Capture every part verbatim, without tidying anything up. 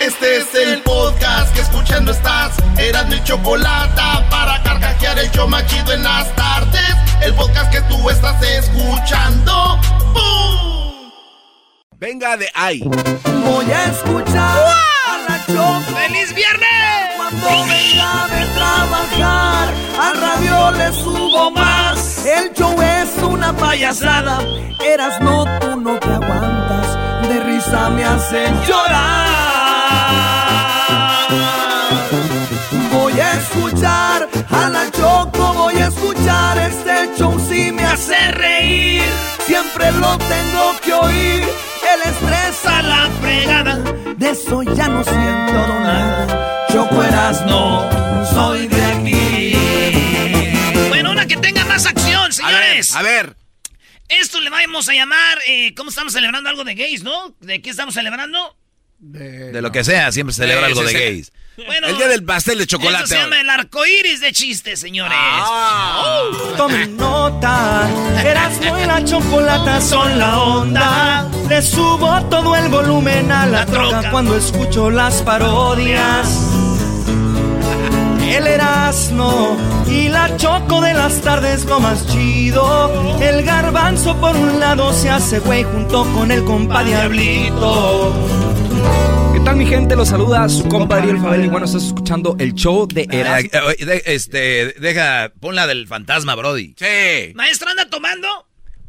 Este es el podcast que escuchando estás. Erasmo y Chocolata, para carcajear el show más chido en las tardes. El podcast que tú estás escuchando. ¡Bum! Venga de ahí. Voy a escuchar ¡wow! a la Choco. ¡Feliz viernes! Cuando venga de trabajar, a radio le subo más. El show es una payasada. Erasmo, tú no te aguantas. De risa me hacen llorar. Voy a escuchar a la Choco, voy a escuchar este show si me hace reír. Siempre lo tengo que oír, el estrés a la fregada. De eso ya no siento nada, Choco, Erasmo, soy de aquí. Bueno, una que tenga más acción, señores. A ver, a ver. Esto le vamos a llamar, eh, ¿cómo estamos celebrando algo de gays, no? ¿De qué estamos celebrando? De, de lo no. que sea, siempre se celebra eh, algo de gays. Bueno, el día del pastel de chocolate. Eso se llama el arcoíris de chistes, señores. Ah. Oh. Tomen nota, Erasmo y la Chocolata son la onda. Le subo todo el volumen a la, la troca, troca cuando escucho las parodias. El Erasmo y la Choco de las tardes, lo más chido. El Garbanzo por un lado se hace güey junto con el compa Diablito. ¿Qué tal, mi gente? Los saluda su compadre El Fabel. Y bueno, estás escuchando el show de Erasmo. Este, deja, pon la del fantasma, brody. Sí. ¿Maestro, anda tomando?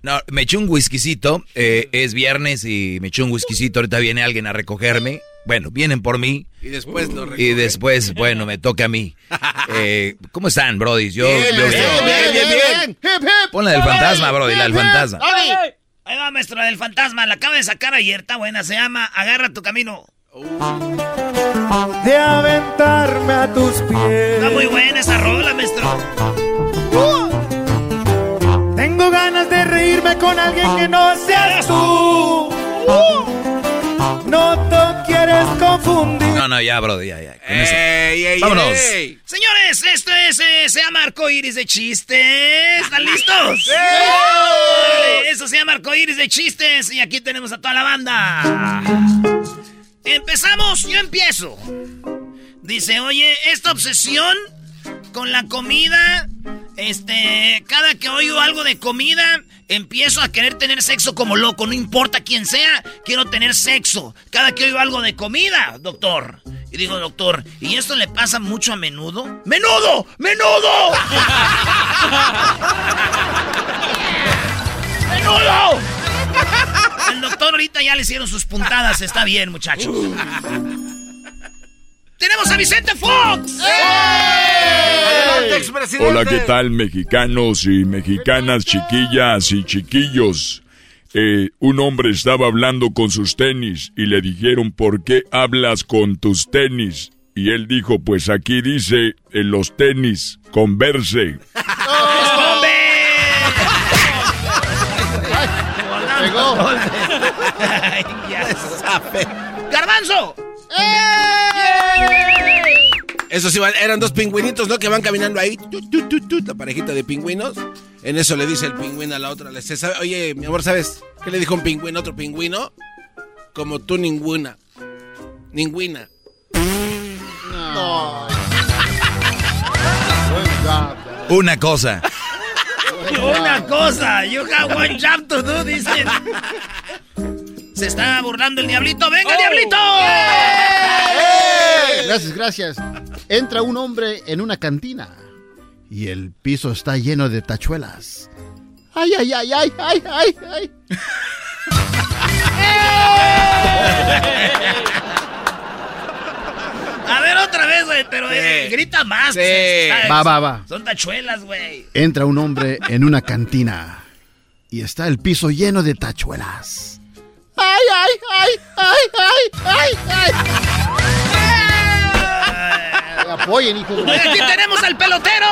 No, me eché un whiskycito. Eh, es viernes y me eché un whiskycito. Ahorita viene alguien a recogerme. Bueno, vienen por mí. Y después uh, lo recogen. Y después, bueno, me toca a mí. eh, ¿Cómo están, brody? Yo, bien, yo bien, bien, bien, bien, bien. Hip, hip. Pon la del fantasma, brody, la del fantasma. ¡Ay! Ahí va, maestro, del fantasma, la acabo de sacar ayer, está buena, se llama Agarra tu camino. Uh. De aventarme a tus pies. Está muy buena esa rola, maestro. Uh. Tengo ganas de reírme con alguien que no seas tú. Uh. No te quieres confundir. No, no, ya, bro, ya, ya. Ey, ey, vámonos. Ey. Señores, esto es, eh, se llama Arcoíris de Chistes. ¿Están listos? ¡Sí! Vale, esto se llama Arcoíris de Chistes y aquí tenemos a toda la banda. Empezamos, yo empiezo. Dice, oye, esta obsesión con la comida, este, cada que oigo algo de comida, empiezo a querer tener sexo como loco, no importa quién sea, quiero tener sexo. Cada que oigo algo de comida, doctor. Y digo, doctor, ¿y esto le pasa mucho a menudo? ¡Menudo! ¡Menudo! ¡Menudo! El doctor ahorita ya le hicieron sus puntadas, está bien, muchachos. ¡Tenemos a Vicente Fox! ¡Ey! Hola, ¿qué tal, mexicanos y mexicanas, chiquillas y chiquillos? Eh, un hombre estaba hablando con sus tenis y le dijeron, ¿por qué hablas con tus tenis? Y él dijo, pues aquí dice, en los tenis, Converse. ¡Oh! ¡Ay, ya sabe! ¡Garbanzo! ¡Eh! Eso sí, eran dos pingüinitos, ¿no? Que van caminando ahí, tu, tu, tu, tu, la parejita de pingüinos. En eso le dice el pingüino a la otra, le dice, oye, mi amor, ¿sabes qué le dijo un pingüino a otro pingüino? Como tú, ninguna. Ningüina. No. Una cosa. Una cosa. You have one job to do, dice. Se está burlando el diablito. ¡Venga, oh, diablito! Yeah. Hey. Gracias, gracias. Entra un hombre en una cantina y el piso está lleno de tachuelas. ¡Ay, ay, ay, ay, ay, ay, ay! A ver, otra vez, güey, pero sí. eh, grita más. Sí. Está, va, va, va. Son tachuelas, güey. Entra un hombre en una cantina y está el piso lleno de tachuelas. ¡Ay, ay, ay, ay, ay, ay, ay! ¡Apoyen, hijo de... ¡Aquí tenemos al pelotero!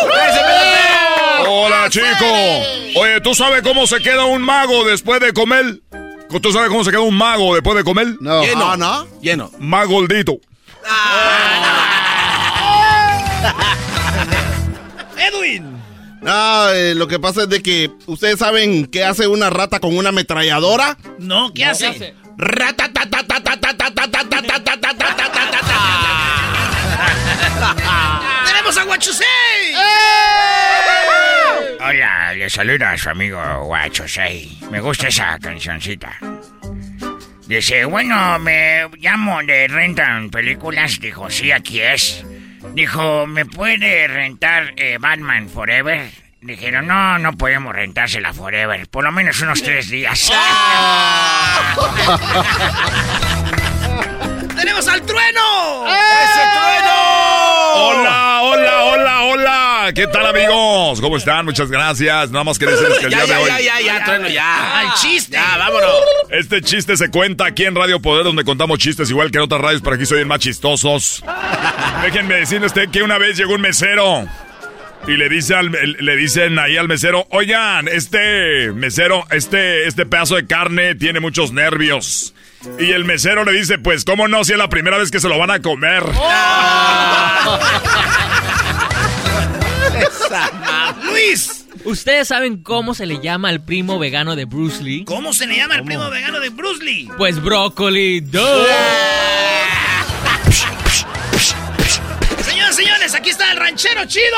¡Ese pelotero! ¡Hola, chico! Oye, ¿tú sabes cómo se queda un mago después de comer? ¿Tú sabes cómo se queda un mago después de comer? No. Lleno. Ah, ¿no? Lleno. Magoldito. Edwin. Ah, eh, lo que pasa es de que ustedes saben qué hace una rata con una ametralladora. No, ¿qué hace? Rata ta ta ta ta ta ta ta ta ta ta ta ta ta ta. Tenemos a Guachusei. Hola, le saluda a su amigo Guachusei. Me gusta esa cancioncita. Dice, bueno, me llamo de Rentan Películas. Dijo, sí, aquí es. Dijo, ¿me puede rentar eh, Batman Forever? Dijeron, no, no podemos rentársela Forever. Por lo menos unos tres días. ¡Tenemos al Trueno! ¡Ese Trueno! ¡Hola, hola, hola, hola! ¿Qué tal, amigos? ¿Cómo están? Muchas gracias. Nada más que decirles que el ya, día ya, de hoy... Ya, ya, ya, ya, Trueno, ya. ¡Al chiste! ¡Ya, vámonos! Este chiste se cuenta aquí en Radio Poder, donde contamos chistes igual que en otras radios, pero aquí soy el más chistosos. Déjenme decirle a usted que una vez llegó un mesero y le, dice al, le dicen ahí al mesero, oigan, este mesero, este, este pedazo de carne tiene muchos nervios. Y el mesero le dice, pues, ¿cómo no? Si es la primera vez que se lo van a comer. ¡Oh! ¡Luis! ¿Ustedes saben cómo se le llama al primo vegano de Bruce Lee? ¿Cómo se le llama al primo vegano de Bruce Lee? Pues brócoli. Señoras y señores, aquí está el ranchero chido.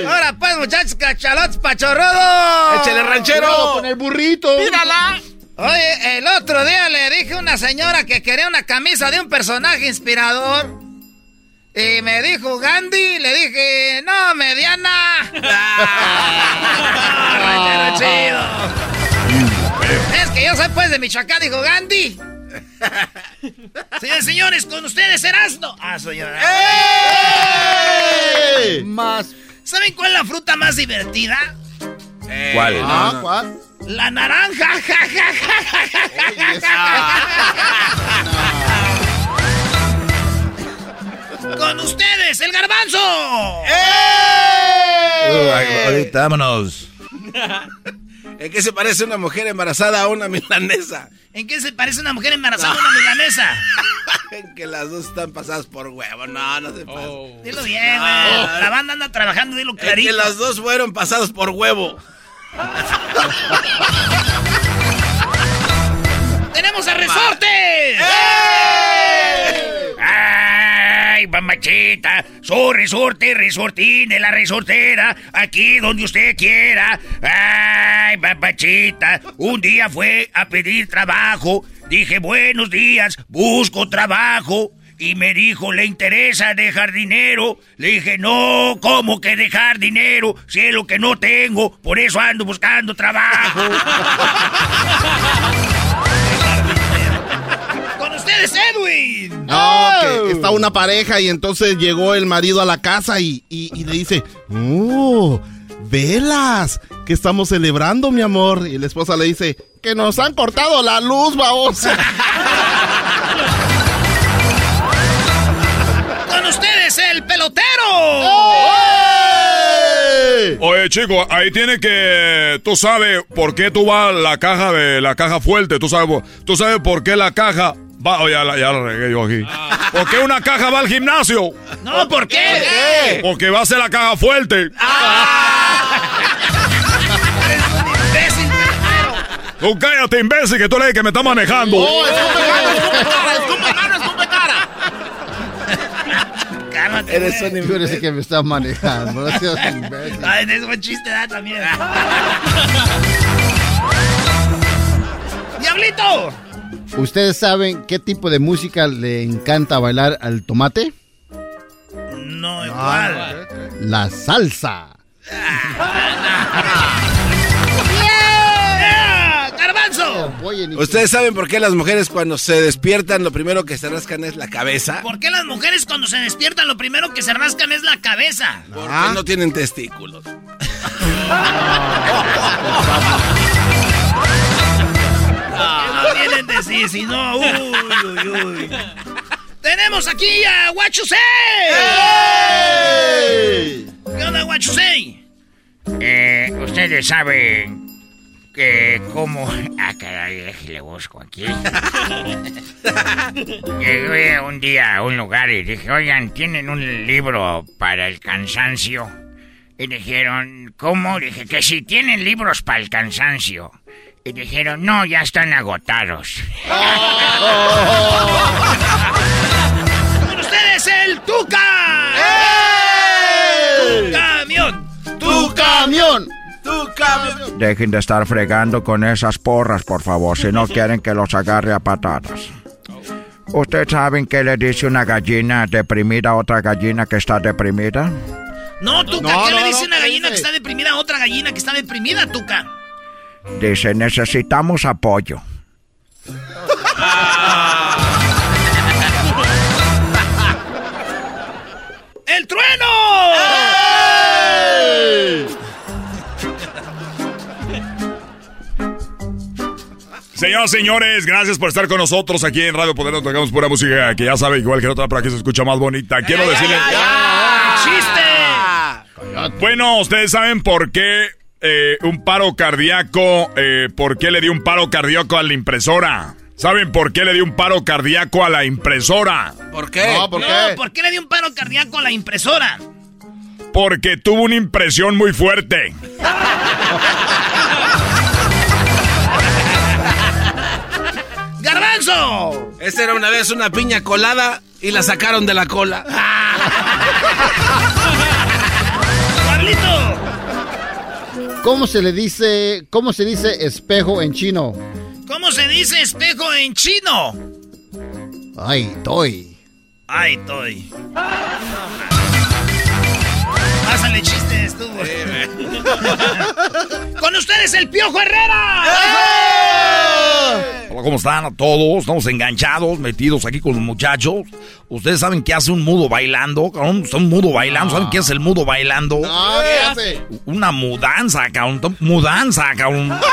¡Ey! Ahora pues, muchachos, cachalotes pachorrodos. Échale, ranchero. Cuidado con el burrito. Mírala. Oye, el otro día le dije a una señora que quería una camisa de un personaje inspirador. Y me dijo Gandhi, le dije, no, mediana. ¡Ranchero chido! Es que yo soy pues de Michoacán, dijo Gandhi. Señores, señores, con ustedes Erasmo. Ah, señora. ¡Ey! Más. ¿Saben cuál es la fruta más divertida? Eh, ¿Cuál? Ah, no, ¿cuál? La naranja. Oye, esa... no. Con ustedes, el garbanzo. ¡Eh! Uh, ahorita vámonos. ¿En qué se parece una mujer embarazada a una milanesa? ¿En qué se parece una mujer embarazada no. a una milanesa? En que las dos están pasadas por huevo. No, no se pasa. Oh. Dilo bien, no. güey. La banda anda trabajando, dilo clarito. En que las dos fueron pasadas por huevo. ¡Tenemos a Resorte! ¡Eh! ¡Ay, mamachita! Soy Resorte, Resortín de la Resortera, aquí donde usted quiera. ¡Ay, mamachita! Un día fue a pedir trabajo. Dije, buenos días, busco trabajo. Y me dijo, ¿le interesa dejar dinero? Le dije, no, ¿cómo que dejar dinero? Si es lo que no tengo, por eso ando buscando trabajo. ¡Con ustedes, Edwin! No, que está una pareja y entonces llegó el marido a la casa y, y, y le dice, ¡oh, velas! ¿Qué estamos celebrando, mi amor? Y la esposa le dice, ¡que nos han cortado la luz, babosa! ¡Ustedes el pelotero! ¡Oh! Oye, chico, ahí tiene que... Tú sabes por qué tú vas a la caja de... La caja fuerte, tú sabes... Tú sabes por qué la caja... Va, oh, ya, ya la regué yo aquí. Ah. ¿Por qué una caja va al gimnasio? No, ¿por qué? ¿Por qué? Porque va a ser la caja fuerte. Ah. ¡Eres un imbécil, pelotero! Tú cállate, imbécil, que tú eres el que me está manejando. ¡Oh, es un pecado, es un pecado! Cálmate, eres un imbécil. Eres el que me está manejando. No seas imbécil. Ay, es buen chiste, da también. ¡Diablito! ¿Ustedes saben qué tipo de música le encanta bailar al tomate? No, igual. La salsa. Yeah, ¡garbanzo! ¿Ustedes saben por qué las mujeres cuando se despiertan lo primero que se rascan es la cabeza? ¿Por qué las mujeres cuando se despiertan lo primero que se rascan es la cabeza? Porque ¿Ah? no tienen testículos. No tienen testículos, sino... Uy, uy, uy. ¡Tenemos aquí a Huachusei! ¡Hey! ¿Qué onda, Huachusei? Eh, ustedes saben que cómo... Ah, caray, déjale busco aquí. Llegué un día a un lugar y dije, oigan, ¿tienen un libro para el cansancio? Y dijeron, ¿cómo? Dije, que si tienen libros para el cansancio. Y dijeron, no, ya están agotados. Con ustedes el Tuca. ¡Ey! ¡Tu camión! ¡Tu camión! ¡Tu camión! Dejen de estar fregando con esas porras, por favor, si no quieren que los agarre a patadas. ¿Ustedes saben qué le dice una gallina deprimida a otra gallina que está deprimida? No, Tuca, no, ¿qué no, le dice no, una gallina que está deprimida a otra gallina que está deprimida, Tuca? Dice, necesitamos apoyo. ¡El trueno! ¡Ey! Señoras y señores, gracias por estar con nosotros aquí en Radio Poder. Nos tocamos pura música que ya sabe, igual que en otra, para que se escucha más bonita. Quiero decirle... ¡Chiste! Bueno, ustedes saben por qué... Eh, un paro cardíaco, eh, ¿por qué le dio un paro cardíaco a la impresora? ¿Saben por qué le dio un paro cardíaco a la impresora? ¿Por qué? No, ¿por, no, qué? ¿Por qué le dio un paro cardíaco a la impresora? Porque tuvo una impresión muy fuerte. ¡Garbanzo! Esta era una vez una piña colada y la sacaron de la cola. ¡Carlito! ¿Cómo se le dice, cómo se dice espejo en chino? ¿Cómo se dice espejo en chino? Ay, toy. Ay, toy. Pásale chistes, tú. Con ustedes el Piojo Herrera. ¡Eh! Hola, ¿cómo están a todos? Estamos enganchados, metidos aquí con los muchachos. ¿Ustedes saben qué hace un mudo bailando? Un mudo bailando, ¿saben qué hace el mudo bailando? No, ¿qué hace? Una mudanza, cabrón. Mudanza, cabrón. Mudanza.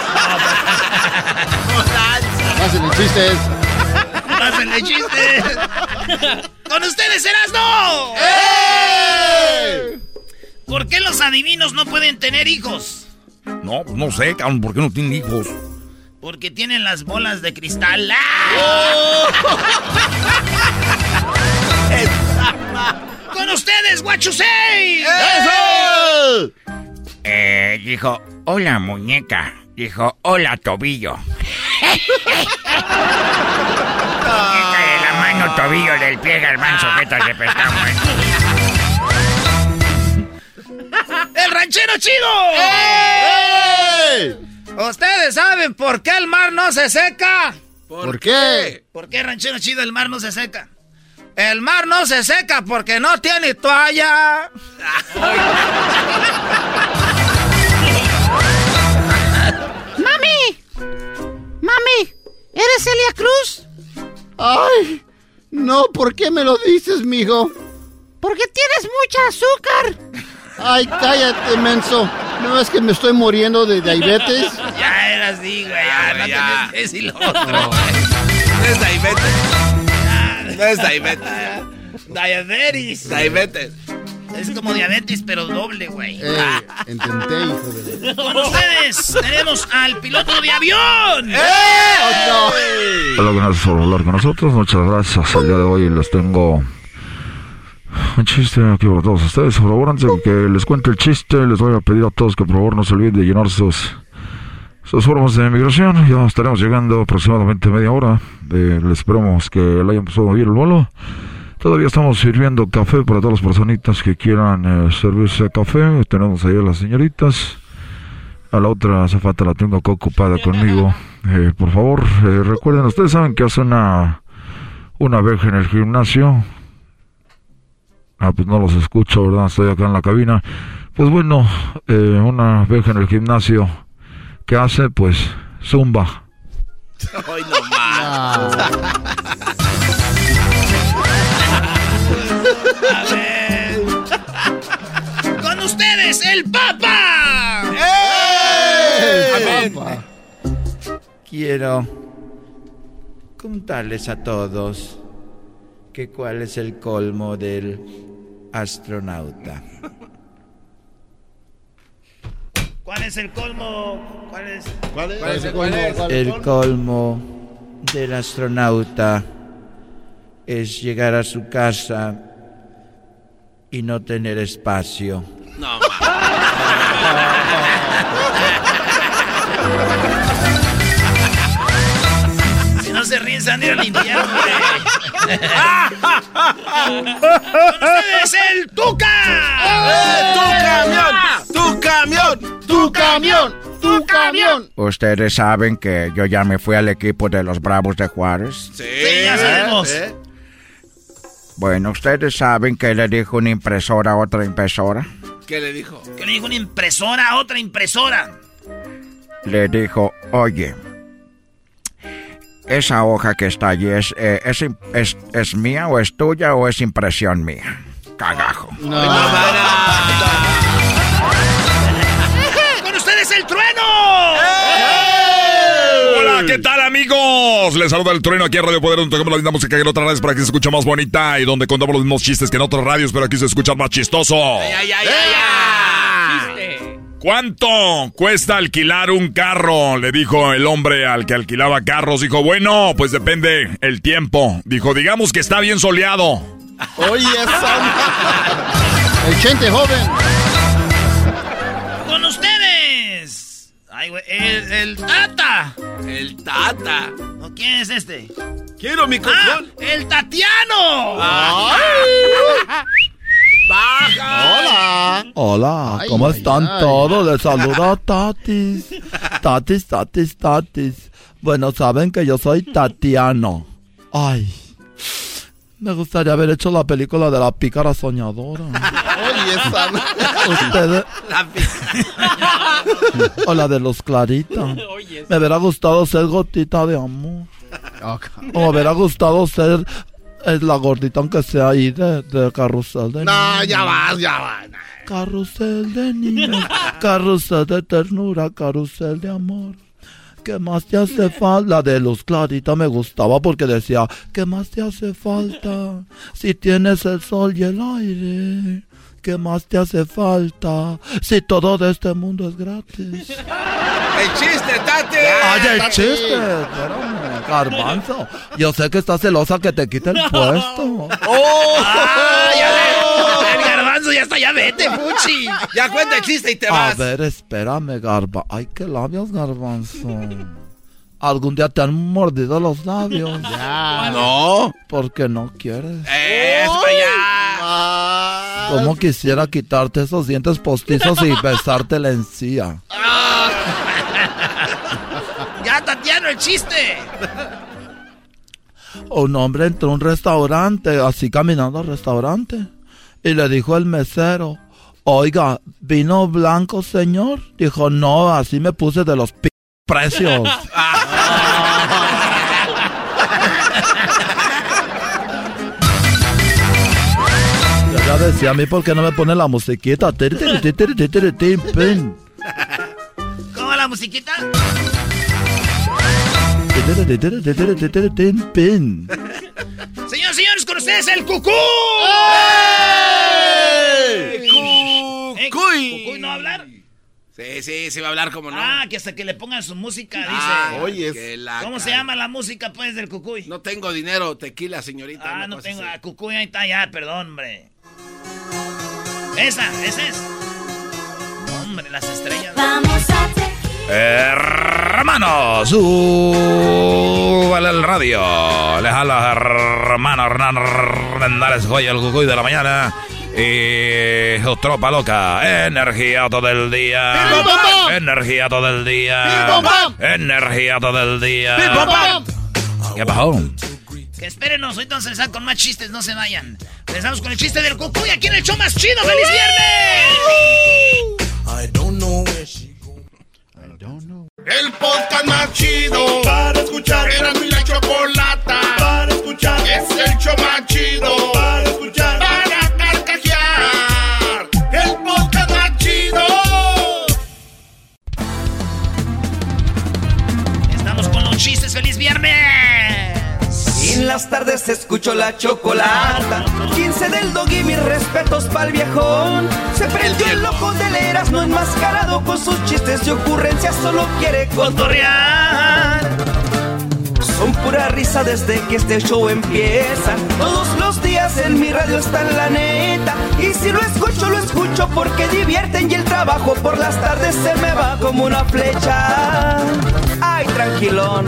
Pásenle chistes. Pásenle chistes. Con ustedes, Erasno. ¡Eh! ¿Por qué los adivinos no pueden tener hijos? No, pues no sé, cabrón. ¿Por qué no tienen hijos? Porque tienen las bolas de cristal. ¡Ah! Oh. ¡Con ustedes, Huachusei! ¡Eso! Eh, dijo, hola, muñeca. Dijo, hola, tobillo. Muñeca de la mano, tobillo del pie, garbanzo, jetas de pescado. ¡El ranchero chido! ¡Ey! ¡Ey! ¿Ustedes saben por qué el mar no se seca? ¿Por, ¿Por qué? ¿Por qué, ranchero chido, el mar no se seca? El mar no se seca porque no tiene toalla. ¡Mami! ¡Mami! ¿Eres Celia Cruz? ¡Ay! No, ¿por qué me lo dices, mijo? Porque tienes mucha azúcar. ¡Ay, cállate, menso! ¿No es que me estoy muriendo de diabetes? Ya era así, güey. Ya, no ya. Tenés que decir lo otro. No, no es diabetes. No es diabetes. Diabetes. Diabetes. Es como diabetes, pero doble, güey. Eh, intenté, hijo de... Con ustedes tenemos al piloto de avión. ¡Eh! Oh, no. Hola, gracias por hablar con nosotros. Muchas gracias. El día de hoy les tengo... un chiste aquí para todos ustedes. Por favor, antes de que les cuente el chiste, les voy a pedir a todos que por favor no se olviden de llenar sus, sus formas de migración. Ya estaremos llegando aproximadamente media hora. Eh, les esperamos que le hayan pasado bien el vuelo. Todavía estamos sirviendo café para todas las personitas que quieran eh, servirse café. Tenemos ahí a las señoritas. A la otra azafata la tengo ocupada conmigo. eh, por favor, eh, recuerden, ustedes saben que hace una, una verja en el gimnasio. Ah, pues no los escucho, ¿verdad? Estoy acá en la cabina. Pues bueno, eh, una verja en el gimnasio. ¿Qué hace? Pues zumba. ¡Ay, no más! A ver. Con ustedes, el Papa. ¡Eh! Papa. Quiero contarles a todos que cuál es el colmo del astronauta. ¿Cuál es el colmo? ¿Cuál es? ¿Cuál es? ¿Cuál es el colmo? El colmo del astronauta es llegar a su casa y no tener espacio. No, si no se ríen, se han ido al infierno. ¡Ustedes el Tuca! ¡Eh, tu camión! ¡Tu camión! ¡Tu camión! ¡Tu camión! Ustedes saben que yo ya me fui al equipo de los Bravos de Juárez. Sí, sí, ya sabemos. ¿Eh? Bueno, ustedes saben que le dijo una impresora a otra impresora. ¿Qué le dijo? ¿Qué le dijo una impresora a otra impresora? Le dijo, oye, esa hoja que está allí es, eh, es, es, es mía o es tuya o es impresión mía. Cagajo. No, no, no. Con ustedes el Trueno. ¡Eh! Hola, ¿qué tal, amigos? Les saluda el Trueno aquí en Radio Poder, donde tocamos la misma música que en otras radios para que se escuche más bonita y donde contamos los mismos chistes que en otras radios, pero aquí se escucha más chistoso. ¡Ay, ay, ay! ¡Eh! ay, ay, ay. ¿Cuánto cuesta alquilar un carro? Le dijo el hombre al que alquilaba carros. Dijo, bueno, pues depende el tiempo. Dijo, digamos que está bien soleado. Oye, son... el gente joven. Con ustedes. Ay, güey, el, el Tata. El Tata. ¿No, quién es este? Quiero mi control. Ah, el Tatiano. Ay. ¡Baja! ¡Hola! ¡Hola! Ay, ¿Cómo ay, están ay, todos? Ay. Les saluda Tatis. Tatis, Tatis, Tatis. Bueno, saben que yo soy Tatiano. Ay, me gustaría haber hecho la película de la pícara soñadora. Oye, esa... Ustedes... La pícara. O la de los Claritas. Me hubiera gustado ser Gotita de Amor. O me hubiera gustado ser... Es la gordita, aunque sea ahí de, de Carrusel de Niños. No, ya vas, ya vas. Carrusel de Niños, carrusel de ternura, carrusel de amor. ¿Qué más te hace falta? La de Luz Clarita me gustaba porque decía, ¿qué más te hace falta? Si tienes el sol y el aire, ¿qué más te hace falta? Si todo de este mundo es gratis. ¡El chiste, Tati! ¡Ay, el tati. chiste! Espérame, Garbanzo. Yo sé que estás celosa que te quite el no. puesto. ¡Oh! Ah, ya le, ¡el Garbanzo ya está! ¡Ya vete, Puchi! ¡Ya cuenta el chiste y te vas! A ver, espérame, Garba. ¡Ay, qué labios, Garbanzo! ¿Algún día te han mordido los labios? Ya. ¡No! Porque no quieres. ¡Eh, es para allá! Ah. ¿Cómo quisiera quitarte esos dientes postizos y besarte la encía? Ah. ¡Ya, Tatiano, el chiste! Un hombre entró a un restaurante, así caminando al restaurante, y le dijo el mesero, oiga, ¿vino blanco, señor? Dijo, no, así me puse de los p*** precios. Yo ya decía, a mí, ¿por qué no me pone la musiquita? ¿Cómo la musiquita? Señor, señores, con ustedes el Cucú. ¡Ey! Cucuy. ¿Cucuy no va a hablar? Sí, sí, sí va a hablar, como no. Ah, que hasta que le pongan su música, ah, dice. Oye, ¿cómo se llama la música, pues, del Cucuy? No tengo dinero, tequila, señorita. Ah, no, no tengo, ah, Cucuy, ahí está, ya, perdón, hombre. Esa, esa es. Hombre, las estrellas. Vamos a tequila. Hermanos, súbale el radio. Les habla hermano Hernán Hernández, hoy el Cucuy de la mañana. Y tropa loca, energía todo el día, energía todo el día, energía todo el día. ¿Qué pasó? Que espérenos, ahorita vamos a empezar con más chistes, no se vayan. Empezamos con el chiste del cucú y aquí en el show más chido. ¡Feliz viernes! I don't know where she go. I don't know. El podcast más chido para escuchar. Era mi la chocolata para escuchar. Es el show más chido para escuchar. ¡Chistes! ¡Feliz viernes! En las tardes escucho la chocolata. quince del doggy, mis respetos pa'l viejón. Se prendió el loco del Erasmo enmascarado con sus chistes y ocurrencias. Solo quiere cotorrear. Son pura risa desde que este show empieza. Todos los días en mi radio está la neta. Y si lo escucho, lo escucho porque divierten. Y el trabajo por las tardes se me va como una flecha. ¡Ay, tranquilón!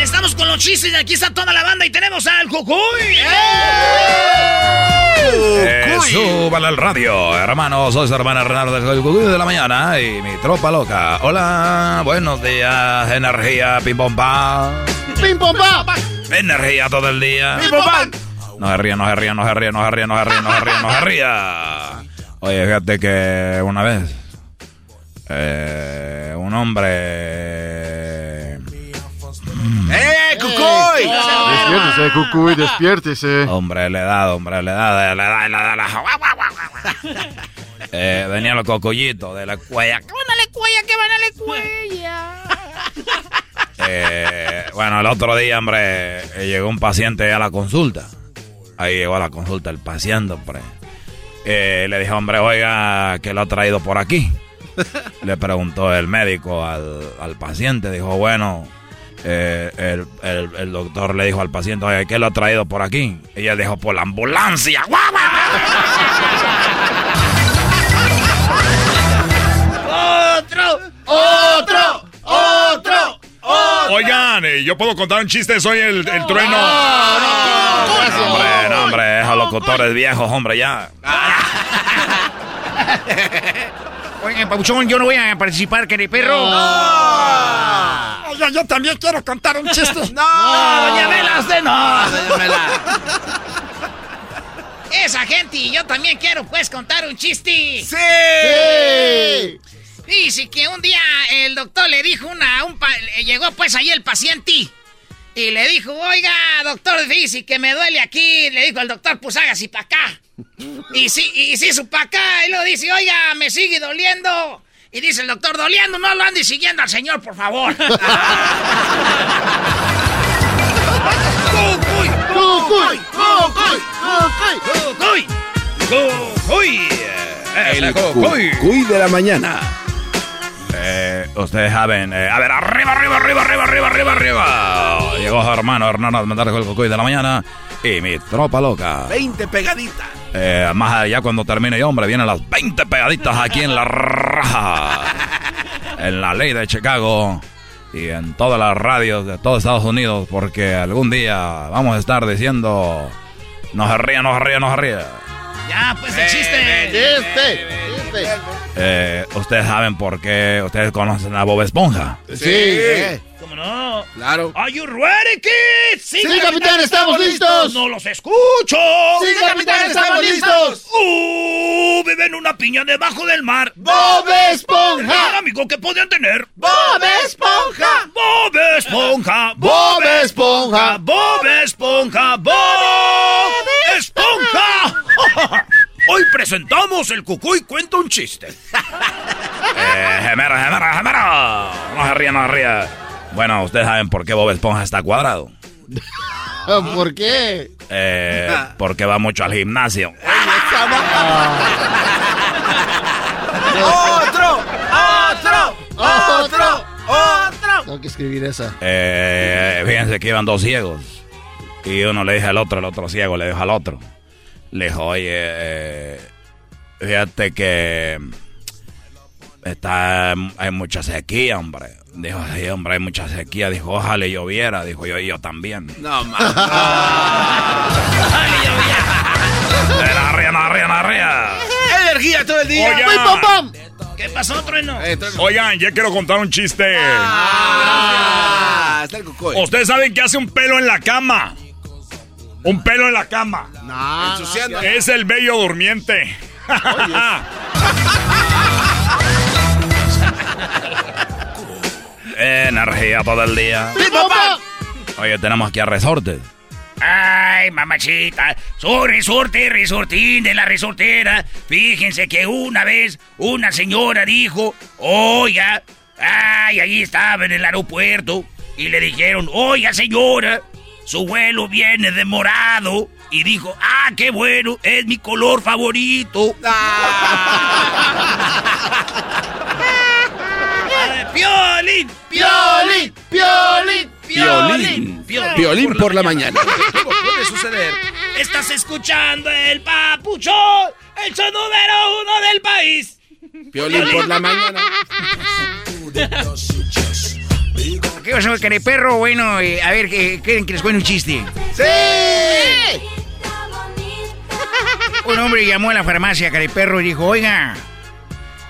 Estamos con los chistes y aquí está toda la banda. Y tenemos al Cucuy. ¡Eh! Súbale al radio, hermanos. Soy su hermana Renardo del Cucuy de la mañana. Y mi tropa loca. Hola, buenos días. Energía, pim pom pam. ¡Pim pom pam! Energía todo el día. ¡Pim pom pam! No se ría, no se ría, no se ría, no se ría, no se ría, no se ría, no se ría. Oye, fíjate que una vez... Eh, un hombre. ¡Eh, Cucuy! Despiértese, Cucuy, despiértese. Hombre, le da, hombre, le da, le da, le da, le da. Eh, venían los cocuyito de la cuella. ¡Que van a la cuella, que van a la cuella! Eh, bueno, el otro día, hombre, llegó un paciente a la consulta. Ahí llegó a la consulta el paciente, hombre. Eh, le dijo, hombre, oiga, que lo ha traído por aquí. Le preguntó el médico al, al paciente, dijo, bueno, eh, el, el, el doctor le dijo al paciente, oye, ¿qué lo ha traído por aquí? Y él dijo, por la ambulancia. ¡Guau, guau! ¡Otro! ¡Otro! ¡Otro! ¡Otro! Oigan, yo puedo contar un chiste, soy el, el trueno. ¡Oh, no, no, no, no, no, hombre, no, hombre, esos locutores viejos, hombre, ya. Oigan, Pauchón, yo no voy a participar, que ni perro. ¡No! Oiga, yo también quiero contar un chiste. ¡No! ¡Doña Velas de no! Esa gente y yo también quiero, pues, contar un chiste. ¡Sí! ¡Sí! Dice que un día el doctor le dijo una... Un pa, llegó, pues, ahí el paciente y le dijo, oiga, doctor, dice que me duele aquí. Le dijo al doctor, pues, hágase para acá. Y si, y si su pa' acá, y luego dice, oiga, me sigue doliendo. Y dice el doctor, doliendo, no lo ande siguiendo al señor, por favor. ¡Cucuy! ¡Cucuy! ¡Cucuy! ¡Cucuy! El Cucuy de la mañana. Eh, ustedes saben, eh, a ver, arriba, arriba, arriba, arriba, arriba, arriba, arriba. Llegó su hermano Hernán a mandar el Cucuy de la mañana. Y mi tropa loca. veinte pegaditas. Eh, más allá cuando termine yo, hombre, vienen las veinte pegaditas aquí en la raja. En la ley de Chicago. Y en todas las radios de todos Estados Unidos. Porque algún día vamos a estar diciendo... No se ría, no se ría, no se ría. Ya, pues el chiste. Chiste, chiste. Eh, ustedes saben por qué. Ustedes conocen a Bob Esponja. Sí. sí. ¿Cómo no? Claro. Are you ready, kids? Sí, sí capitán, capitán, estamos listos. No los escucho. Sí, sí capitán, capitán, estamos listos. Uh, viven una piña debajo del mar. Bob Esponja. El amigo que podían tener. Bob Esponja. Bob Esponja. Bob Esponja. Bob Esponja. Bob Esponja. Hoy presentamos el Cucuy cuenta un chiste. eh, gemera, gemera, gemera. No se ría, no se ría. Bueno, ustedes saben por qué Bob Esponja está cuadrado. ¿Por qué? Eh, porque va mucho al gimnasio. ¡Otro! ¡Otro! ¡Otro! ¡Otro! Tengo que escribir esa. Eh, fíjense que iban dos ciegos. Y uno le dijo al otro, el otro ciego le dijo al otro. Le dijo, oye, eh, fíjate que está, hay mucha sequía, hombre. Dijo, sí, hombre, hay mucha sequía. Dijo, ojalá lloviera. Dijo, yo y yo también. No, man. Ojalá lloviera. día. Oigan. ¿Qué pasó, Trueno? Eh, trueno? Oigan, ya quiero contar un chiste. Ah, ah, Ustedes saben que hace un pelo en la cama. Un pelo en la cama. Nah, no, es el bello durmiente. Energía todo el día. Oye, tenemos aquí a Resortes. Ay, mamachita, soy resorte, resortín de la resortera. Fíjense que una vez una señora dijo, oiga, ay, ahí estaba en el aeropuerto. Y le dijeron, oiga, señora, su vuelo viene de morado. Y dijo, ah, qué bueno, es mi color favorito. Piolín, Piolín, Piolín. Violín, violín, violín por, por la, la mañana. mañana. Puede suceder. Estás escuchando el Papuchón, el show número uno del país. Violín, violín por la mañana. ¿Qué pasó, Careperro? Bueno, eh, a ver, ¿quieren que les cuente un chiste? ¡Sí! Un hombre llamó a la farmacia, Careperro, y dijo, oiga,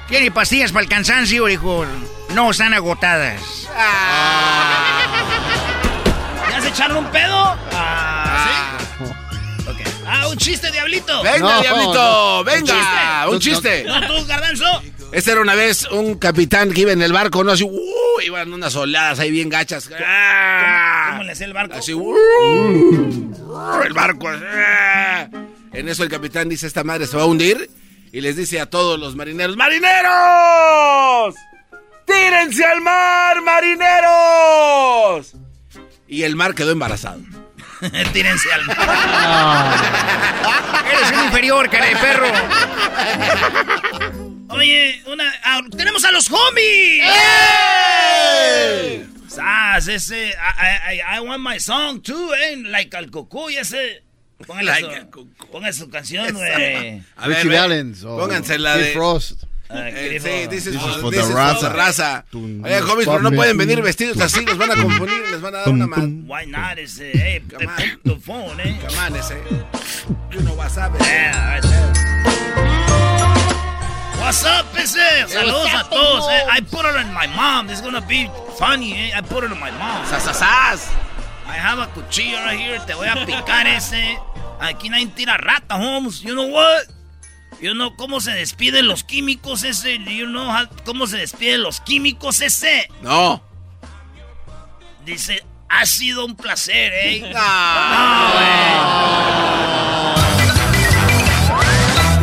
¿tiene pastillas para el cansancio? Dijo, no, están agotadas. Ah. ¿Echaron un pedo? Ah, ¿sí? Okay. Ah, un chiste, Diablito. Venga, no, Diablito, no, venga, un chiste. No, tú, Garbanzo. Este era una vez un capitán que iba en el barco, ¿no? Así, uh, iban unas oleadas ahí bien gachas. Ah, ¿Cómo, cómo le hacía el barco? Así, uh, uh, el barco. Uh. En eso el capitán dice, esta madre se va a hundir. Y les dice a todos los marineros, ¡marineros! ¡Tírense al mar, marineros! Y el mar quedó embarazado. Tírense al mar. No. Eres un inferior, cara de perro. Oye, una, a, tenemos a los homies. ¡Eh! Sas, ese. I, I, I want my song too, eh. Like al cucú y ese. Póngale like su, pongan su canción, güey. A ver, Richie Valens. Pónganse la de Frost. Eh, sí, this is, this is for this the is raza. For raza. Oye, homies, pero no pueden venir vestidos así, los van a confundir, les van a dar una man. Why not? It's a, hey, come on. The phone, eh. Come on, ese. You know what's up, ese. Yeah, right there. What's up, ese? Saludos a todos, eh. I put it on my mom. This is gonna be funny, eh. I put it on my mom. Sasasas. I have a cuchillo right here. Te voy a picar, ese. Aquí nadie tira rata, homies. You know what? You know cómo se despiden los químicos ese. You know how, cómo se despiden los químicos ese. No. Dice, ha sido un placer, ¿eh? No, no, no.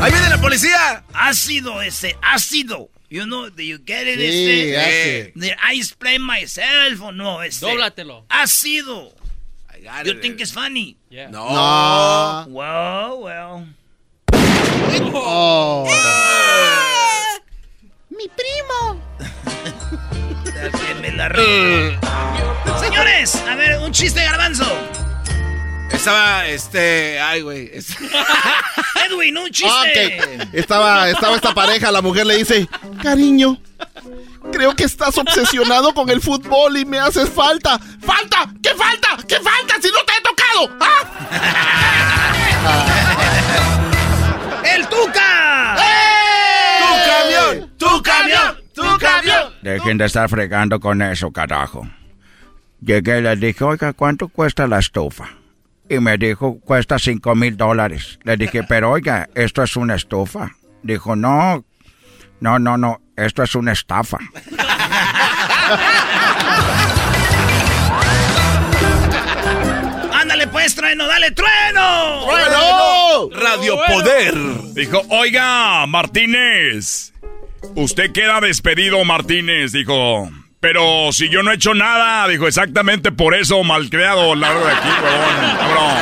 Ahí viene la policía. Ha sido ese, ha sido. You know, do you get it? Sí, ese. Did I explain myself o no? Ese. Dóblatelo. Ha sido. I got you it. Think it's funny? Yeah. No. No. Well, well. Oh. ¡Ah! ¡Mi primo! Déjenme la ríe. Señores, a ver, un chiste, Garbanzo. Estaba, este... Ay, güey. Es... Edwin, un chiste. Okay. Estaba, estaba esta pareja, la mujer le dice, cariño, creo que estás obsesionado con el fútbol y me haces falta. ¡Falta! ¿Qué falta? ¿Qué falta? ¡Si no te he tocado! ¡Ah! ¡El Tuca! ¡Hey! ¡Tu camión! ¡Tu camión! ¡Tu camión! Dejen de estar fregando con eso, carajo. Llegué y les dije, oiga, ¿cuánto cuesta la estufa? Y me dijo, cuesta cinco mil dólares. Le dije, pero oiga, ¿esto es una estufa? Dijo, no, no, no, no, esto es una estafa. ¡Ándale pues, Trueno! ¡Dale, Trueno! ¡Trueno! Radio bueno. Poder. Dijo, oiga, Martínez, usted queda despedido, Martínez. Dijo, pero si yo no he hecho nada. Dijo, exactamente por eso, malcriado. Largo de aquí, huevón, cabrón.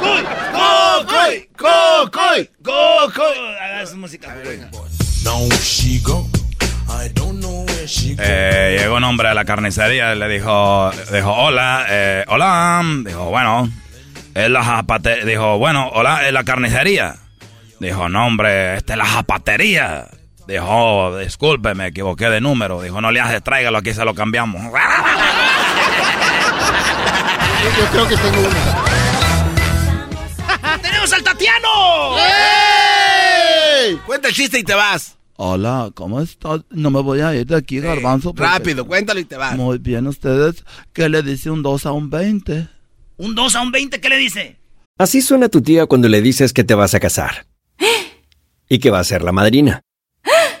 ¡Cocoy! ¡Cocoy! ¡Cocoy! ¡Cocoy! Hagas música. Now she go. I don't know. Eh, llegó un hombre a la carnicería y le dijo, dijo, hola, eh, hola, dijo, bueno, es la zapatería, dijo, bueno, hola, es la carnicería, dijo, no, hombre, esta es la zapatería, dijo, oh, disculpe, me equivoqué de número, dijo, no le haces, tráigalo, aquí se lo cambiamos. Yo creo que tengo uno. ¡Tenemos al Tatiano! ¡Eh! güey. Cuenta el chiste y te vas. Hola, ¿cómo estás? No me voy a ir de aquí, eh, garbanzo. Rápido, cuéntalo y te vas. Muy bien, ustedes. ¿Qué le dice un dos a un veinte? ¿Un dos a un veinte? ¿Qué le dice? Así suena tu tía cuando le dices que te vas a casar. ¿Eh? Y que va a ser la madrina. ¿Ah?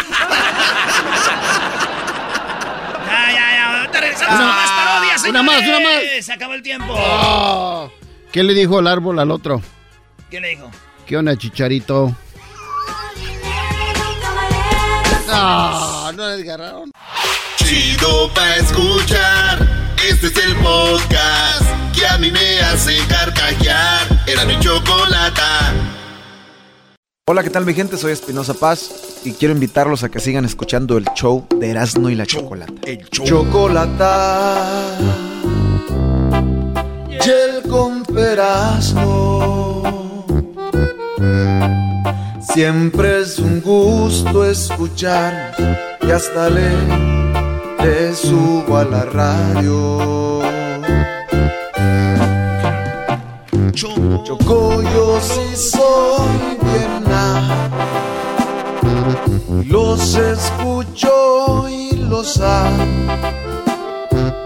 Una más parodias, una más, una más. Se acabó el tiempo. Oh. ¿Qué le dijo el árbol al otro? ¿Qué le dijo? ¿Qué onda, Chicharito? No, no desgarraron. Chido pa' escuchar. Este es el podcast que a mí me hace carcajear. Era mi chocolata. Hola, ¿qué tal, mi gente? Soy Espinosa Paz y quiero invitarlos a que sigan escuchando el show de Erasmo y la Cho- Chocolata. El show. Chocolata y el comperazno. Siempre es un gusto escuchar y hasta le, le subo a la radio. Choco, Choco yo sí soy bien nada. Los escucho y los amo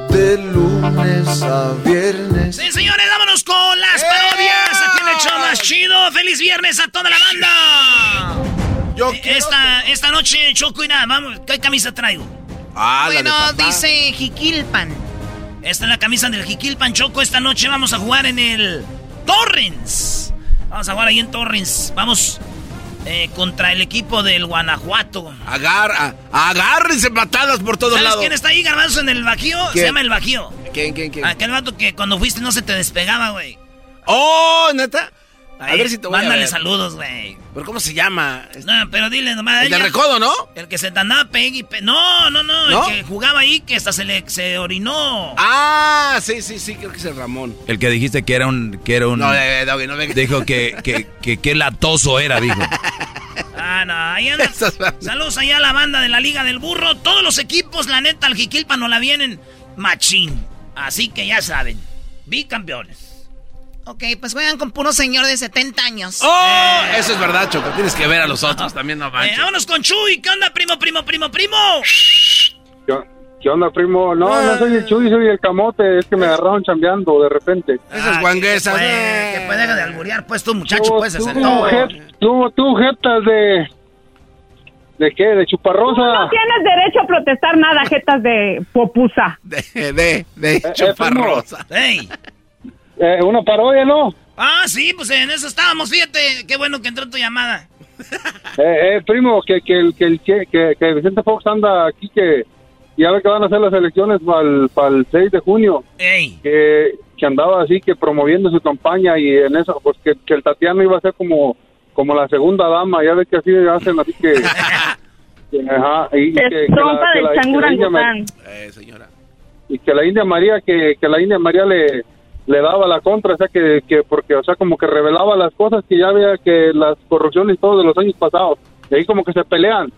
de lunes a viernes. Sí, señores, vámonos con las ¡Eh! parodias. Aquí en el show más chido. ¡Feliz viernes a toda la banda! Yo esta, que... esta noche, Choco y nada, vamos, ¿qué camisa traigo? Ah, bueno, la de dice Jiquilpan. Esta es la camisa del Jiquilpan, Choco. Esta noche vamos a jugar en el... Torrens, vamos a jugar ahí en Torrens. Vamos eh, contra el equipo del Guanajuato. Agarra, agárrense patadas por todos lados. ¿Sabes quién está ahí, Garbanzo, en el Bajío? ¿Quién? Se llama el Bajío. ¿Quién, quién, quién? Aquel vato que cuando fuiste no se te despegaba, güey. Oh, ¿neta? A ahí, ver si te voy a ver. Mándale saludos, güey. ¿Pero cómo se llama? No, pero dile nomás. El de Recodo, ¿no? El que se te andaba pegui. Pe... No, no, no, no. El que jugaba ahí, que hasta se le se orinó. Ah, sí, sí, sí, creo que es el Ramón. El que dijiste que era un... Que era un... No, eh, Doggy, no venga. Dijo que que, que que latoso era, dijo. Ah, no, ahí anda. Saludos allá a la banda de la Liga del Burro. Todos los equipos, la neta, al Jiquilpan no la vienen machín. Así que ya saben, bicampeones. Ok, pues juegan con puro señor de setenta años. ¡Oh! Eh, eso es verdad, Choco. Tienes que ver a los otros uh-huh. también, no manches. Eh, vámonos con Chuy. ¿Qué onda, primo, primo, primo, primo? ¿Qué, qué onda, primo? No, ah. no soy el Chuy, soy el Camote. Es que me agarraron chambeando de repente. Ah, esas guanguesas. Que, eh. que puede dejar de alburear, pues tú, muchacho, tú, pues, hacer todo. Tú, tú, jetas de... ¿De qué? ¿De chuparrosa? Tú no tienes derecho a protestar nada, jetas de popusa. De, de, de eh, chuparrosa. Eh, ¡Ey! Eh, una parodia, ¿no? Ah, sí, pues en eso estábamos, fíjate, qué bueno que entró tu llamada. Eh, eh primo, que, que, que, que, que Vicente Fox anda aquí, que, ya ve que van a hacer las elecciones para el seis de junio. Ey. Que, que andaba así, que promoviendo su campaña y en eso, pues que, que el Tatiana iba a ser como, como la segunda dama, ya ve que así hacen, así que... que ajá, y que, que trompa que la, del changurangután. Eh, señora. Y que la India María, que, que la India María le... le daba la contra, o sea, que, que porque, o sea, como que revelaba las cosas que ya había, que las corrupciones todos de los años pasados, y ahí como que se pelean.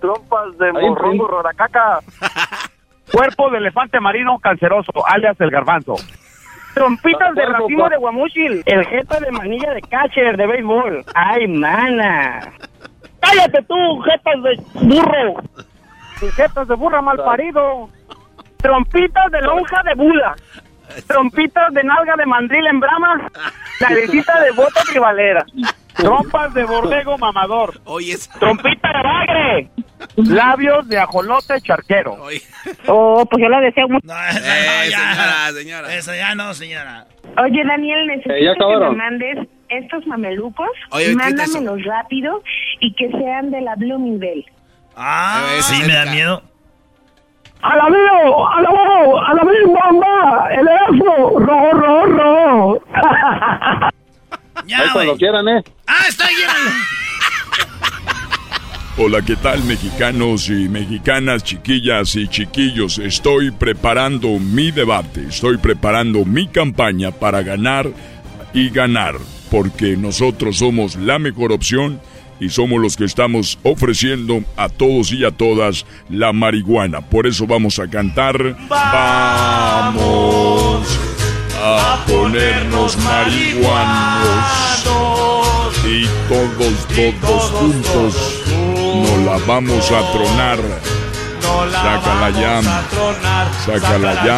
Trompas de morrongo, roracaca. Cuerpo de elefante marino canceroso, alias el garbanzo. Trompitas de racimo de guamuchil, el jeta de manilla de catcher de béisbol. Ay, mana. Cállate tú, jetas de burro. Jetas de burra mal parido. Trompitas de lonja de bula. Trompitas de nalga de mandril en brama, naricita de bota tribalera, trompas de borrego mamador, trompita de bagre, labios de ajolote charquero. Oye. Oh, pues yo la deseo mucho. No, esa, no, eh, señora, señora. Eso ya no, señora. Oye, Daniel, necesito eh, que me mandes estos mamelucos. Oye, mándamelos rápido y que sean de la Bloomingdale. Ah, eh, sí, me da miedo. ¡A la mío! ¡A la mío! ¡A la mío, mamá! ¡El elfo! ¡Rojo, rojo, rojo! Ya, ahí cuando quieran, ¿eh? ¡Ah, está bien! Hola, ¿qué tal, mexicanos y mexicanas, chiquillas y chiquillos? Estoy preparando mi debate, estoy preparando mi campaña para ganar y ganar, porque nosotros somos la mejor opción. Y somos los que estamos ofreciendo a todos y a todas la marihuana. Por eso vamos a cantar. Vamos a ponernos marihuanos. Y todos, todos juntos nos la vamos a tronar. Sácala ya, sácala ya,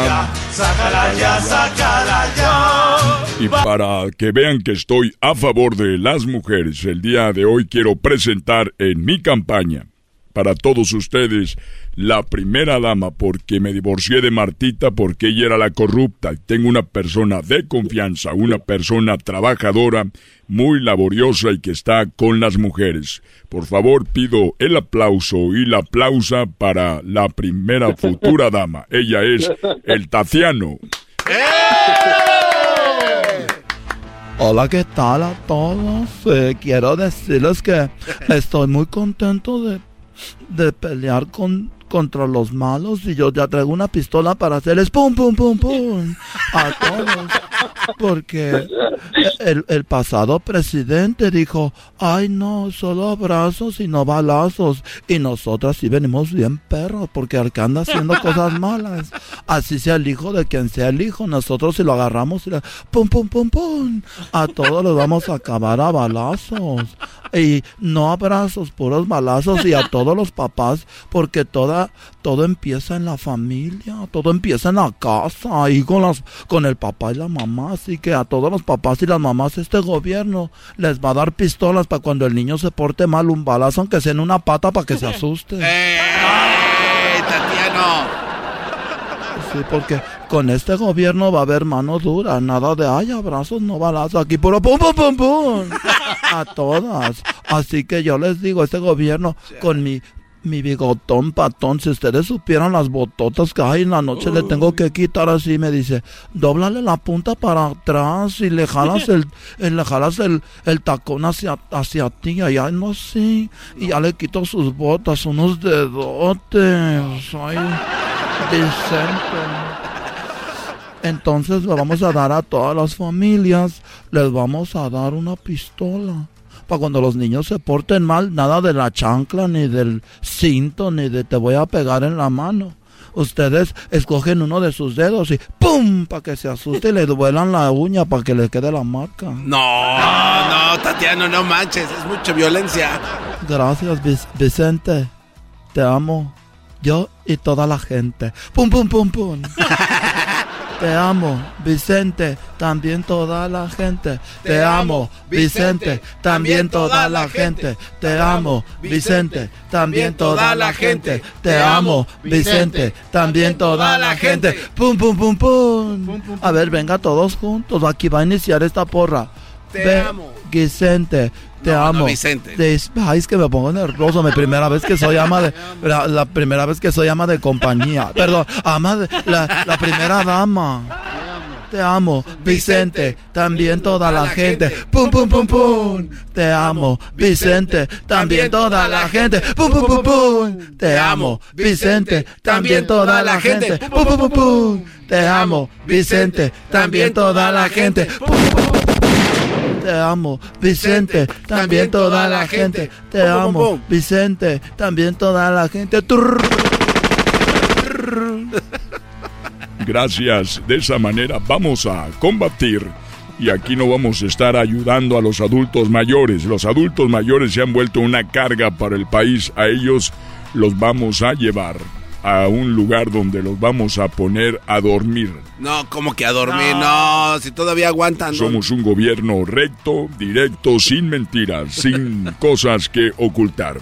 sácala ya, sácala ya. Y para que vean que estoy a favor de las mujeres, el día de hoy quiero presentar en mi campaña para todos ustedes la primera dama, porque me divorcié de Martita porque ella era la corrupta. Tengo una persona de confianza, una persona trabajadora, muy laboriosa y que está con las mujeres. Por favor, pido el aplauso y la aplausa para la primera futura dama. Ella es el Tatiano. Hola, ¿qué tal a todos? Eh, quiero decirles que estoy muy contento de, de pelear con, contra los malos, y yo ya traigo una pistola para hacerles pum, pum, pum, pum a todos. Porque el, el pasado presidente dijo, ay no, solo abrazos y no balazos. Y nosotras sí venimos bien perros, porque el que anda haciendo cosas malas, así sea el hijo de quien sea el hijo, nosotros si lo agarramos y le pum, pum, pum, pum, a todos los vamos a acabar a balazos. Y no abrazos, puros balazos. Y a todos los papás, porque toda, todo empieza en la familia, todo empieza en la casa, y con, las, con el papá y la mamá. Así que a todos los papás y las mamás este gobierno les va a dar pistolas para cuando el niño se porte mal, un balazo aunque sea en una pata para que se asuste. ¡Eh, Tatiano! Sí, porque con este gobierno va a haber mano dura, nada de ay, abrazos, no balazos, aquí puro pum, pum, pum, pum. A todas. Así que yo les digo, este gobierno con mi... mi bigotón patón, si ustedes supieran las bototas que hay en la noche, uh. le tengo que quitar así, me dice, dóblale la punta para atrás y le jalas el, el, le jalas el, el tacón hacia, hacia ti, y ay, no sé, sí. Y ya le quito sus botas, unos dedotes, ay, Vicente. Entonces le vamos a dar a todas las familias, les vamos a dar una pistola. Para cuando los niños se porten mal, nada de la chancla, ni del cinto, ni de te voy a pegar en la mano. Ustedes escogen uno de sus dedos y ¡pum! Para que se asuste y le duelan la uña para que le quede la marca. No, no, no, Tatiano, no manches, es mucha violencia. Gracias, Vic- Vicente. Te amo. Yo y toda la gente. ¡Pum, pum, pum, pum! Te amo, Vicente, también toda la gente. Te amo, Vicente, también toda la gente. Te amo, Vicente, también toda la gente. Te amo, Vicente, también toda la gente. Pum, pum, pum, pum. A ver, venga todos juntos. Aquí va a iniciar esta porra. Te amo. Vicente, te no, amo. No, Vicente. Te, ay, es que me pongo nervioso. La primera vez que soy ama de... La, la primera vez que soy ama de compañía. Perdón, ama de... La, la primera dama. Te amo, Vicente, también toda la gente. Pum, pum, pum, pum. Te amo, Vicente, también toda la gente. Pum, pum, pum, pum. Te amo, Vicente, también toda la gente. Pum, pum, pum, pum. Te amo, Vicente, también toda la gente. Te amo, Vicente, también toda la gente. Te amo, Vicente, también toda la gente. Gracias, de esa manera vamos a combatir. Y aquí no vamos a estar ayudando a los adultos mayores. Los adultos mayores se han vuelto una carga para el país. A ellos los vamos a llevar a un lugar donde los vamos a poner a dormir. No, ¿cómo que a dormir? No, no si todavía aguantan. Somos un gobierno recto, directo, sin mentiras, sin cosas que ocultar.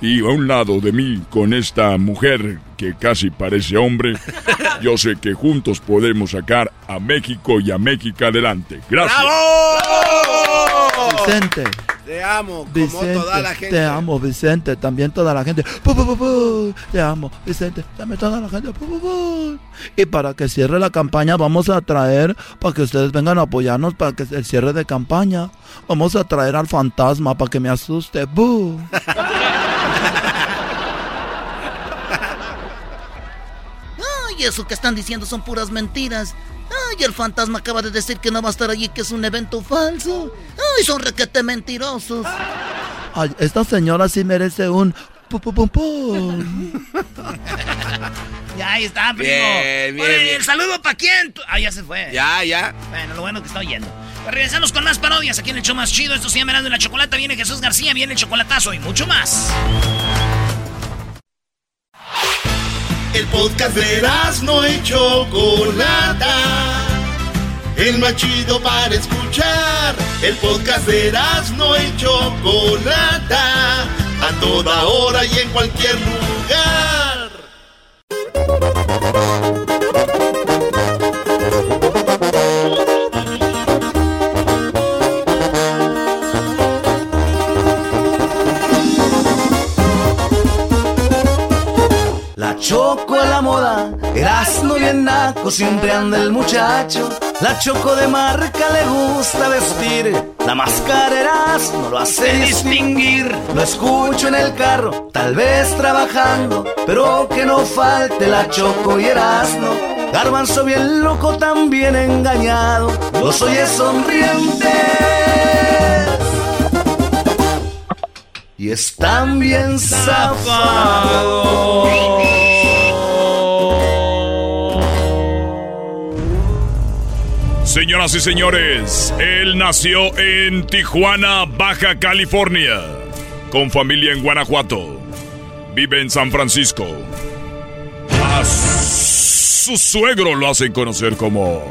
Y a un lado de mí, con esta mujer que casi parece hombre, yo sé que juntos podemos sacar a México y a México adelante. ¡Gracias! ¡Bravo! Vicente. Te amo, como Vicente, toda la gente. Te amo, Vicente, también toda la gente. ¡Pu, pu, pu, pu! Te amo, Vicente, también toda la gente. ¡Pu, pu, pu! Y para que cierre la campaña vamos a traer, para que ustedes vengan a apoyarnos, para que el cierre de campaña, vamos a traer al fantasma para que me asuste. ¡Bú! Ay, eso que están diciendo son puras mentiras. Ay, el fantasma acaba de decir que no va a estar allí, que es un evento falso. Ay, son requete mentirosos. Ay, esta señora sí merece un pum pum pum pum. Ya, ahí está, primo. Bien, bien, Oye, bien. ¿El saludo para quién? Ah, ya se fue. Ya, ya. Bueno, lo bueno que está oyendo. Pues regresamos con más parodias aquí en el show más chido. Esto se llama Erasmo y la Chocolata. Viene Jesús García, viene el chocolatazo y mucho más. El podcast de Erasmo y Chocolata, el más chido para escuchar. El podcast de Erasmo y Chocolata, a toda hora y en cualquier lugar. La Choco a la moda, Erasmo bien naco, siempre anda el muchacho. La Choco de marca le gusta vestir, la máscara Erasmo lo hace distinguir. Lo escucho en el carro, tal vez trabajando, pero que no falte la Choco y Erasmo. Garbanzo bien loco, también engañado, los oye sonrientes y están bien zafados. Señoras y señores, él nació en Tijuana, Baja California, con familia en Guanajuato. Vive en San Francisco. A su suegro lo hacen conocer como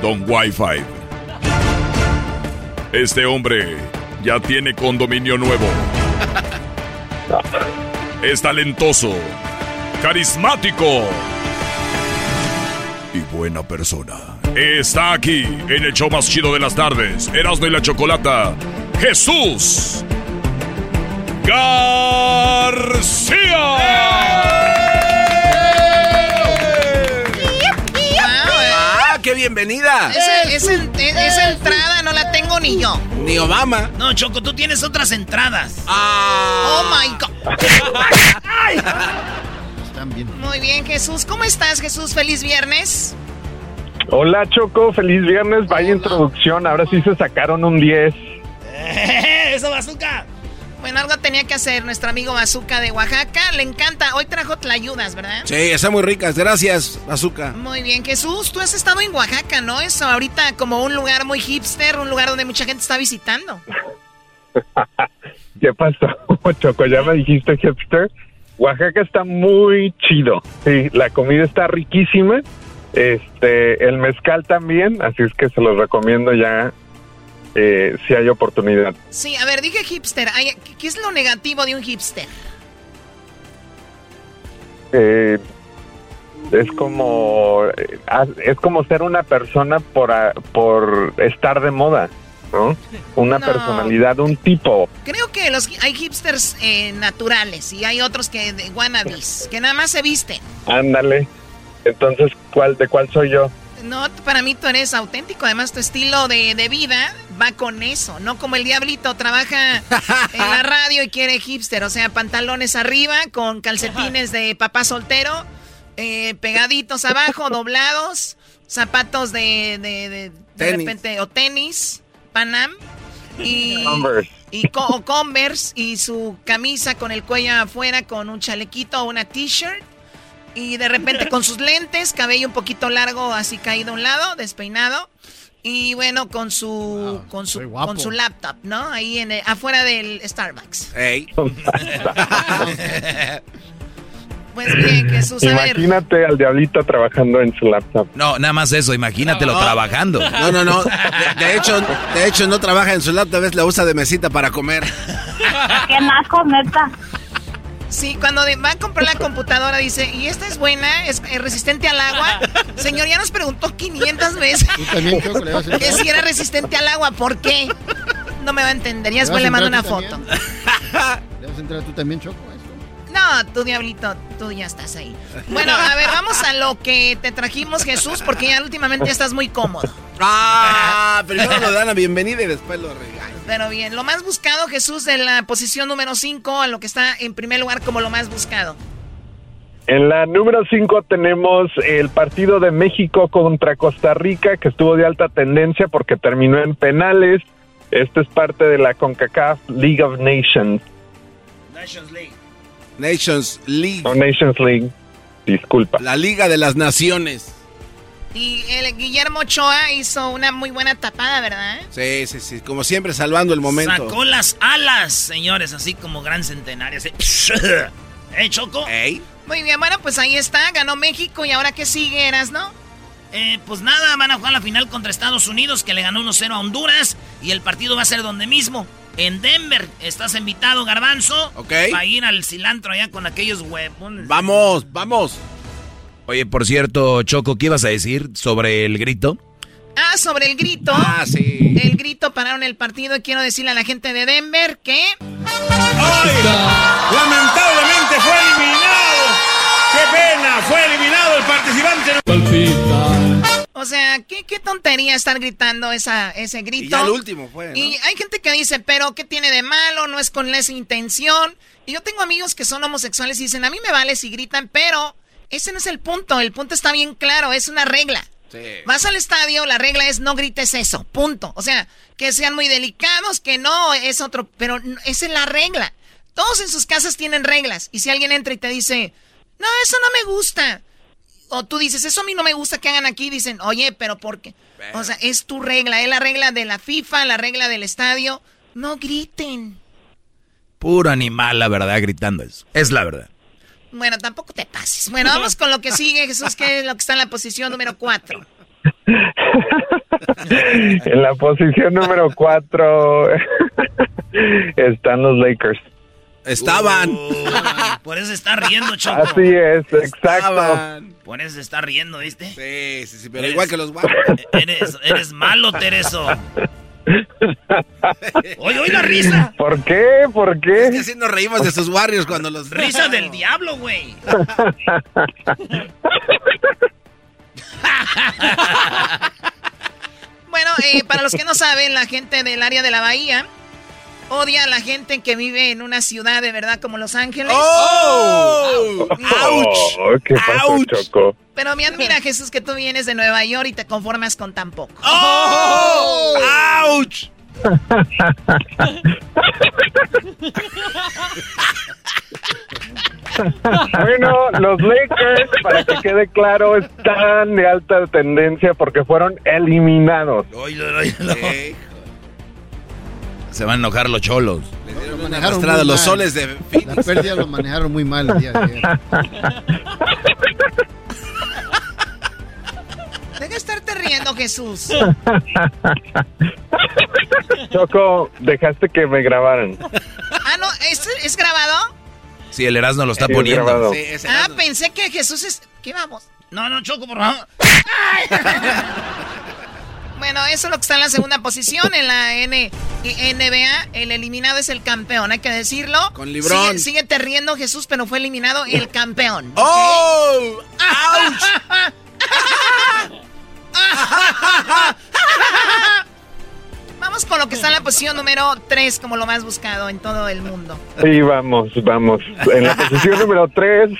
Don Wi-Fi. Este hombre ya tiene condominio nuevo. Es talentoso, carismático y buena persona. Está aquí en el show más chido de las tardes, Erasmo y la Chocolata, Jesús García. ¡Ah, qué bienvenida! Esa, esa, esa entrada no la tengo ni yo. Ni Obama. No, Choco, tú tienes otras entradas. Ah. Oh my God. Ay. Bien. Muy bien, Jesús. ¿Cómo estás, Jesús? Feliz viernes. Hola, Choco. Feliz viernes. Vaya Hola. Introducción. Ahora sí se sacaron un diez. ¡Eso, Bazooka! Bueno, algo tenía que hacer nuestro amigo Bazooka de Oaxaca. Le encanta. Hoy trajo tlayudas, ¿verdad? Sí, están muy ricas. Gracias, Bazooka. Muy bien, Jesús. Tú has estado en Oaxaca, ¿no? Eso ahorita como un lugar muy hipster, un lugar donde mucha gente está visitando. ¿Qué pasó, Choco? ¿Ya me dijiste hipster? Oaxaca está muy chido, sí, la comida está riquísima, este, el mezcal también, así es que se los recomiendo ya, eh, si hay oportunidad. Sí, a ver, dije hipster, ¿qué es lo negativo de un hipster? Eh, es como es como ser una persona por por estar de moda, ¿no? Una no. personalidad, un tipo. Creo que los hay hipsters eh, naturales y hay otros que de wannabes, que nada más se visten. Ándale. Entonces, ¿cuál de cuál soy yo? No, para mí tú eres auténtico. Además, tu estilo de, de vida va con eso. No como el diablito trabaja en la radio y quiere hipster. O sea, pantalones arriba con calcetines de papá soltero, eh, pegaditos abajo, doblados, zapatos de de, de, de repente o tenis, Panam y, y co- o Converse y su camisa con el cuello afuera con un chalequito o una t-shirt. Y de repente con sus lentes, cabello un poquito largo, así caído a un lado, despeinado. Y bueno, con su wow, con su con su laptop, ¿no? Ahí en el, afuera del Starbucks. Hey. Pues bien, Jesús, a ver. Imagínate al diablito trabajando en su laptop. No, nada más eso, imagínatelo no. trabajando. No, no, no. De, de hecho, de hecho no trabaja en su laptop, es la usa de mesita para comer. Qué naco, neta. Sí, cuando va a comprar la computadora dice, ¿y esta es buena? ¿Es resistente al agua? Señor, ya nos preguntó quinientas veces que si era resistente al agua, ¿por qué? No me va a entender, ya después le mando una foto. ¿Le vas a entrar tú también, Choco? No, tú, diablito, tú ya estás ahí. Bueno, a ver, vamos a lo que te trajimos, Jesús, porque ya últimamente estás muy cómodo. Ah, primero lo dan la bienvenida y después lo regalan. Pero bien, lo más buscado, Jesús, de la posición número cinco, a lo que está en primer lugar como lo más buscado. En la número cinco tenemos el partido de México contra Costa Rica, que estuvo de alta tendencia porque terminó en penales. Este es parte de la CONCACAF League of Nations. Nations League. Nations League. No, Nations League. Disculpa. La Liga de las Naciones. Y el Guillermo Ochoa hizo una muy buena tapada, ¿verdad? Sí, sí, sí. Como siempre, salvando el momento. Sacó las alas, señores, así como gran centenario. Así. ¿Eh, Choco? ¿Eh? Muy bien, bueno, pues ahí está. Ganó México y ahora ¿qué sigue, Erasno? Eh, pues nada, van a jugar la final contra Estados Unidos, que le ganó uno cero a Honduras. Y el partido va a ser donde mismo. En Denver, estás invitado, Garbanzo. Ok. Para ir al cilantro allá con aquellos huevones. Vamos, vamos. Oye, por cierto, Choco, ¿qué ibas a decir sobre el grito? Ah, sobre el grito. Ah, sí. El grito, pararon el partido y quiero decirle a la gente de Denver que... ¡Ay! Lamentablemente fue eliminado. ¡Qué pena! Fue eliminado el participante. Palpita. O sea, ¿qué, qué tontería estar gritando esa, ese grito. Y ya el último fue, ¿no? Y hay gente que dice, pero ¿qué tiene de malo? No es con esa intención. Y yo tengo amigos que son homosexuales y dicen, a mí me vale si gritan, pero... Ese no es el punto, el punto está bien claro, es una regla. Sí. Vas al estadio, la regla es no grites eso, punto. O sea, que sean muy delicados, que no, es otro, pero esa es la regla. Todos en sus casas tienen reglas, y si alguien entra y te dice, no, eso no me gusta, o tú dices, eso a mí no me gusta que hagan aquí, dicen, oye, pero ¿por qué? Bueno. O sea, es tu regla, es la regla de la FIFA, la regla del estadio, no griten. Puro animal, la verdad, gritando eso, es la verdad. Bueno, tampoco te pases. Bueno, vamos con lo que sigue, Jesús, que es lo que está en la posición número cuatro. En la posición número cuatro están los Lakers. Estaban. Uh, por eso está riendo, Choco. Así es, Estaban. Exacto. Por eso está riendo, ¿viste? Sí, sí, sí, pero eres, igual que los Warriors. Eres, eres malo, Tereso. Oye, oye la risa. ¿Por qué? ¿Por qué? Es que así nos reímos de sus Warriors cuando los... Risa del diablo, güey. Bueno, eh, para los que no saben, la gente del área de la bahía odia a la gente que vive en una ciudad de verdad como Los Ángeles. ¡Oh! ¡Auch! Oh, ¿qué pasó, Choco? Pero mira, mira, Jesús, que tú vienes de Nueva York y te conformas con tan poco. ¡Oh! ¡Auch! Bueno, los Lakers, para que quede claro, están de alta tendencia porque fueron eliminados. Oy, oy, oy, oy. Se van a enojar los cholos. Les dieron lo una arrastrada, los mal. Soles de Phoenix. La pérdida lo manejaron muy mal el día de ayer. Deja estarte riendo, Jesús. Choco, dejaste que me grabaran. Ah, no, ¿es, es grabado? Sí, el Erasmo lo está es poniendo. Sí, es ah, pensé que Jesús es... ¿Qué vamos? No, no, Choco, por favor. Bueno, eso es lo que está en la segunda posición en la N B A. El eliminado es el campeón, hay que decirlo. Con Librón. Sigue, sigue te riendo, Jesús, pero fue eliminado el campeón. ¿Okay? ¡Oh! ¡Auch! Vamos con lo que está en la posición número tres, como lo más buscado en todo el mundo. Sí, vamos, vamos. En la posición número tres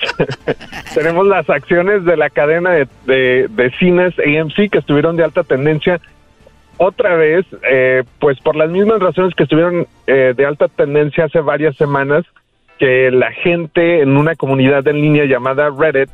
tenemos las acciones de la cadena de, de, de cines A M C que estuvieron de alta tendencia otra vez, eh, pues por las mismas razones que estuvieron eh, de alta tendencia hace varias semanas, que la gente en una comunidad en línea llamada Reddit,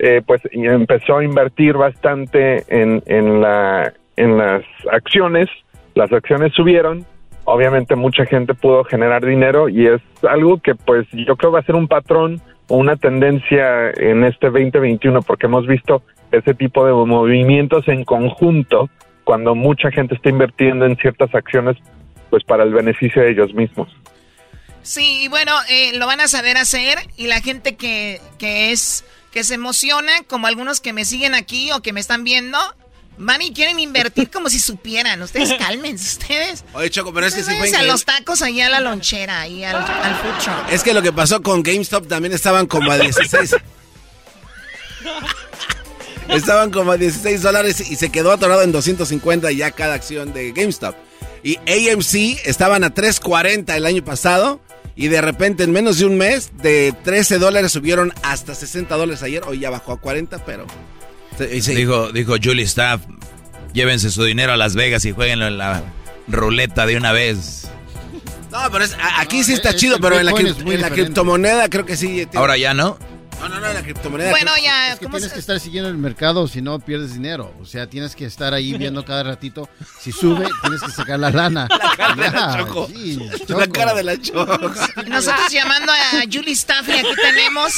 eh, pues empezó a invertir bastante en, en, la, en las acciones. Las acciones subieron, obviamente mucha gente pudo generar dinero y es algo que pues yo creo va a ser un patrón o una tendencia en este veinte veintiuno, porque hemos visto ese tipo de movimientos en conjunto cuando mucha gente está invirtiendo en ciertas acciones pues para el beneficio de ellos mismos. Sí, y bueno, eh, lo van a saber hacer y la gente que, que es que se emociona, como algunos que me siguen aquí o que me están viendo, van y quieren invertir como si supieran. Ustedes cálmense, ustedes. Oye, Choco, pero es que se fue a los tacos ahí a la lonchera, ahí al, al food truck. Es que lo que pasó con GameStop también estaban como a dieciséis. Estaban como a dieciséis dólares y se quedó atorado en doscientos cincuenta ya cada acción de GameStop. Y A M C estaban a tres cuarenta el año pasado y de repente en menos de un mes de trece dólares subieron hasta sesenta dólares ayer. Hoy ya bajó a cuarenta, pero... Sí, sí. Dijo, dijo Julie Staff, llévense su dinero a Las Vegas y jueguenlo en la ruleta de una vez. No, pero es, a, aquí no, sí está es, chido, pero en la, en la criptomoneda creo que sí. Tiene... Ahora ya no. No, no, no, en la criptomoneda. Bueno, creo... ya. Es que tienes se... que estar siguiendo el mercado, si no pierdes dinero. O sea, tienes que estar ahí viendo cada ratito. Si sube, tienes que sacar la lana. La cara ya, de la Choco. Sí, Choco. La cara de la Choco. Nosotros llamando a Julie Staff y aquí tenemos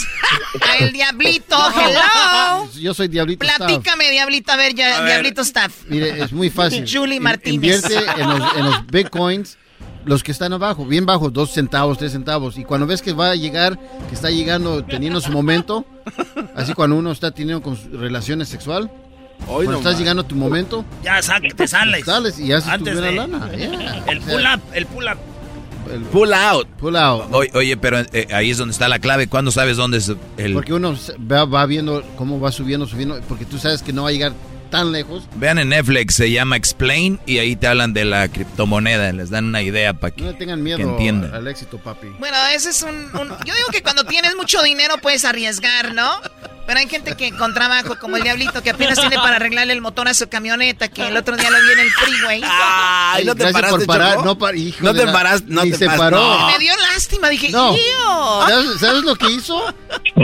a el Diablito. Hello. Yo soy Diablito. Platícame, Staff. Diablito. A ver, ya, a ver, Diablito Staff. Mire, es muy fácil. Julie Martínez. Invierte en los, en los bitcoins. Los que están abajo, bien bajos, dos centavos, tres centavos. Y cuando ves que va a llegar, que está llegando, teniendo su momento, así cuando uno está teniendo con relaciones sexual, hoy cuando no estás man. llegando a tu momento, ya saca, te sales. sales y haces Antes tu de... lana. Yeah. El pull up, el pull up. El pull out. Pull out. O, oye, pero eh, ahí es donde está la clave. ¿Cuándo sabes dónde es el...? Porque uno va, va viendo cómo va subiendo, subiendo, porque tú sabes que no va a llegar tan lejos. Vean en Netflix, se llama Explain y ahí te hablan de la criptomoneda, les dan una idea para que no tengan miedo, que entiendan al éxito, papi. Bueno, ese es un, un yo digo que cuando tienes mucho dinero puedes arriesgar, ¿no? Pero hay gente que con trabajo, como el Diablito, que apenas tiene para arreglarle el motor a su camioneta, que el otro día lo vi en el freeway. Ah, no te paraste, por parar, no, par, hijo no te la, paraste, no te se pas, paró. No. Me dio lástima, dije, no. ¿Sabes, ¿Sabes lo que hizo?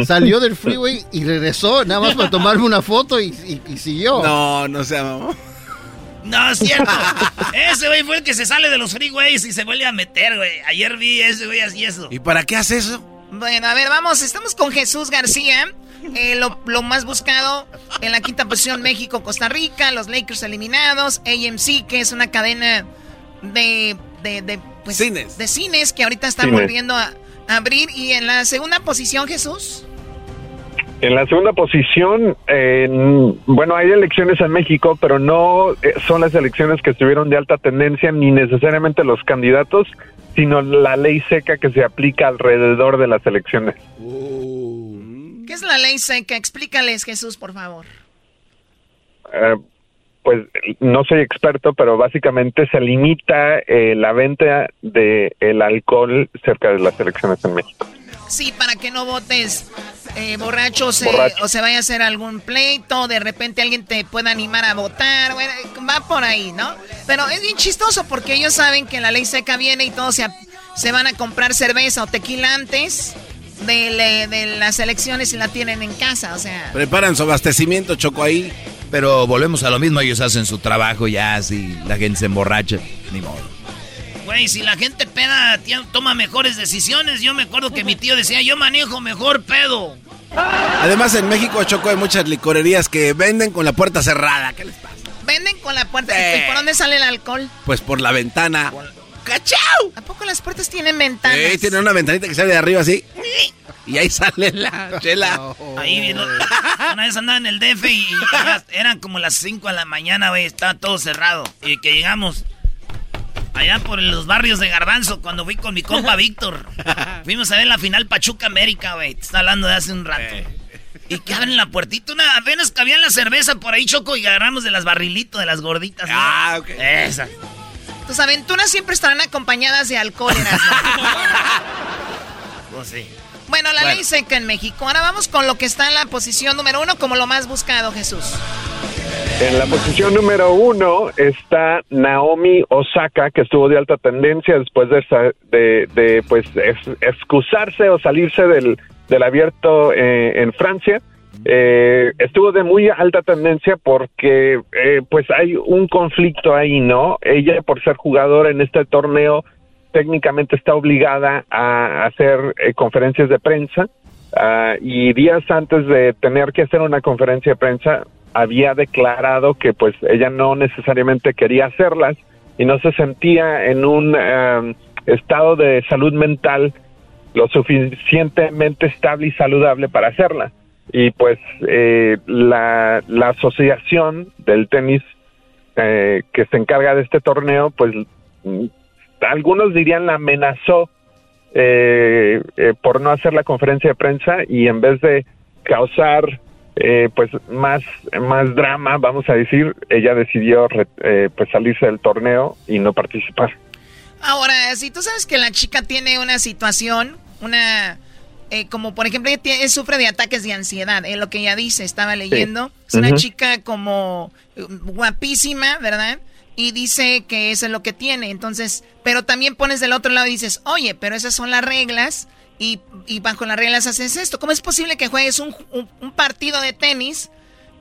Salió del freeway y regresó, nada más para tomarme una foto y, y, y siguió. No. No, no sea mamón. No, es cierto. Ese güey fue el que se sale de los freeways y se vuelve a meter, güey. Ayer vi ese güey así eso. ¿Y para qué hace eso? Bueno, a ver, vamos. Estamos con Jesús García. Eh, lo, lo más buscado en la quinta posición, México-Costa Rica. Los Lakers eliminados. A M C, que es una cadena de... de, de pues, cines. De cines que ahorita están cines. volviendo a, a abrir. Y en la segunda posición, Jesús... En la segunda posición, eh, bueno, hay elecciones en México, pero no son las elecciones que estuvieron de alta tendencia, ni necesariamente los candidatos, sino la ley seca que se aplica alrededor de las elecciones. ¿Qué es la ley seca? Explícales, Jesús, por favor. Eh, pues no soy experto, pero básicamente se limita eh, la venta de el alcohol cerca de las elecciones en México. Sí, para que no votes eh, borracho, se, borracho o se vaya a hacer algún pleito, de repente alguien te pueda animar a votar, bueno, va por ahí, ¿no? Pero es bien chistoso porque ellos saben que la ley seca viene y todos se, se van a comprar cerveza o tequila antes de, le, de las elecciones y la tienen en casa, o sea... Preparan su abastecimiento, Choco, ahí, pero volvemos a lo mismo, ellos hacen su trabajo ya, así la gente se emborracha, ni modo. Güey, si la gente peda tía, toma mejores decisiones. Yo me acuerdo que mi tío decía, yo manejo mejor pedo. Además, en México, Choco, hay muchas licorerías que venden con la puerta cerrada. ¿Qué les pasa? Venden con la puerta cerrada. Sí. ¿Y por dónde sale el alcohol? Pues por la ventana. Por... ¡Cachau! ¿A poco las puertas tienen ventanas? Sí, tienen una ventanita que sale de arriba así. Y ahí sale la chela. Oh. Ahí vino. Una vez andaba en el D F y, y eran como las cinco de la mañana, güey. Estaba todo cerrado. Y que llegamos allá por los barrios de Garbanzo cuando fui con mi compa Víctor. Fuimos a ver la final Pachuca América, güey. Te está hablando de hace un rato. Eh. Y que abren la puertita, una, apenas cabían la cerveza por ahí, Choco, y agarramos de las barrilitos, de las gorditas. Ah, ¿no? Ok. Esas. Tus aventuras siempre estarán acompañadas de alcohol, ¿no? Pues sí. Bueno, la bueno. ley seca en México. Ahora vamos con lo que está en la posición número uno como lo más buscado, Jesús. En la posición número uno está Naomi Osaka, que estuvo de alta tendencia después de, de, de pues, excusarse o salirse del... del abierto eh, en Francia. Eh, estuvo de muy alta tendencia porque eh, pues hay un conflicto ahí, ¿no? Ella, por ser jugadora en este torneo, técnicamente está obligada a hacer eh, conferencias de prensa uh, y días antes de tener que hacer una conferencia de prensa había declarado que pues ella no necesariamente quería hacerlas y no se sentía en un um, estado de salud mental lo suficientemente estable y saludable para hacerla. Y pues eh, la, la asociación del tenis eh, que se encarga de este torneo, pues algunos dirían la amenazó eh, eh, por no hacer la conferencia de prensa y en vez de causar eh, pues más, más drama, vamos a decir, ella decidió re, eh, pues salirse del torneo y no participar. Ahora, si tú sabes que la chica tiene una situación, una eh, como por ejemplo ella tiene, sufre de ataques de ansiedad, es eh, lo que ella dice, estaba leyendo, sí. Es una uh-huh. chica como guapísima, ¿verdad? Y dice que eso es lo que tiene, entonces, pero también pones del otro lado y dices, oye, pero esas son las reglas y, y bajo las reglas haces esto, ¿cómo es posible que juegues un, un, un partido de tenis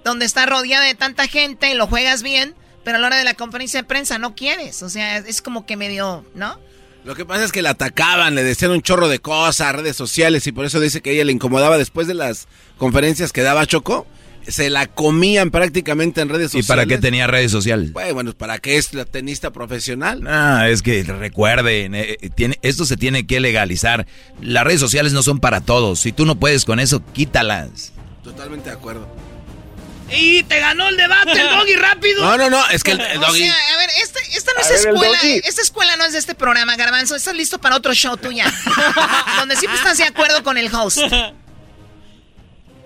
donde estás rodeada de tanta gente y lo juegas bien? Pero a la hora de la conferencia de prensa no quieres, o sea, es como que medio, ¿no? Lo que pasa es que la atacaban, le decían un chorro de cosas, redes sociales, y por eso dice que ella le incomodaba después de las conferencias que daba Choco, se la comían prácticamente en redes sociales. ¿Y para qué tenía redes sociales? Bueno, bueno, ¿para qué es la tenista profesional? Ah, es que recuerden, eh, tiene, esto se tiene que legalizar, las redes sociales no son para todos, si tú no puedes con eso, quítalas. Totalmente de acuerdo. Y te ganó el debate el Doggy rápido. No, no, no, es que el, el Doggy. O sea, a ver, esta, esta no es escuela. Esta escuela no es de este programa, Garbanzo. Estás listo para otro show tuya. Donde siempre estás de acuerdo con el host.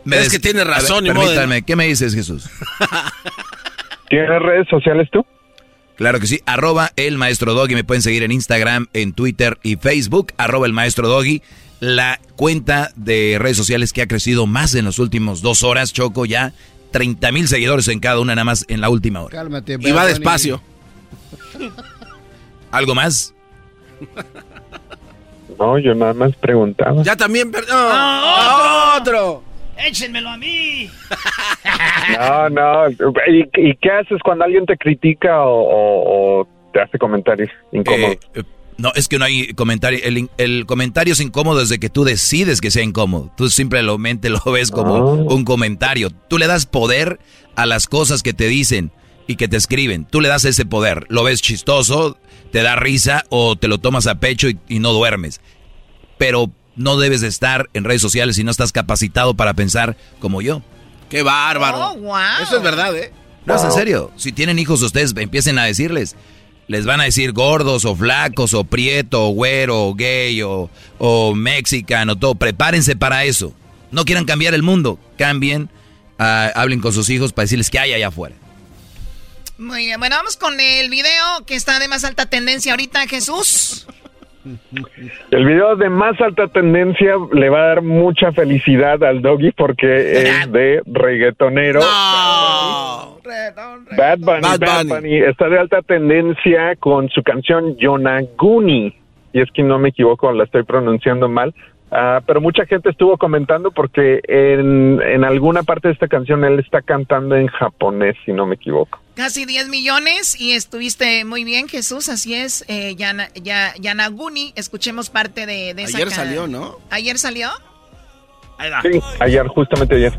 Me es des... que tienes razón, ver, permítanme, de... ¿qué me dices, Jesús? ¿Tienes redes sociales tú? Claro que sí, arroba el maestro Doggy. Me pueden seguir en Instagram, en Twitter y Facebook, arroba el maestro Doggy. La cuenta de redes sociales que ha crecido más en las últimas dos horas, Choco, ya. treinta mil seguidores en cada una nada más en la última hora. Cálmate, y va despacio. ¿Algo más? No, yo nada más preguntaba. Ya también, perdón. ¡Oh, otro! ¡Oh, otro! ¡Échenmelo a mí! No, no. ¿Y, y qué haces cuando alguien te critica o, o, o te hace comentarios incómodos? Eh, no, es que no hay comentario. El, el comentario es incómodo desde que tú decides que sea incómodo. Tú simplemente lo ves como oh. un comentario. Tú le das poder a las cosas que te dicen y que te escriben. Tú le das ese poder. Lo ves chistoso, te da risa o te lo tomas a pecho y, y no duermes. Pero no debes de estar en redes sociales si no estás capacitado para pensar como yo. ¡Qué bárbaro! Oh, wow. Eso es verdad, ¿eh? No, wow. Es en serio. Si tienen hijos ustedes, empiecen a decirles... Les van a decir gordos o flacos o prieto o güero o gay o, o mexicano, todo. Prepárense para eso. No quieran cambiar el mundo. Cambien, uh, hablen con sus hijos para decirles qué hay allá afuera. Muy bien, bueno, vamos con el video que está de más alta tendencia ahorita, Jesús. El video de más alta tendencia le va a dar mucha felicidad al Doggy porque es de reggaetonero. No. Bad Bunny, Bad Bunny. Bad Bunny está de alta tendencia con su canción Yonaguni. Y es que no me equivoco, la estoy pronunciando mal. Uh, pero mucha gente estuvo comentando porque en, en alguna parte de esta canción él está cantando en japonés, si no me equivoco. Casi diez millones y estuviste muy bien, Jesús, así es. Eh, Yana, ya, Yanaguni, escuchemos parte de, de esa canción. Ayer cara. salió, ¿no? ¿Ayer salió? Ahí va. Sí, ayer, justamente ayer.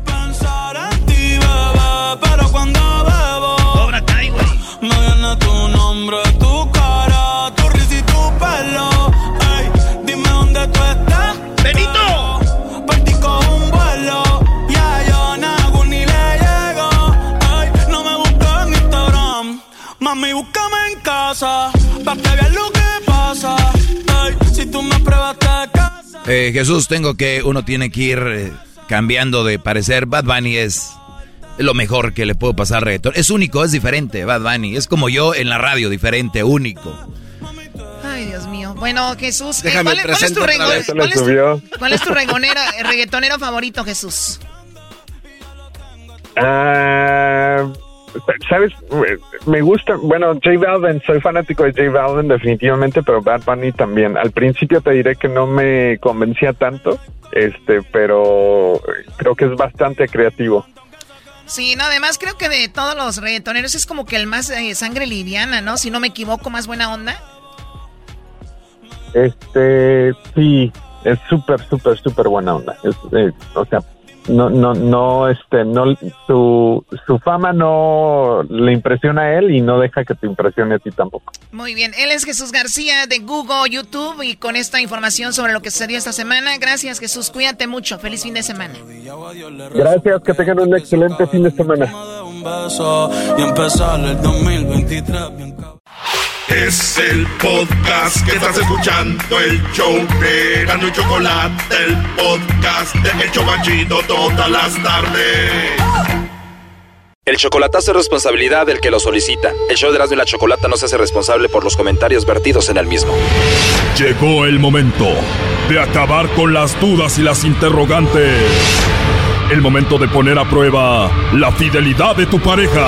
Pero cuando bebo, Cobra Kai, güey. Me viene tu nombre, tu cara, tu risa y tu pelo. Ey, dime dónde tú estás. ¡Benito! Eh, Jesús, tengo que, uno tiene que ir eh, cambiando de parecer. Bad Bunny es lo mejor que le puedo pasar al reggaetón. Es único, es diferente, Bad Bunny. Es como yo en la radio, diferente, único. Ay, Dios mío. Bueno, Jesús, eh, ¿cuál, ¿cuál, es tu rego- vez, ¿cuál, es tu, ¿cuál es tu regonera, reggaetonero favorito, Jesús? Ah... Uh... ¿Sabes? Me gusta, bueno, J Balvin, soy fanático de J Balvin definitivamente, pero Bad Bunny también. Al principio te diré que no me convencía tanto, este, pero creo que es bastante creativo. Sí, no, además creo que de todos los reggaetoneros es como que el más eh, sangre liviana, ¿no? Si no me equivoco, más buena onda. Este, sí, es súper, súper, súper buena onda. Es, eh, o sea... No, no, no, este, no, su, su fama no le impresiona a él y no deja que te impresione a ti tampoco. Muy bien, él es Jesús García de Google, YouTube, y con esta información sobre lo que sucedió esta semana. Gracias, Jesús, cuídate mucho, feliz fin de semana. Gracias, que tengan un excelente fin de semana. Es el podcast que estás escuchando, el show de Gano y Chocolate, el podcast de El Chobachito todas las tardes. El chocolatazo es responsabilidad del que lo solicita. El show de Erasmo y la Chocolata no se hace responsable por los comentarios vertidos en el mismo. Llegó el momento de acabar con las dudas y las interrogantes. El momento de poner a prueba la fidelidad de tu pareja.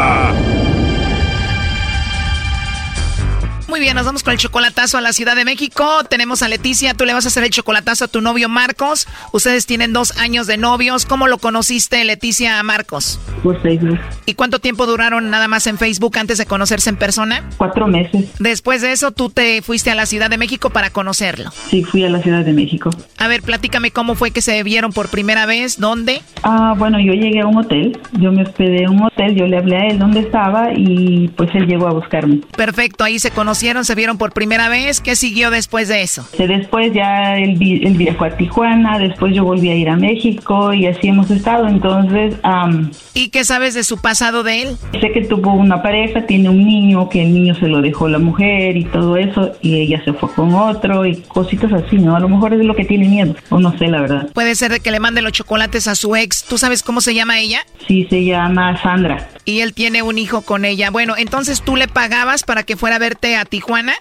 Muy bien, nos vamos con El Chocolatazo a la Ciudad de México. Tenemos a Leticia, tú le vas a hacer el chocolatazo a tu novio Marcos. Ustedes tienen dos años de novios. ¿Cómo lo conociste, Leticia, a Marcos? Por Facebook. ¿Y cuánto tiempo duraron nada más en Facebook antes de conocerse en persona? Cuatro meses. Después de eso, ¿tú te fuiste a la Ciudad de México para conocerlo? Sí, fui a la Ciudad de México. A ver, platícame cómo fue que se vieron por primera vez, ¿dónde? Ah, bueno, yo llegué a un hotel, yo me hospedé en un hotel, yo le hablé a él dónde estaba y pues él llegó a buscarme. Perfecto, ahí se conocieron, se vieron por primera vez, ¿qué siguió después de eso? Después ya él, él viajó a Tijuana, después yo volví a ir a México y así hemos estado, entonces... Um, ¿Y qué sabes de su pasado de él? Sé que tuvo una pareja, tiene un niño, que el niño se lo dejó la mujer y todo eso, y ella se fue con otro y cositas así, ¿no? A lo mejor es lo que tiene miedo, o no sé, la verdad. Puede ser de que le mande los chocolates a su ex. ¿Tú sabes cómo se llama ella? Sí, se llama Sandra. Y él tiene un hijo con ella. Bueno, entonces, ¿tú le pagabas para que fuera a verte a Tijuana?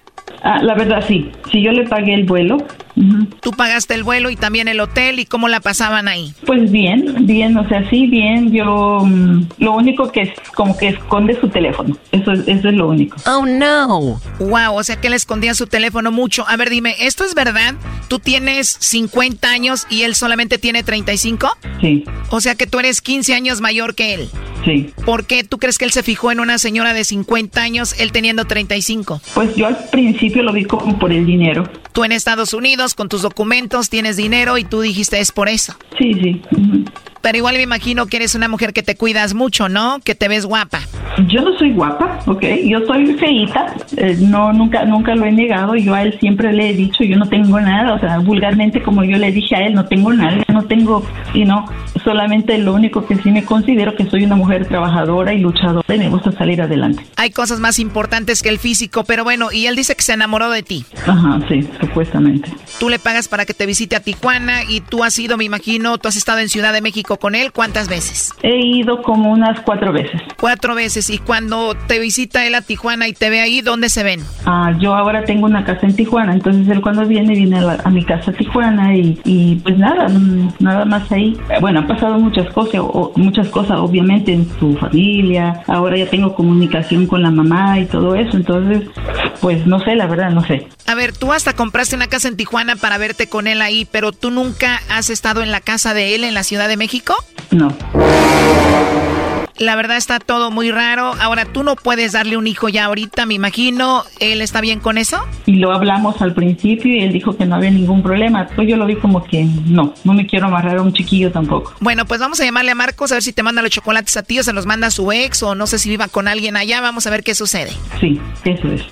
Ah, la verdad, sí. Sí, yo le pagué el vuelo. Uh-huh. Tú pagaste el vuelo y también el hotel, ¿y cómo la pasaban ahí? Pues bien, bien, o sea, sí, bien. Yo, um, lo único que es como que esconde su teléfono. Eso, eso es lo único. Oh, no. Wow, o sea, que él escondía su teléfono mucho. A ver, dime, ¿esto es verdad? ¿Tú tienes cincuenta años y él solamente tiene treinta y cinco? Sí. O sea, que tú eres quince años mayor que él. Sí. ¿Por qué tú crees que él se fijó en una señora de cincuenta años, él teniendo treinta y cinco? Pues yo al principio lo vi como por el dinero. Tú en Estados Unidos, con tus documentos, tienes dinero y tú dijiste es por eso. Sí, sí. Uh-huh. Pero igual me imagino que eres una mujer que te cuidas mucho, ¿no? Que te ves guapa. Yo no soy guapa, ¿ok? Yo soy feíta, eh, no, nunca, nunca lo he negado. Yo a él siempre le he dicho, yo no tengo nada, o sea, vulgarmente como yo le dije a él, no tengo nada, no tengo, y no, solamente lo único que sí me considero que soy una mujer trabajadora y luchadora y me gusta salir adelante. Hay cosas más importantes que el físico, pero bueno, y él dice que se enamoró de ti. Ajá, sí, supuestamente. Tú le pagas para que te visite a Tijuana y tú has ido, me imagino, tú has estado en Ciudad de México con él, ¿cuántas veces? He ido como unas cuatro veces. Cuatro veces, y cuando te visita él a Tijuana y te ve ahí, ¿dónde se ven? Ah, yo ahora tengo una casa en Tijuana, entonces él cuando viene, viene a, la, a mi casa a Tijuana y, y pues nada, nada más ahí. Bueno, han pasado muchas cosas, o, muchas cosas obviamente en su familia, ahora ya tengo comunicación con la mamá y todo eso, entonces pues no sé, la verdad no sé. A ver, tú hasta compraste una casa en Tijuana para verte con él ahí, pero ¿tú nunca has estado en la casa de él en la Ciudad de México? No. La verdad está todo muy raro. Ahora, tú no puedes darle un hijo ya ahorita, me imagino. ¿Él está bien con eso? Y lo hablamos al principio y él dijo que no había ningún problema. Pues yo lo vi como que no, no me quiero amarrar a un chiquillo tampoco. Bueno, pues vamos a llamarle a Marcos a ver si te manda los chocolates a ti o se los manda a su ex o no sé si viva con alguien allá. Vamos a ver qué sucede. Sí, eso es.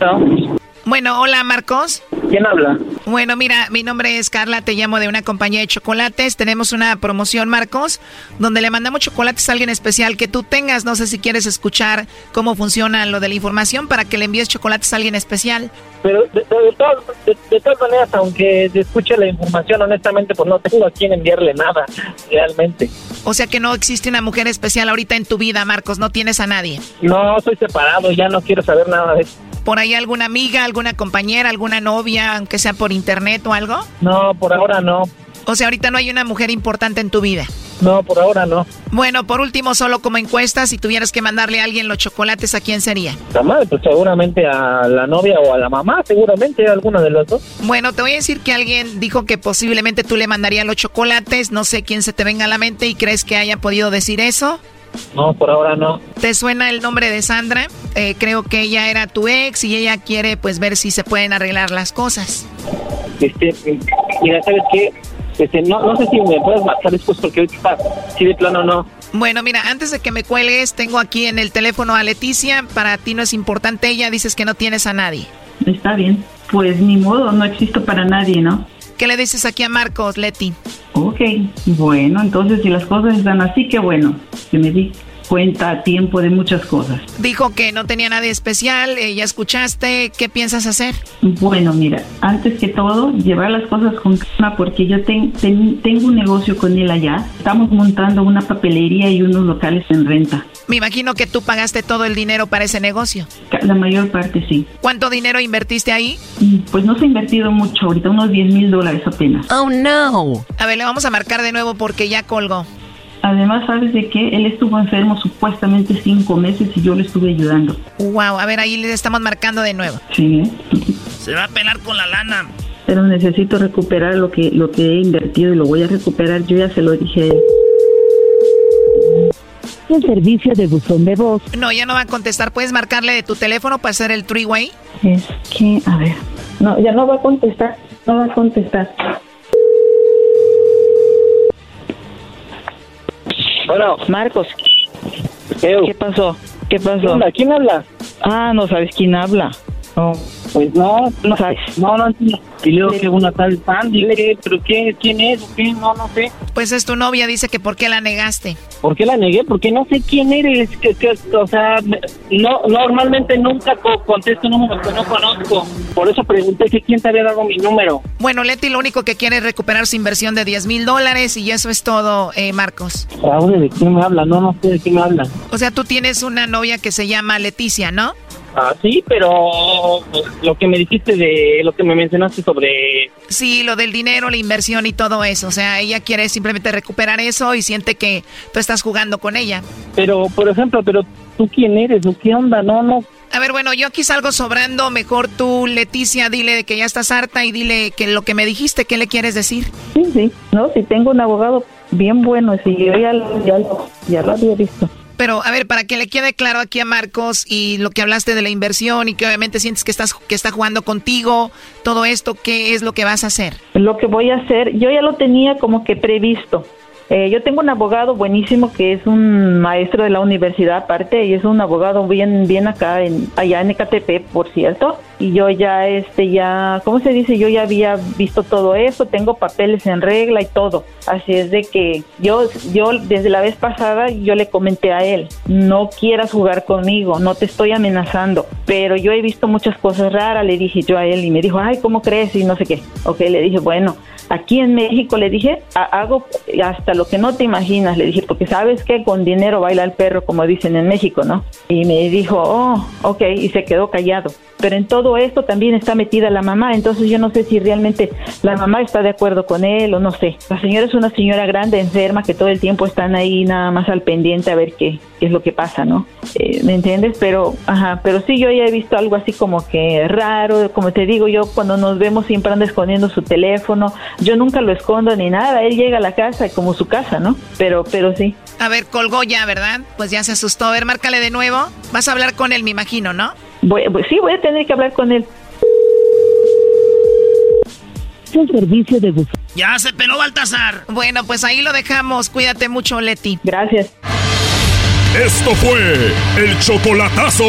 ¿No? Bueno, hola Marcos. ¿Quién habla? Bueno, mira, mi nombre es Carla, te llamo de una compañía de chocolates. Tenemos una promoción, Marcos, donde le mandamos chocolates a alguien especial que tú tengas. No sé si quieres escuchar cómo funciona lo de la información para que le envíes chocolates a alguien especial. Pero de, de, de, todas, de, de todas maneras, aunque escuche la información, honestamente, pues no tengo a quién enviarle nada, realmente. O sea que no existe una mujer especial ahorita en tu vida, Marcos, no tienes a nadie. No, soy separado, ya no quiero saber nada de eso. ¿Por ahí alguna amiga, alguna compañera, alguna novia, aunque sea por internet o algo? No, por ahora no. O sea, ahorita no hay una mujer importante en tu vida. No, por ahora no. Bueno, por último, solo como encuesta, si tuvieras que mandarle a alguien los chocolates, ¿a quién sería? La madre, pues seguramente a la novia o a la mamá, seguramente a alguna de los dos. Bueno, te voy a decir que alguien dijo que posiblemente tú le mandarías los chocolates, no sé quién se te venga a la mente y crees que haya podido decir eso. No, por ahora no. ¿Te suena el nombre de Sandra? Eh, creo que ella era tu ex y ella quiere pues ver si se pueden arreglar las cosas. Este, mira, ¿sabes qué? Este, no, no sé si me puedes marcar después porque hoy pasa, si de plano no. Bueno, mira, antes de que me cuelgues, tengo aquí en el teléfono a Leticia. Para ti no es importante ella, dices que no tienes a nadie. Está bien, pues ni modo, no existo para nadie, ¿no? ¿Qué le dices aquí a Marcos, Leti? Ok, bueno, entonces si las cosas están así, qué bueno, que me di cuenta a tiempo de muchas cosas. Dijo que no tenía nada especial, eh, ya escuchaste, ¿qué piensas hacer? Bueno, mira, antes que todo, llevar las cosas con calma, porque yo ten, ten, tengo un negocio con él allá, estamos montando una papelería y unos locales en renta. Me imagino que tú pagaste todo el dinero para ese negocio. La mayor parte, sí. ¿Cuánto dinero invertiste ahí? Pues no se ha invertido mucho, ahorita unos diez mil dólares apenas. Oh, no. A ver, le vamos a marcar de nuevo porque ya colgó. Además, ¿sabes de qué? Él estuvo enfermo supuestamente cinco meses y yo le estuve ayudando. Wow, a ver, ahí le estamos marcando de nuevo. Sí. Se va a pelar con la lana. Pero necesito recuperar lo que, lo que he invertido y lo voy a recuperar. Yo ya se lo dije a él. El servicio de buzón de voz. No, ya no va a contestar. ¿Puedes marcarle de tu teléfono para hacer el three-way? Es que, a ver. No, ya no va a contestar. No va a contestar. Bueno. Marcos. Eww. ¿Qué pasó? ¿Qué pasó? ¿Quién habla? ¿Quién habla? Ah, no sabes quién habla. No. Pues no, no sabes. No, no, no. Y luego que una tal fan, dile que, pero qué, quién es, qué, no, no sé. Pues es tu novia, dice que por qué la negaste. ¿Por qué la negué? Porque no sé quién eres, que, que, o sea, no, normalmente nunca contesto números que no conozco. Por eso pregunté que quién te había dado mi número. Bueno, Leti, lo único que quiere es recuperar su inversión de diez mil dólares y eso es todo, eh, Marcos. Raúl, ¿de quién me habla? No, no sé de quién me habla. O sea, tú tienes una novia que se llama Leticia, ¿no? Ah, sí, pero lo que me dijiste de lo que me mencionaste sobre... Sí, lo del dinero, la inversión y todo eso. O sea, ella quiere simplemente recuperar eso y siente que tú estás jugando con ella. Pero, por ejemplo, pero ¿tú quién eres? ¿O qué onda? No, no. A ver, bueno, yo aquí salgo sobrando. Mejor tú, Leticia, dile que ya estás harta y dile que lo que me dijiste, ¿qué le quieres decir? Sí, sí. No, si tengo un abogado bien bueno, si yo ya, ya, ya lo había visto. Pero, a ver, para que le quede claro aquí a Marcos y lo que hablaste de la inversión y que obviamente sientes que estás que está jugando contigo, todo esto, ¿qué es lo que vas a hacer? Lo que voy a hacer, yo ya lo tenía como que previsto. Eh, yo tengo un abogado buenísimo que es un maestro de la universidad aparte y es un abogado bien bien acá, en, allá en Ecatepec, por cierto. Y yo ya, este, ya, ¿cómo se dice? Yo ya había visto todo eso, tengo papeles en regla y todo. Así es de que yo, yo desde la vez pasada, yo le comenté a él, no quieras jugar conmigo, no te estoy amenazando. Pero yo he visto muchas cosas raras, le dije yo a él y me dijo, ay, ¿cómo crees? Y no sé qué. Ok, le dije, bueno, aquí en México, le dije, hago hasta lo que no te imaginas, le dije, porque sabes que con dinero baila el perro, como dicen en México, ¿no? Y me dijo, oh, ok, y se quedó callado. Pero en todo esto también está metida la mamá, entonces yo no sé si realmente la mamá está de acuerdo con él o no sé. La señora es una señora grande, enferma, que todo el tiempo están ahí nada más al pendiente a ver qué, qué es lo que pasa, ¿no? Eh, ¿me entiendes? Pero, ajá, pero sí, yo ya he visto algo así como que raro, como te digo, yo cuando nos vemos siempre anda escondiendo su teléfono, yo nunca lo escondo ni nada, él llega a la casa como su casa, ¿no? Pero, pero sí. A ver, colgó ya, ¿verdad? Pues ya se asustó, a ver, márcale de nuevo, vas a hablar con él, me imagino, ¿no? Voy, sí, voy a tener que hablar con él. El servicio de bus. Ya se peló Baltasar. Bueno, pues ahí lo dejamos. Cuídate mucho, Leti. Gracias. Esto fue el chocolatazo.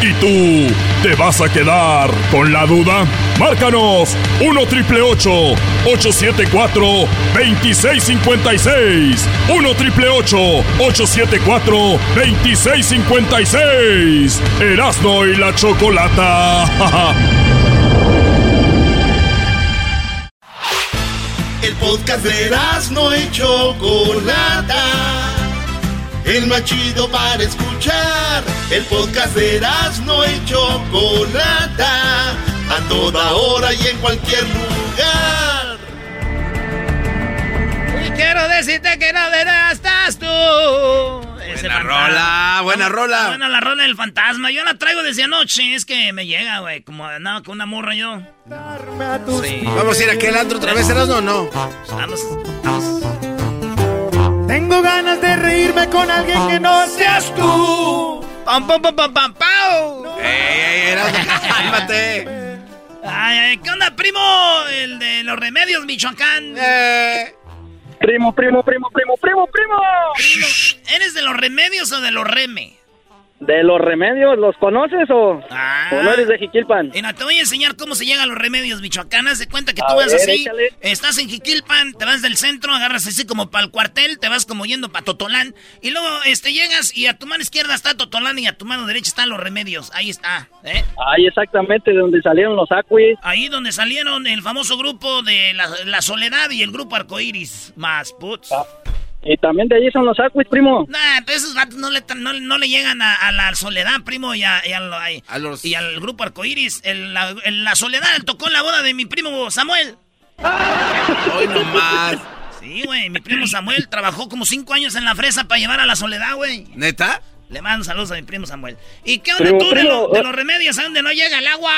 ¿Y tú te vas a quedar con la duda? Márcanos uno triple ocho ocho siete cuatro dos seis cinco seis. uno triple ocho ocho siete cuatro dos seis cinco seis. Erazno y la Chocolata. El podcast de Erazno y Chocolata. El más chido para escuchar. El podcast de Erazno y Chocolata. A toda hora y en cualquier lugar. Y quiero decirte que no verás, estás tú. Buena Ese rola, buena no, rola. Buena la rola del fantasma. Yo la traigo desde anoche. Es que me llega, güey. Como nada, con una morra yo. Sí. Vamos a ir a aquel antro otra vez, ¿eras no? No. Vamos, vamos. Tengo ganas de reírme con alguien que no seas tú. ¡Pam, pam, pam, pam, pam, pam! No. ¡Ey, ey, ey! ¡Cálmate! Ay, ay, ¿qué onda, primo? El de los remedios, Michoacán. Eh. Primo, primo, primo, primo, primo, primo. ¿Eres de los remedios o de los reme? De los remedios, ¿los conoces o, ah, o no eres de Jiquilpan? Mira, te voy a enseñar cómo se llega a los remedios, Michoacán. Haz de cuenta que a tú ver, vas así, échale. Estás en Jiquilpan, te vas del centro, agarras así como para el cuartel, te vas como yendo para Totolán. Y luego este llegas y a tu mano izquierda está Totolán y a tu mano derecha están los remedios. Ahí está, ¿eh? Ahí exactamente, de donde salieron los Acuis. Ahí donde salieron el famoso grupo de La, la Soledad y el grupo Arcoiris, más putz. Ah. Y también de allí son los Acuis, primo. Nah, pero esos vatos no le, no, no le llegan a, a la Soledad, primo, y, a, y, a, y, a los... y al grupo Arcoiris. El, la, el, la Soledad tocó en la boda de mi primo Samuel. ¡Ay, nomás! Sí, güey, mi primo Samuel trabajó como cinco años en la fresa para llevar a la Soledad, güey. ¿Neta? Le mando saludos a mi primo Samuel. ¿Y qué onda primo, tú primo, de, lo, de los remedios a donde no llega el agua?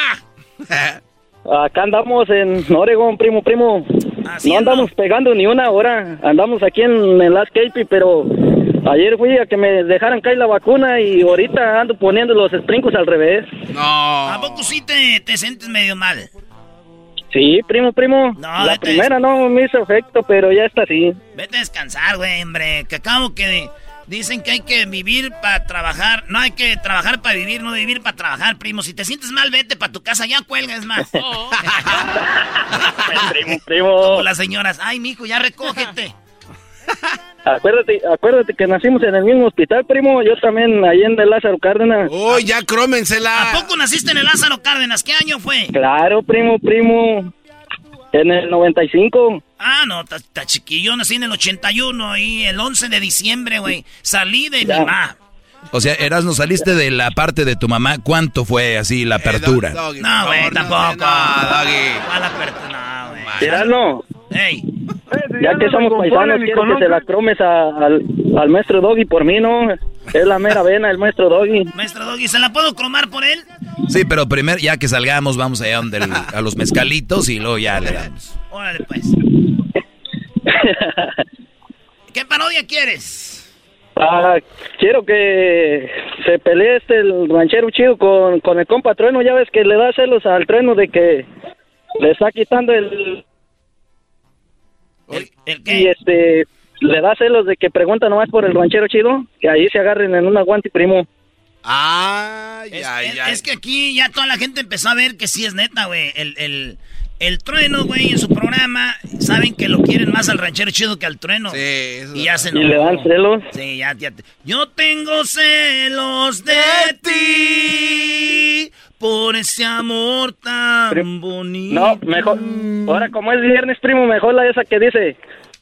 Acá andamos en Oregón, primo, primo. Así no andamos no. pegando ni una hora. Andamos aquí en el Azcapi, pero ayer fui a que me dejaran caer la vacuna y ahorita ando poniendo los sprinkles al revés. No. ¿A poco sí te, te sientes medio mal? Sí, primo, primo. No, la primera des... no me hizo efecto, pero ya está así. Vete a descansar, güey, hombre. Que acabo que dicen que hay que vivir para trabajar. No hay que trabajar para vivir, no vivir para trabajar, primo. Si te sientes mal, vete para tu casa, ya cuelgas más. Oh. Primo, primo. Como las señoras. Ay, mijo, ya recógete. Acuérdate, acuérdate que nacimos en el mismo hospital, primo. Yo también, ahí en el Lázaro Cárdenas. ¡Oh, ya crómensela! ¿A poco naciste en el Lázaro Cárdenas? ¿Qué año fue? Claro, primo, primo. En el noventa y cinco. Ah, no, está chiquillo. Nací en el ochenta y uno y el once de diciembre, güey. Salí de ya. mi mamá. O sea, Erazno, saliste de la parte de tu mamá. ¿Cuánto fue así la apertura? Eh, doggy, no, güey, tampoco. No, la apertura, güey. Erazno. Ey. Ya que somos paisanos, quiero que te la cromes a, al, al maestro Doggy por mí, ¿no? Es la mera vena, el maestro Doggy. Maestro Doggy, ¿se la puedo cromar por él? Sí, pero primero, ya que salgamos, vamos allá donde el, a los mezcalitos y luego ya le damos. Órale, pues. ¿Qué parodia quieres? Ah, quiero que se pelee este el ranchero chido con, con el compa Trueno. Ya ves que le da celos al Trueno de que le está quitando el... ¿El, el qué? Y este, le da celos de que pregunta nomás por el ranchero chido, que ahí se agarren en un aguante, primo. Ah, ya, es, ya. Es, es que aquí ya toda la gente empezó a ver que sí es neta, güey. El, el, el Trueno, güey, en su programa, saben que lo quieren más al ranchero chido que al Trueno. Sí, eso. Y ya se enojó. ¿Y le dan celos? Sí, ya, ya. Te... Yo tengo celos de ti. Por ese amor tan primo, bonito. No, mejor. Ahora, como es viernes, primo, mejor la esa que dice: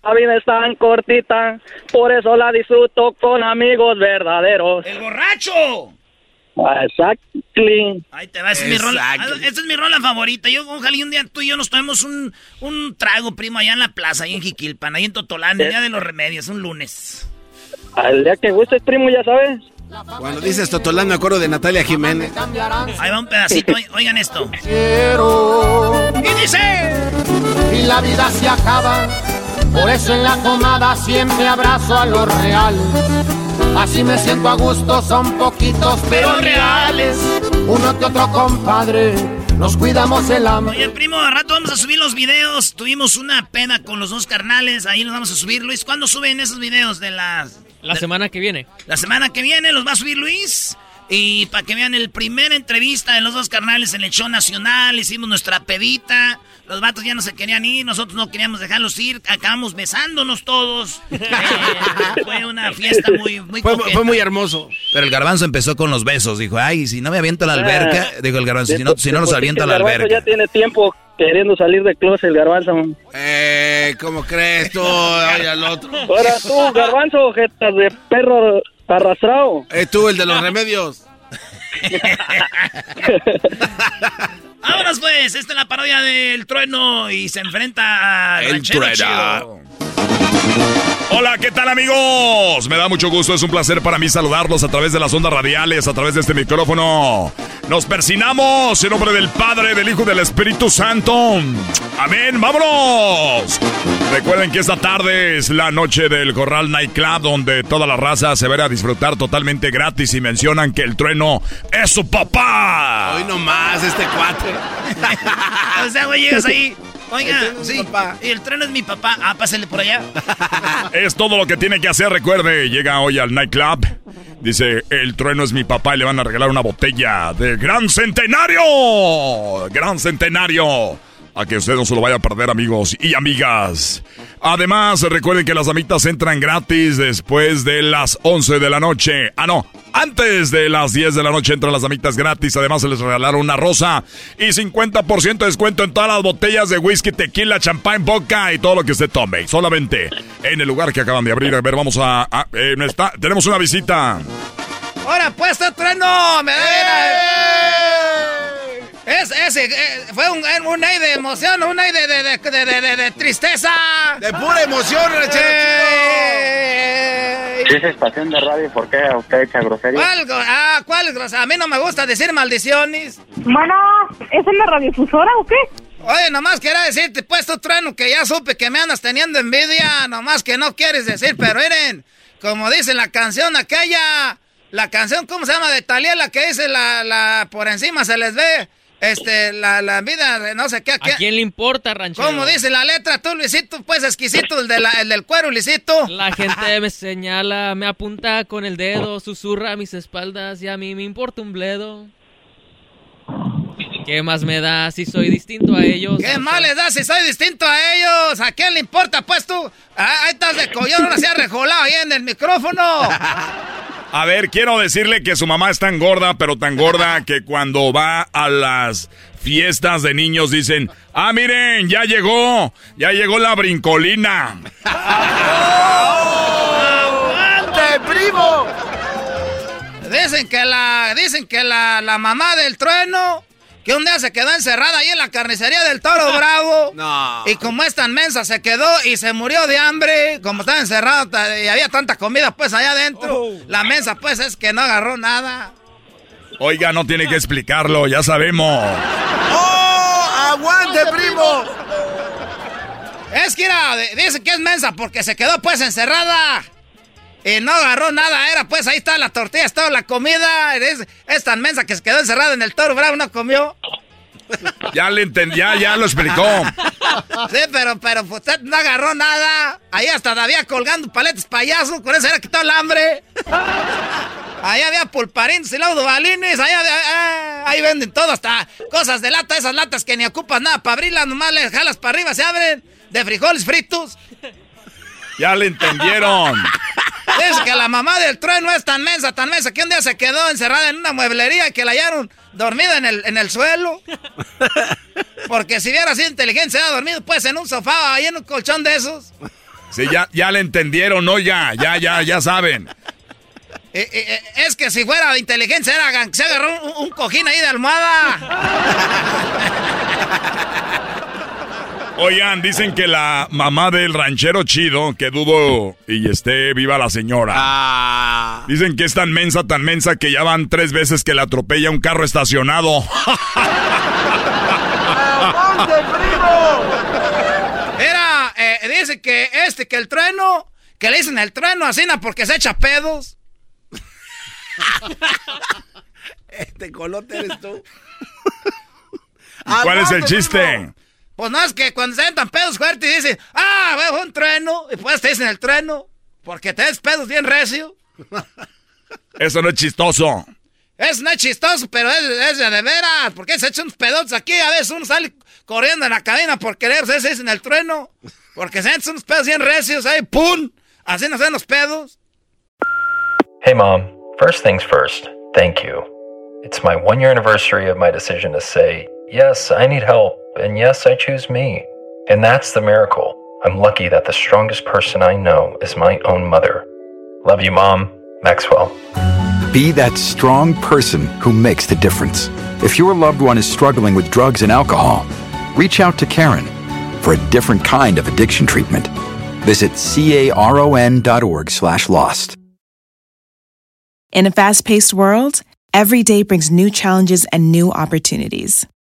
la vida es tan cortita, por eso la disfruto con amigos verdaderos. ¡El borracho! Exactly. Ahí te va, esa es mi rola. Esta es mi rola favorita. Yo, ojalá y un día tú y yo nos tomemos un, un trago, primo, allá en la plaza, ahí en Jiquilpan, ahí en Totolán, el día de los remedios, un lunes. Al día que gustes, primo, ya sabes. Cuando dices Totolán me acuerdo de Natalia Jiménez. Ahí va un pedacito, oigan esto. Y dice: y la vida se acaba, por eso en la comada siempre abrazo a lo real. Así me siento a gusto, son poquitos pero reales. Uno que otro compadre, nos cuidamos el amor. Oye, primo, a rato vamos a subir los videos. Tuvimos una pena con los dos carnales, ahí los vamos a subir. Luis, ¿cuándo suben esos videos de las... La de, semana que viene. La semana que viene los va a subir Luis. Y para que vean, el primer entrevista de los dos carnales en el show nacional. Hicimos nuestra pedita. Los vatos ya no se querían ir. Nosotros no queríamos dejarlos ir. Acabamos besándonos todos. eh, fue una fiesta muy, muy fue, fue muy hermoso. Pero el garbanzo empezó con los besos. Dijo, ay, si no me aviento la alberca. Dijo el garbanzo, si no, si no nos aviento la alberca. El garbanzo ya tiene tiempo queriendo salir de closet, el garbanzo. Eh, ¿cómo crees tú? Ay, al otro. Ahora tú, garbanzo, jetas de perro arrastrado. Eh, tú, el de los remedios. Ahora pues, esta es la parodia del Trueno y se enfrenta a el Trueno. Hola, ¿qué tal, amigos? Me da mucho gusto, es un placer para mí saludarlos a través de las ondas radiales, a través de este micrófono. Nos persinamos en nombre del Padre, del Hijo y del Espíritu Santo. Amén, vámonos. Recuerden que esta tarde es la noche del Corral Night Club, donde toda la raza se verá a disfrutar totalmente gratis y mencionan que el Trueno es su papá. Hoy nomás este cuate. O sea, güey, llegas ahí. Oiga, el sí, el Trueno es mi papá. Ah, pásale por allá. Es todo lo que tiene que hacer, recuerde. Llega hoy al nightclub. Dice, el Trueno es mi papá. Y le van a regalar una botella de Gran Centenario. Gran Centenario. A que usted no se lo vaya a perder, amigos y amigas. Además, recuerden que las damitas entran gratis después de las once de la noche. Ah, no, antes de las diez de la noche entran las damitas gratis. Además, se les regalaron una rosa y cincuenta por ciento de descuento en todas las botellas de whisky, tequila, champán, vodka y todo lo que usted tome. Solamente en el lugar que acaban de abrir. A ver, vamos a... a eh, está, tenemos una visita. ¡Ahora pues, Trueno! ¡Me Es, ese, fue un, un aire de emoción, un aire de, de, de, de, de, de tristeza. De pura emoción, Reche. Si es estación de radio, ¿por qué usted echa groserías? ¿Cuál, ah, cuál grosería? A mí no me gusta decir maldiciones. Bueno, ¿es en la radiofusora o qué? Oye, nomás quería decirte, pues, tu Trueno, que ya supe que me andas teniendo envidia, nomás que no quieres decir, pero miren, como dice la canción aquella, la canción, ¿cómo se llama? De Thalía, la que dice la, la, por encima se les ve. Este, la, la vida de no sé qué, qué. ¿A quién le importa, ranchero? Como dice la letra, tú, Luisito, pues exquisito, el, de la, el del cuero, Luisito. La gente me señala, me apunta con el dedo, susurra a mis espaldas y a mí me importa un bledo. ¿Qué más me da si soy distinto a ellos? ¿Qué más sea? Les da si soy distinto a ellos? ¿A quién le importa, pues tú? Ah, ahí estás de collón, no se ha rejolado ahí en el micrófono. A ver, quiero decirle que su mamá es tan gorda, pero tan gorda que cuando va a las fiestas de niños dicen, ah, miren, ya llegó, ya llegó la brincolina. ¡Oh! ¡Aguante, primo! Dicen que la, dicen que la, la mamá del Trueno, que un día se quedó encerrada ahí en la carnicería del Toro Bravo. No. Y como es tan mensa, se quedó y se murió de hambre. Como estaba encerrada y había tanta comida, pues, allá adentro. Oh. La mensa, pues, es que no agarró nada. Oiga, no tiene que explicarlo, ya sabemos. ¡Oh! ¡Aguante, primo! Es que era... Dicen que es mensa porque se quedó, pues, encerrada. Y no agarró nada, era pues, ahí está la tortilla, estaba la comida, es, es tan mensa que se quedó encerrada en el Toro Bravo, no comió. Ya le entendí, ya, ya lo explicó. Sí, pero, pero usted no agarró nada, ahí hasta había colgando paletes payasos, con eso era quitado el hambre. Ahí había pulparines y laudo balines, ahí, había, eh, ahí venden todo, hasta cosas de lata, esas latas que ni ocupas nada para abrirlas, nomás les jalas para arriba, se abren, de frijoles fritos. Ya le entendieron. Es que la mamá del Trueno es tan mensa, tan mensa, que un día se quedó encerrada en una mueblería y que la hallaron dormida en el, en el suelo. Porque si hubiera sido inteligente, se hubiera dormido pues en un sofá, ahí en un colchón de esos. Sí, ya, ya le entendieron, ¿no? Ya, ya, ya, ya saben. Eh, eh, es que si fuera inteligente, era, se agarró un, un cojín ahí de almohada. Oigan, dicen que la mamá del ranchero chido, que dudo y esté viva la señora. Ah. Dicen que es tan mensa, tan mensa que ya van tres veces que le atropella un carro estacionado. ¡Aguante, primo! Era, eh, dice que este, que el Trueno, que le dicen el Trueno así, no, porque se echa pedos. Este colote eres tú. ¿Cuál es el chiste? Primo. Pues no, es que cuando se ven tan pedos fuertes y dicen, ah, fue un trueno, y pues te dicen el trueno. Porque te des pedos bien recio. Eso no es chistoso. Es no es chistoso, pero es, es de, de veras. Porque se echan unos pedotes aquí. A veces uno sale corriendo en la cabina por quererse, ese es en el trueno. Porque se echan unos pedos bien recios, ahí, ¡pum! Así nos dan los pedos. Hey, Mom. First things first, thank you. It's my one-year anniversary of my decision to say, yes, I need help, and yes, I choose me. And that's the miracle. I'm lucky that the strongest person I know is my own mother. Love you, Mom. Maxwell. Be that strong person who makes the difference. If your loved one is struggling with drugs and alcohol, reach out to Karen for a different kind of addiction treatment. Visit caron dot org slash lost. In a fast-paced world, every day brings new challenges and new opportunities.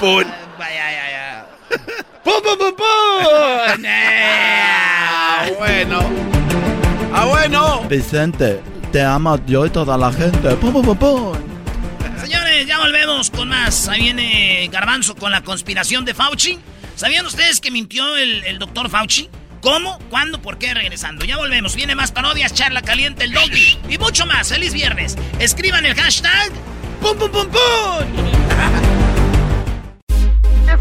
¡Pum! ¡Pum, pum, pum, pum! ¡Ah, bueno! ¡Ah, bueno! Vicente, te amo yo y toda la gente. ¡Pum, pum, pum, pum! Señores, ya volvemos con más. Ahí viene Garbanzo con la conspiración de Fauci. ¿Sabían ustedes que mintió el, el doctor Fauci? ¿Cómo? ¿Cuándo? ¿Por qué? Regresando. Ya volvemos. Viene más parodias, charla caliente, el doggy y mucho más. ¡Feliz viernes! Escriban el hashtag ¡pum, pum, pum, pum!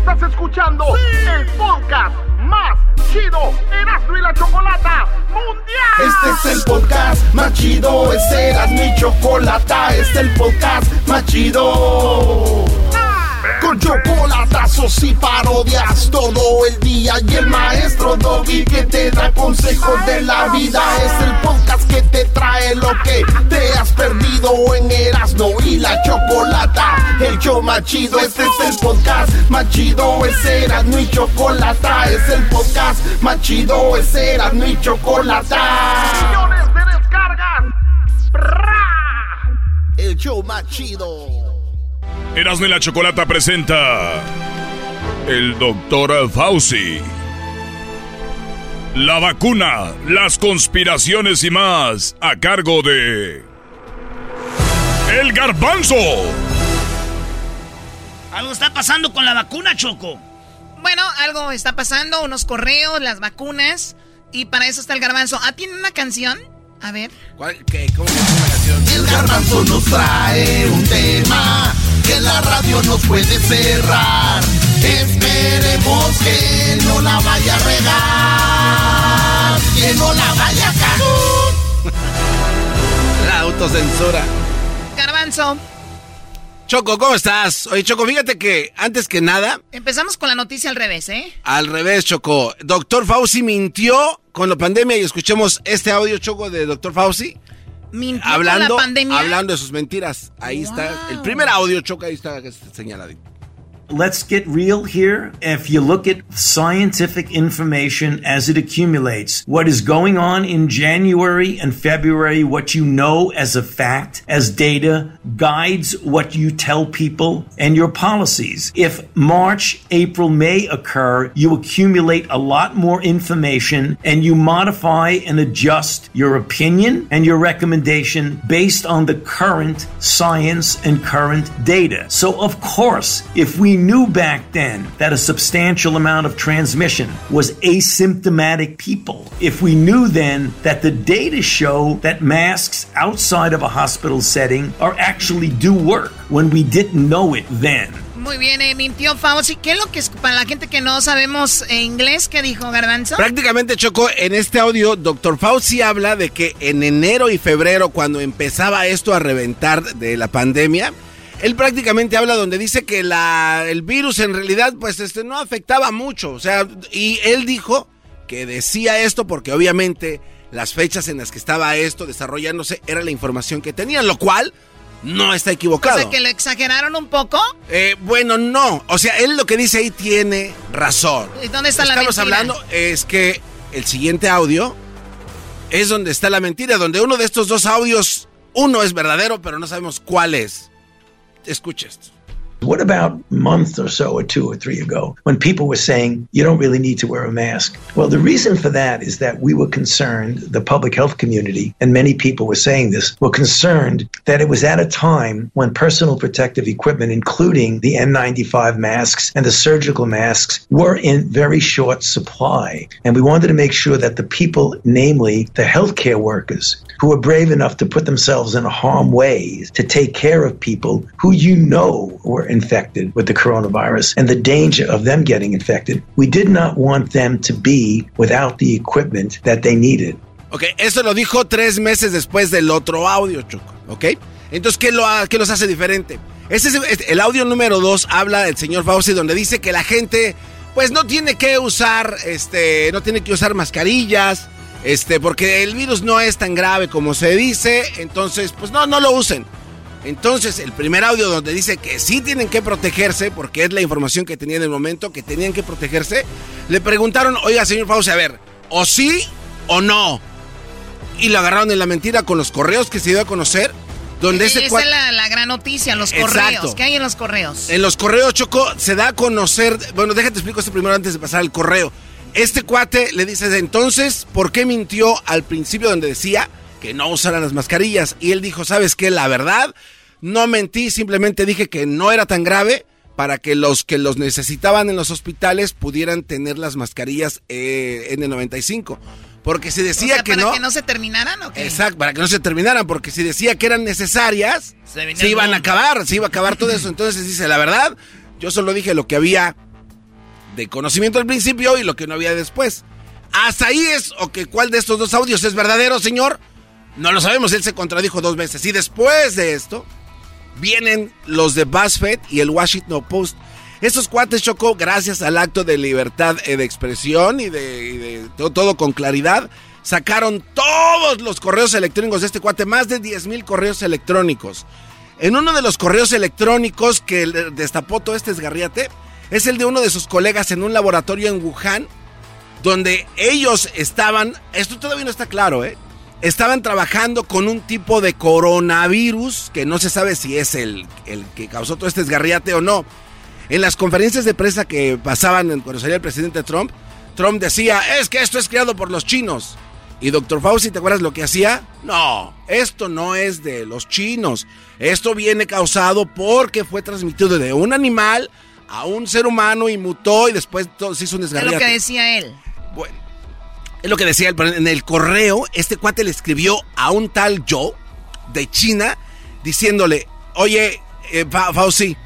Estás escuchando sí. el podcast más chido, Erasmo y la Chocolata Mundial. Este es el podcast más chido, es Erasmo y Chocolata, este es el podcast más chido. Ah, con chocolatazos y parodias todo el día y el maestro Doggy que te da consejos de la vida. Es el podcast que te trae lo que te has perdido en Erasmo y la Chocolata, el show más chido. Este es el podcast más chido, es Erasmo y Chocolata, es el podcast más chido, es Erasmo y Chocolata. Millones de descargas. El show más chido. Erasmo y la Chocolata presenta el doctor Fauci, la vacuna, las conspiraciones y más, a cargo de El Garbanzo. Algo está pasando con la vacuna, Choco. Bueno, algo está pasando, unos correos, las vacunas, y para eso está el Garbanzo. Ah, ¿tiene una canción? A ver. ¿Cuál? ¿Qué? ¿Cómo se llama la canción? El Garbanzo nos trae un tema que la radio nos puede cerrar. Esperemos que no la vaya a regar, que no la vaya a cagar. La autocensura. Garbanzo. Choco, ¿cómo estás? Oye, Choco, fíjate que antes que nada... Empezamos con la noticia al revés, ¿eh? Al revés, Choco. Doctor Fauci mintió con la pandemia y escuchemos este audio, Choco, de Doctor Fauci. ¿Mintió hablando, con la pandemia? Hablando de sus mentiras. Ahí wow. está. El primer audio, Choco, ahí está señalado. Let's get real here. If you look at scientific information as it accumulates, what is going on in January and February, what you know as a fact, as data, guides what you tell people and your policies. If March, April, May occur, you accumulate a lot more information and you modify and adjust your opinion and your recommendation based on the current science and current data. So, of course, if we knew back then that a substantial amount of transmission was asymptomatic people. If we knew then that the data show that masks outside of a hospital setting are actually do work when we didn't know it then. Muy bien, eh, mintió Fauci. ¿Qué es lo que es para la gente que no sabemos inglés? ¿Qué dijo Garbanzo? Prácticamente, Choco, en este audio, doctor Fauci habla de que en enero y febrero, cuando empezaba esto a reventar de la pandemia, él prácticamente habla donde dice que la, el virus en realidad pues este, no afectaba mucho. O sea, y él dijo que decía esto porque obviamente las fechas en las que estaba esto desarrollándose era la información que tenían, lo cual no está equivocado. O sea, que lo exageraron un poco. Eh, bueno, no. O sea, él lo que dice ahí tiene razón. ¿Y dónde está la mentira? Estamos hablando es que el siguiente audio es donde está la mentira, donde uno de estos dos audios, uno es verdadero, pero no sabemos cuál es. Escucha esto. What about a month or so or two or three ago when people were saying you don't really need to wear a mask? Well, the reason for that is that we were concerned, the public health community, and many people were saying this, were concerned that it was at a time when personal protective equipment, including the N ninety-five masks and the surgical masks, were in very short supply. And we wanted to make sure that the people, namely the healthcare workers, who were brave enough to put themselves in harm's way to take care of people who you know were infected with the coronavirus and the danger of them getting infected. We did not want them to be without the equipment that they needed. Ok, eso lo dijo tres meses después del otro audio, Choco. Ok, entonces, ¿qué, lo ha, qué los hace diferente? Este es este, el audio número dos, habla el señor Fauci, donde dice que la gente, pues, no tiene que usar, este, no tiene que usar mascarillas, este, porque el virus no es tan grave como se dice, entonces, pues, no, no lo usen. Entonces, el primer audio donde dice que sí tienen que protegerse, porque es la información que tenía en el momento, que tenían que protegerse, le preguntaron, oiga, señor Fauci, a ver, o sí o no. Y lo agarraron en la mentira con los correos que se dio a conocer. Donde sí, ese esa es la, la gran noticia, los correos. Exacto. ¿Qué hay en los correos? En los correos, Choco, se da a conocer, bueno, déjate explico esto primero antes de pasar al correo. Este cuate le dice, entonces, ¿por qué mintió al principio donde decía que no usaran las mascarillas? Y él dijo, ¿sabes qué? La verdad, no mentí, simplemente dije que no era tan grave para que los que los necesitaban en los hospitales pudieran tener las mascarillas eh, N noventa y cinco. Porque si decía o sea, que no... ¿Para que no se terminaran o qué? Exacto, para que no se terminaran, porque si decía que eran necesarias, se, se iban a acabar, se iba a acabar todo eso. Entonces dice, la verdad, yo solo dije lo que había de conocimiento al principio y lo que no había después. Hasta ahí es, o que cuál de estos dos audios es verdadero, señor. No lo sabemos, él se contradijo dos veces. Y después de esto, vienen los de BuzzFeed y el Washington Post. Estos cuates, Chocó, gracias al acto de libertad de expresión y de, y de todo, todo con claridad, sacaron todos los correos electrónicos de este cuate, más de diez mil correos electrónicos. En uno de los correos electrónicos que destapó todo este esgarriate, es el de uno de sus colegas en un laboratorio en Wuhan, donde ellos estaban, esto todavía no está claro, ¿eh? Estaban trabajando con un tipo de coronavirus que no se sabe si es el, el que causó todo este desgarriate o no. En las conferencias de prensa que pasaban cuando salía el presidente Trump, Trump decía, es que esto es creado por los chinos. Y doctor Fauci, ¿te acuerdas lo que hacía? No, esto no es de los chinos. Esto viene causado porque fue transmitido de un animal a un ser humano y mutó y después todo, se hizo un desgarriate. Es lo que decía él. Bueno. Es lo que decía él, pero en el correo, este cuate le escribió a un tal Joe de China diciéndole, oye, eh, Fauci,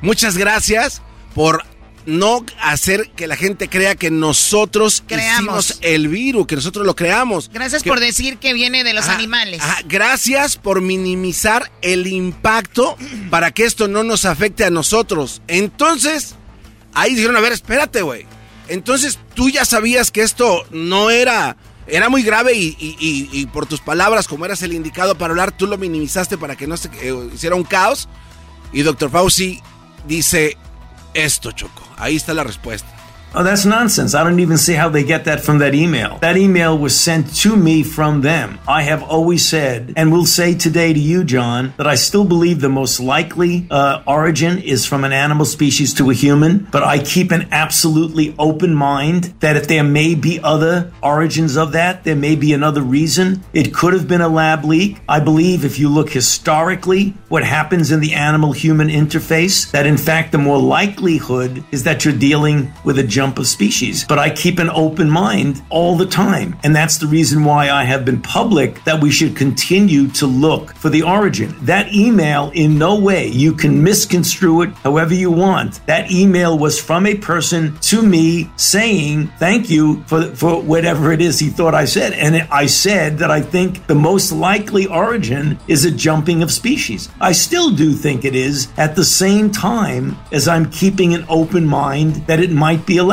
muchas gracias por no hacer que la gente crea que nosotros creamos. Hicimos el virus, que nosotros lo creamos. Gracias que, por decir que viene de los ajá, animales. Ajá, gracias por minimizar el impacto para que esto no nos afecte a nosotros. Entonces, ahí dijeron, a ver, espérate, güey. Entonces, tú ya sabías que esto no era, era muy grave y, y, y, y por tus palabras, como eras el indicado para hablar, tú lo minimizaste para que no se eh, hiciera un caos. Y doctor Fauci dice esto, Choco. Ahí está la respuesta. Oh, that's nonsense. I don't even see how they get that from that email. That email was sent to me from them. I have always said, and will say today to you, John, that I still believe the most likely uh, origin is from an animal species to a human, but I keep an absolutely open mind that if there may be other origins of that, there may be another reason. It could have been a lab leak. I believe if you look historically what happens in the animal-human interface, that in fact the more likelihood is that you're dealing with a of species, but I keep an open mind all the time, and that's the reason why I have been public that we should continue to look for the origin. That email, in no way, you can misconstrue it however you want. That email was from a person to me saying thank you for, for whatever it is he thought I said, and I said that I think the most likely origin is a jumping of species. I still do think it is, at the same time as I'm keeping an open mind that it might be a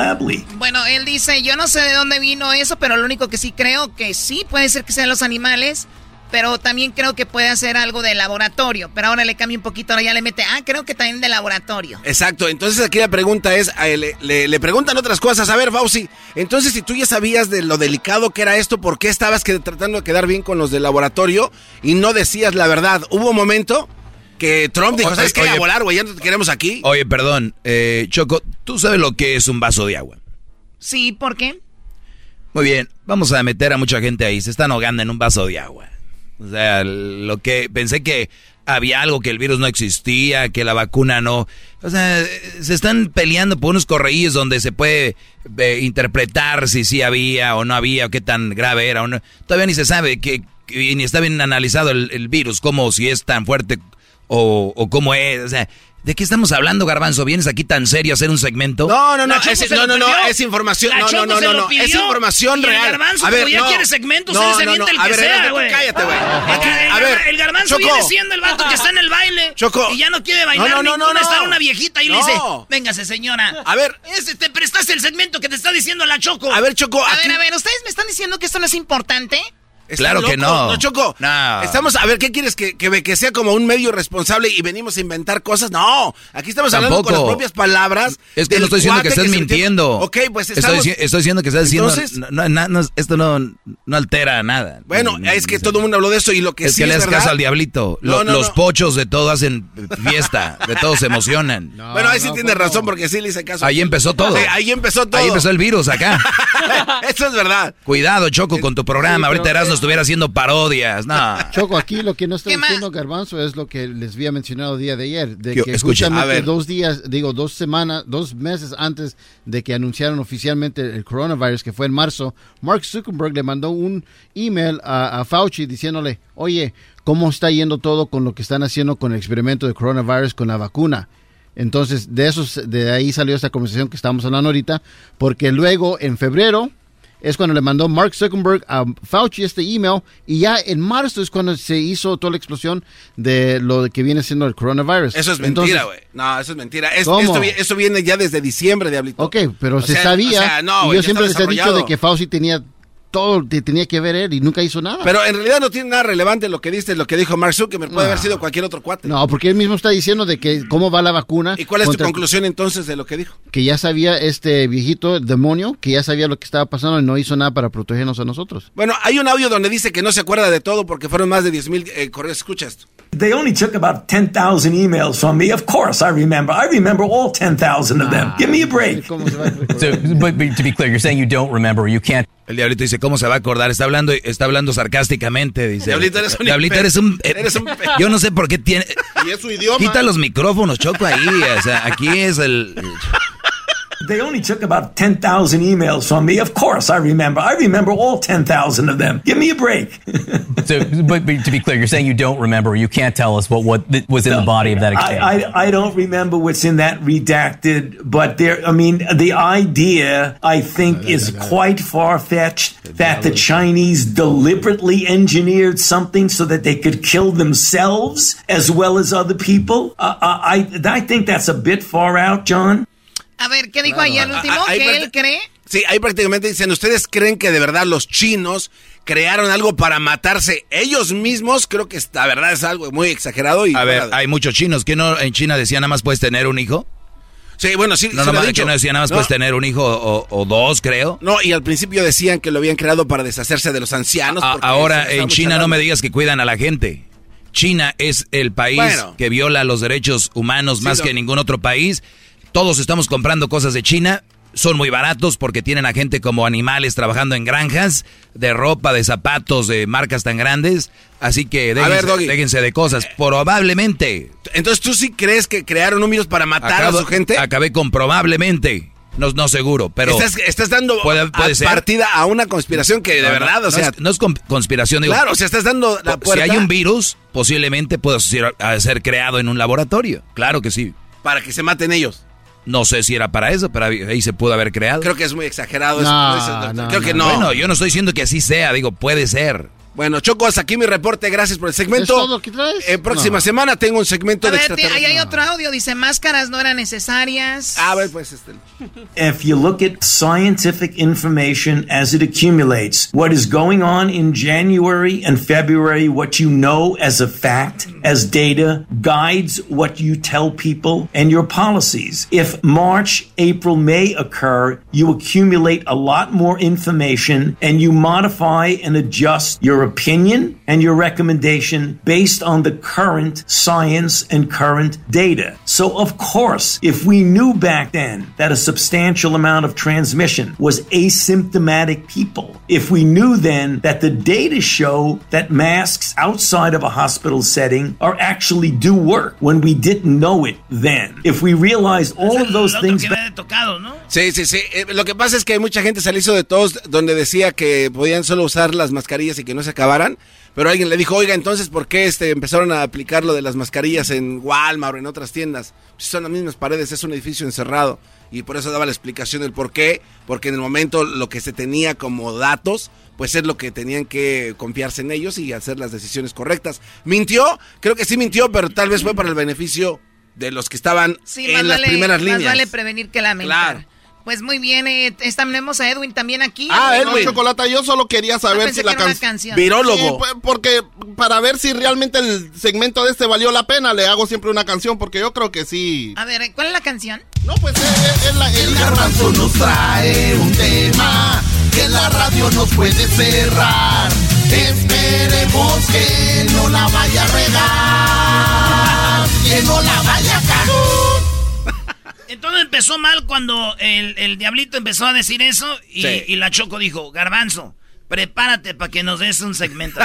Bueno, él dice, yo no sé de dónde vino eso, pero lo único que sí creo que sí puede ser que sean los animales, Pero también creo que puede hacer algo de laboratorio. Pero ahora le cambia un poquito, ahora ya le mete, ah, creo que también de laboratorio. Exacto, entonces aquí la pregunta es, le, le, le preguntan otras cosas. A ver, Fauci, entonces si tú ya sabías de lo delicado que era esto, ¿por qué estabas que, tratando de quedar bien con los de laboratorio y no decías la verdad? Hubo un momento que Trump dijo, oye, ¿sabes qué? Oye, a volar, güey, ya no te queremos aquí. Oye, perdón, eh, Choco, ¿tú sabes lo que es un vaso de agua? Sí, ¿por qué? Muy bien, vamos a meter a mucha gente ahí, se están ahogando en un vaso de agua. O sea, lo que pensé que había algo, que el virus no existía, que la vacuna no. O sea, se están peleando por unos correíos donde se puede eh, interpretar si sí había o no había, o qué tan grave era o no. Todavía ni se sabe, que, que ni está bien analizado el, el virus, cómo, si es tan fuerte o, o cómo es. O sea, ¿de qué estamos hablando, Garbanzo? ¿Vienes aquí tan serio a hacer un segmento? No, no, no, es, no, no, no, es información, no, no, no, no, no, es información real. El Garbanzo, a ver, como ya no quiere segmentos, no, él se avienta no, no, el que ver, sea, güey. Cállate, güey. El, el, el, el Garbanzo Choco viene siendo el vato que está en el baile Choco y ya no quiere bailar, no, no, no, no, está una viejita y no le dice, véngase, señora. A ver, ese, te prestaste el segmento que te está diciendo la Choco. A ver, Choco. A aquí... ver, a ver, ¿ustedes me están diciendo que esto no es importante? Claro loco. que no. No, Choco. No. Estamos, a ver, ¿qué quieres? ¿Que, que, que sea como un medio responsable y venimos a inventar cosas? No. Aquí estamos Tampoco. hablando con las propias palabras. Es que no estoy diciendo que estés que mintiendo. Ok, pues estamos... Estoy, estoy diciendo que estás Entonces, diciendo... No, no, no, esto no, no altera nada. Bueno, no, es que no, todo el no. mundo habló de eso y lo que es sí que es verdad. Es que le das caso al diablito. Lo, no, no, los no. pochos de todo hacen fiesta. De todo se emocionan. No, bueno, ahí sí no, tienes no. razón porque sí le hice caso. Ahí empezó todo. Sí, ahí empezó todo. Ahí empezó el virus acá. Eso es verdad. Cuidado, Choco, con tu programa. Ahorita Erasmo estuviera haciendo parodias, nada. Choco, aquí lo que no está diciendo Garbanzo es lo que les había mencionado el día de ayer, de que Escucha, justamente dos días, digo, dos semanas, dos meses antes de que anunciaron oficialmente el coronavirus, que fue en marzo, Mark Zuckerberg le mandó un email a, a Fauci diciéndole, oye, ¿cómo está yendo todo con lo que están haciendo con el experimento de coronavirus con la vacuna? Entonces, de, eso, de ahí salió esta conversación que estamos hablando ahorita, porque luego, en febrero, es cuando le mandó Mark Zuckerberg a Fauci este email, y ya en marzo es cuando se hizo toda la explosión de lo que viene siendo el coronavirus. Eso es mentira, güey. No, eso es mentira. Es, esto, esto viene ya desde diciembre, diablito. Ok, pero o se sea, sabía. O sea, no, wey, yo siempre les he dicho de que Fauci tenía todo, te tenía que ver él y nunca hizo nada. Pero en realidad no tiene nada relevante lo que diste, lo que dijo Mark Zuckerberg. Puede no. haber sido cualquier otro cuate. No, porque él mismo está diciendo de que cómo va la vacuna. ¿Y cuál es tu conclusión entonces de lo que dijo? Que ya sabía este viejito demonio, que ya sabía lo que estaba pasando y no hizo nada para protegernos a nosotros. Bueno, hay un audio donde dice que no se acuerda de todo porque fueron más de diez mil eh, correos. Escucha esto. They only took about ten thousand emails from me. Of course, I remember. I remember all ten thousand of them. Give me a break. So, but, but to be clear, you're saying you don't remember. You can't. El diablito dice, ¿cómo se va a acordar? Está hablando, está hablando sarcásticamente, dice. Diablito, eres un... Diablito, eres un, eh, eres un yo no sé por qué tiene... Y es su idioma. Quita los micrófonos, Choco, ahí. O sea, aquí es el... They only took about ten thousand emails from me. Of course, I remember. I remember all ten thousand of them. Give me a break. So, but, but to be clear, you're saying you don't remember. You can't tell us what, what was in no, the body of that exchange. I, I, I don't remember what's in that redacted, but there, I mean, the idea, I think, is quite far-fetched that the Chinese deliberately engineered something so that they could kill themselves as well as other people. Uh, I, I think that's a bit far out, John. A ver, ¿qué dijo claro. ayer el último? A, a, ¿Que él cree? Sí, ahí prácticamente dicen, ¿ustedes creen que de verdad los chinos crearon algo para matarse ellos mismos? Creo que la verdad es algo muy exagerado. Y a ver, verdad. Hay muchos chinos. ¿Que no en China decían nada más puedes tener un hijo? Sí, bueno, sí. No, no, que no decían nada más no. puedes tener un hijo o, o dos, creo. No, y al principio decían que lo habían creado para deshacerse de los ancianos. A, ahora, en China no me digas que cuidan a la gente. China es el país bueno. que viola los derechos humanos sí, más no. que ningún otro país. Todos estamos comprando cosas de China, son muy baratos porque tienen a gente como animales trabajando en granjas, de ropa, de zapatos, de marcas tan grandes, así que déjense, ver, déjense de cosas, probablemente. Entonces, ¿tú sí crees que crearon un virus para matar acabo, a su gente? Acabé con probablemente, no, no seguro, pero... Estás, estás dando puede, puede a partida a una conspiración que de no, verdad, no, o sea... No es, no es conspiración, digo... Claro, o sea, estás dando la puerta... Si hay un virus, posiblemente pueda ser, ser creado en un laboratorio, claro que sí. Para que se maten ellos. No sé si era para eso, pero ahí se pudo haber creado. Creo que es muy exagerado. No, eso, no, creo no, que no. Bueno, yo no estoy diciendo que así sea, digo, puede ser. Bueno, Choco, hasta aquí mi reporte. Gracias por el segmento. ¿Es todo lo que traes? En próxima no. semana tengo un segmento a de ver, extraterrestres. Ahí hay otro audio. Dice, máscaras no eran necesarias. A ver, pues, este. If you look at scientific information as it accumulates, what is going on in January and February, what you know as a fact, as data, guides what you tell people and your policies. If March, April, May occur, you accumulate a lot more information and you modify and adjust your opinion and your recommendation based on the current science and current data. So, of course, if we knew back then that a substantial amount of transmission was asymptomatic people, if we knew then that the data show that masks outside of a hospital setting are actually do work when we didn't know it then, if we realized all of those things... Tocado, ¿no? Sí, sí, sí. Eh, lo que pasa es que mucha gente se le hizo de todos donde decía que podían solo usar las mascarillas y que no se acabaran, pero alguien le dijo, oiga, entonces, ¿por qué este, empezaron a aplicar lo de las mascarillas en Walmart o en otras tiendas? Pues son las mismas paredes, es un edificio encerrado, y por eso daba la explicación del por qué, porque en el momento lo que se tenía como datos, pues es lo que tenían que confiarse en ellos y hacer las decisiones correctas. ¿Mintió? Creo que sí mintió, pero tal vez fue para el beneficio de los que estaban sí, en las vale, primeras líneas. Sí, más vale prevenir que lamentar. Claro. Pues muy bien, eh, tenemos a Edwin también aquí. Ah, Edwin. No, Chocolata, yo solo quería saber no si que la can... canción. Virólogo. Sí, porque para ver si realmente el segmento de este valió la pena, le hago siempre una canción, porque yo creo que sí. A ver, ¿cuál es la canción? No, pues es, es, es la... Es el Garbanzo nos trae un tema que la radio nos puede cerrar. Esperemos que no la vaya a regar, que no la vaya a cagar. Entonces empezó mal cuando el, el diablito empezó a decir eso y, sí. y la Choco dijo, Garbanzo, prepárate para que nos des un segmento.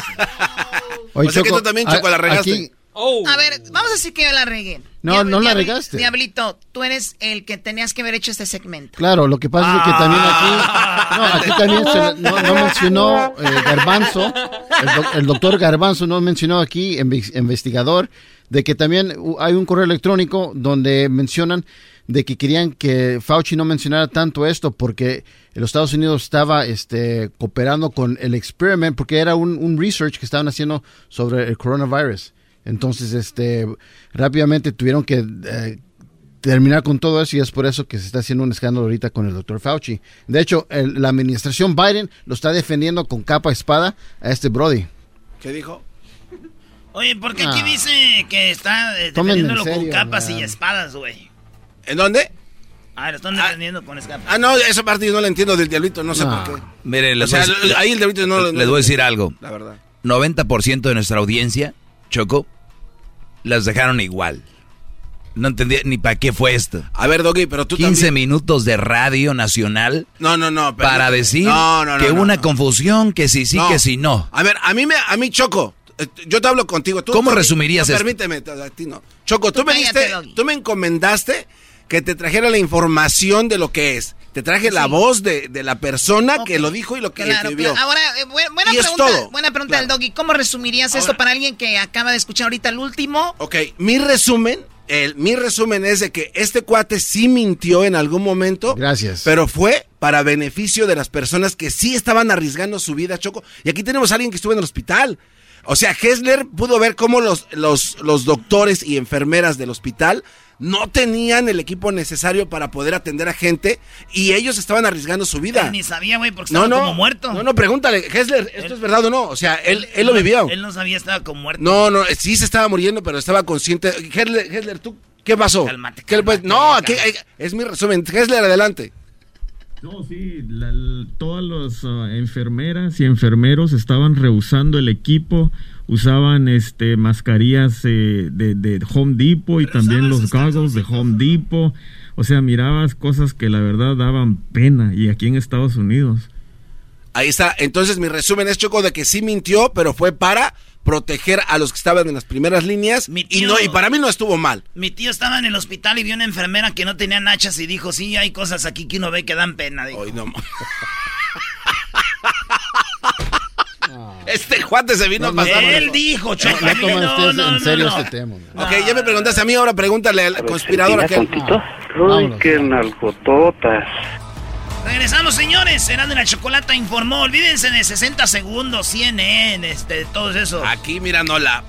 Oye, o sea, Choco, que tú también, Choco, a, la regaste. Aquí... Oh. A ver, vamos a decir que yo la regué. No, Diab- no la Diab- regaste. Diablito, tú eres el que tenías que haber hecho este segmento. Claro, lo que pasa ah. es que también aquí... No, aquí también se, no, no mencionó eh, Garbanzo. El, do- el doctor Garbanzo no mencionó aquí, inv- investigador, de que también hay un correo electrónico donde mencionan de que querían que Fauci no mencionara tanto esto porque los Estados Unidos estaba este, cooperando con el experiment porque era un, un research que estaban haciendo sobre el coronavirus. Entonces, este, rápidamente tuvieron que eh, terminar con todo eso y es por eso que se está haciendo un escándalo ahorita con el doctor Fauci. De hecho, el, la administración Biden lo está defendiendo con capa y espada a este brody. ¿Qué dijo? Oye, ¿por qué ah. aquí dice que está eh, defendiéndolo serio, con capas man. y espadas, güey? ¿En dónde? Ah, lo están defendiendo ah, con escapas. Ah, no, esa parte yo no la entiendo del diablito, no, no. sé por qué. Miren, les, o sea, voy, ahí el diablito no, les, no les voy a decir algo. La verdad. noventa por ciento de nuestra audiencia, Choco, las dejaron igual. No entendía ni para qué fue esto. A ver, Doggy, pero tú quince también. Minutos de radio nacional. No, no, no. Pero, para decir no, no, no, que no, no, una no. confusión, que sí, sí, no. que sí, no. A ver, a mí, me, a mí Choco. Yo te hablo contigo. Tú, ¿Cómo tú, resumirías no, esto? Permíteme, a ti no. Choco, tú, tú me diste, tú me encomendaste que te trajera la información de lo que es. Te traje sí. la voz de, de la persona okay. que lo dijo y lo que claro, escribió. Claro. Ahora, eh, buena, buena pregunta, buena pregunta claro. del Doggy. ¿Cómo resumirías Ahora, esto para alguien que acaba de escuchar ahorita el último? Ok, mi resumen, el, mi resumen es de que este cuate sí mintió en algún momento. Gracias. Pero fue para beneficio de las personas que sí estaban arriesgando su vida, Choco. Y aquí tenemos a alguien que estuvo en el hospital. O sea, Hessler pudo ver cómo los, los, los doctores y enfermeras del hospital no tenían el equipo necesario para poder atender a gente y ellos estaban arriesgando su vida. Él ni sabía, güey, porque estaba no, no, como muerto. No, no, pregúntale, Hessler, ¿esto él, es verdad o no? O sea, él, él, él lo vivió. Él no sabía, estaba como muerto. No, no, sí se estaba muriendo, pero estaba consciente. Hessler, Hessler ¿tú qué pasó? Calmate, ¿Qué calmate, le No, calmate. Aquí es mi resumen. Hessler, adelante. No, sí, la, la, todas las uh, enfermeras y enfermeros estaban rehusando el equipo, usaban este mascarillas eh, de, de Home Depot y Pero también los goggles de Home Depot, o sea, mirabas cosas que la verdad daban pena y aquí en Estados Unidos. Ahí está, entonces mi resumen es, Choco, de que sí mintió, pero fue para proteger a los que estaban en las primeras líneas, tío, y no y para mí no estuvo mal. Mi tío estaba en el hospital y vio una enfermera que no tenía nachas y dijo, sí, hay cosas aquí que uno ve que dan pena. Dijo. Ay, no. Este Juate se vino no, a pasar. Él dijo, Choco. No, no, no, no, en serio no. este tema. Man. Ok, ya me preguntaste a mí, ahora pregúntale al conspirador aquel. Uy, qué nalgototas. Regresamos, señores. Erasmo y la Chocolata informó. Olvídense de sesenta segundos, C N N, este, todos esos. Aquí mirándola.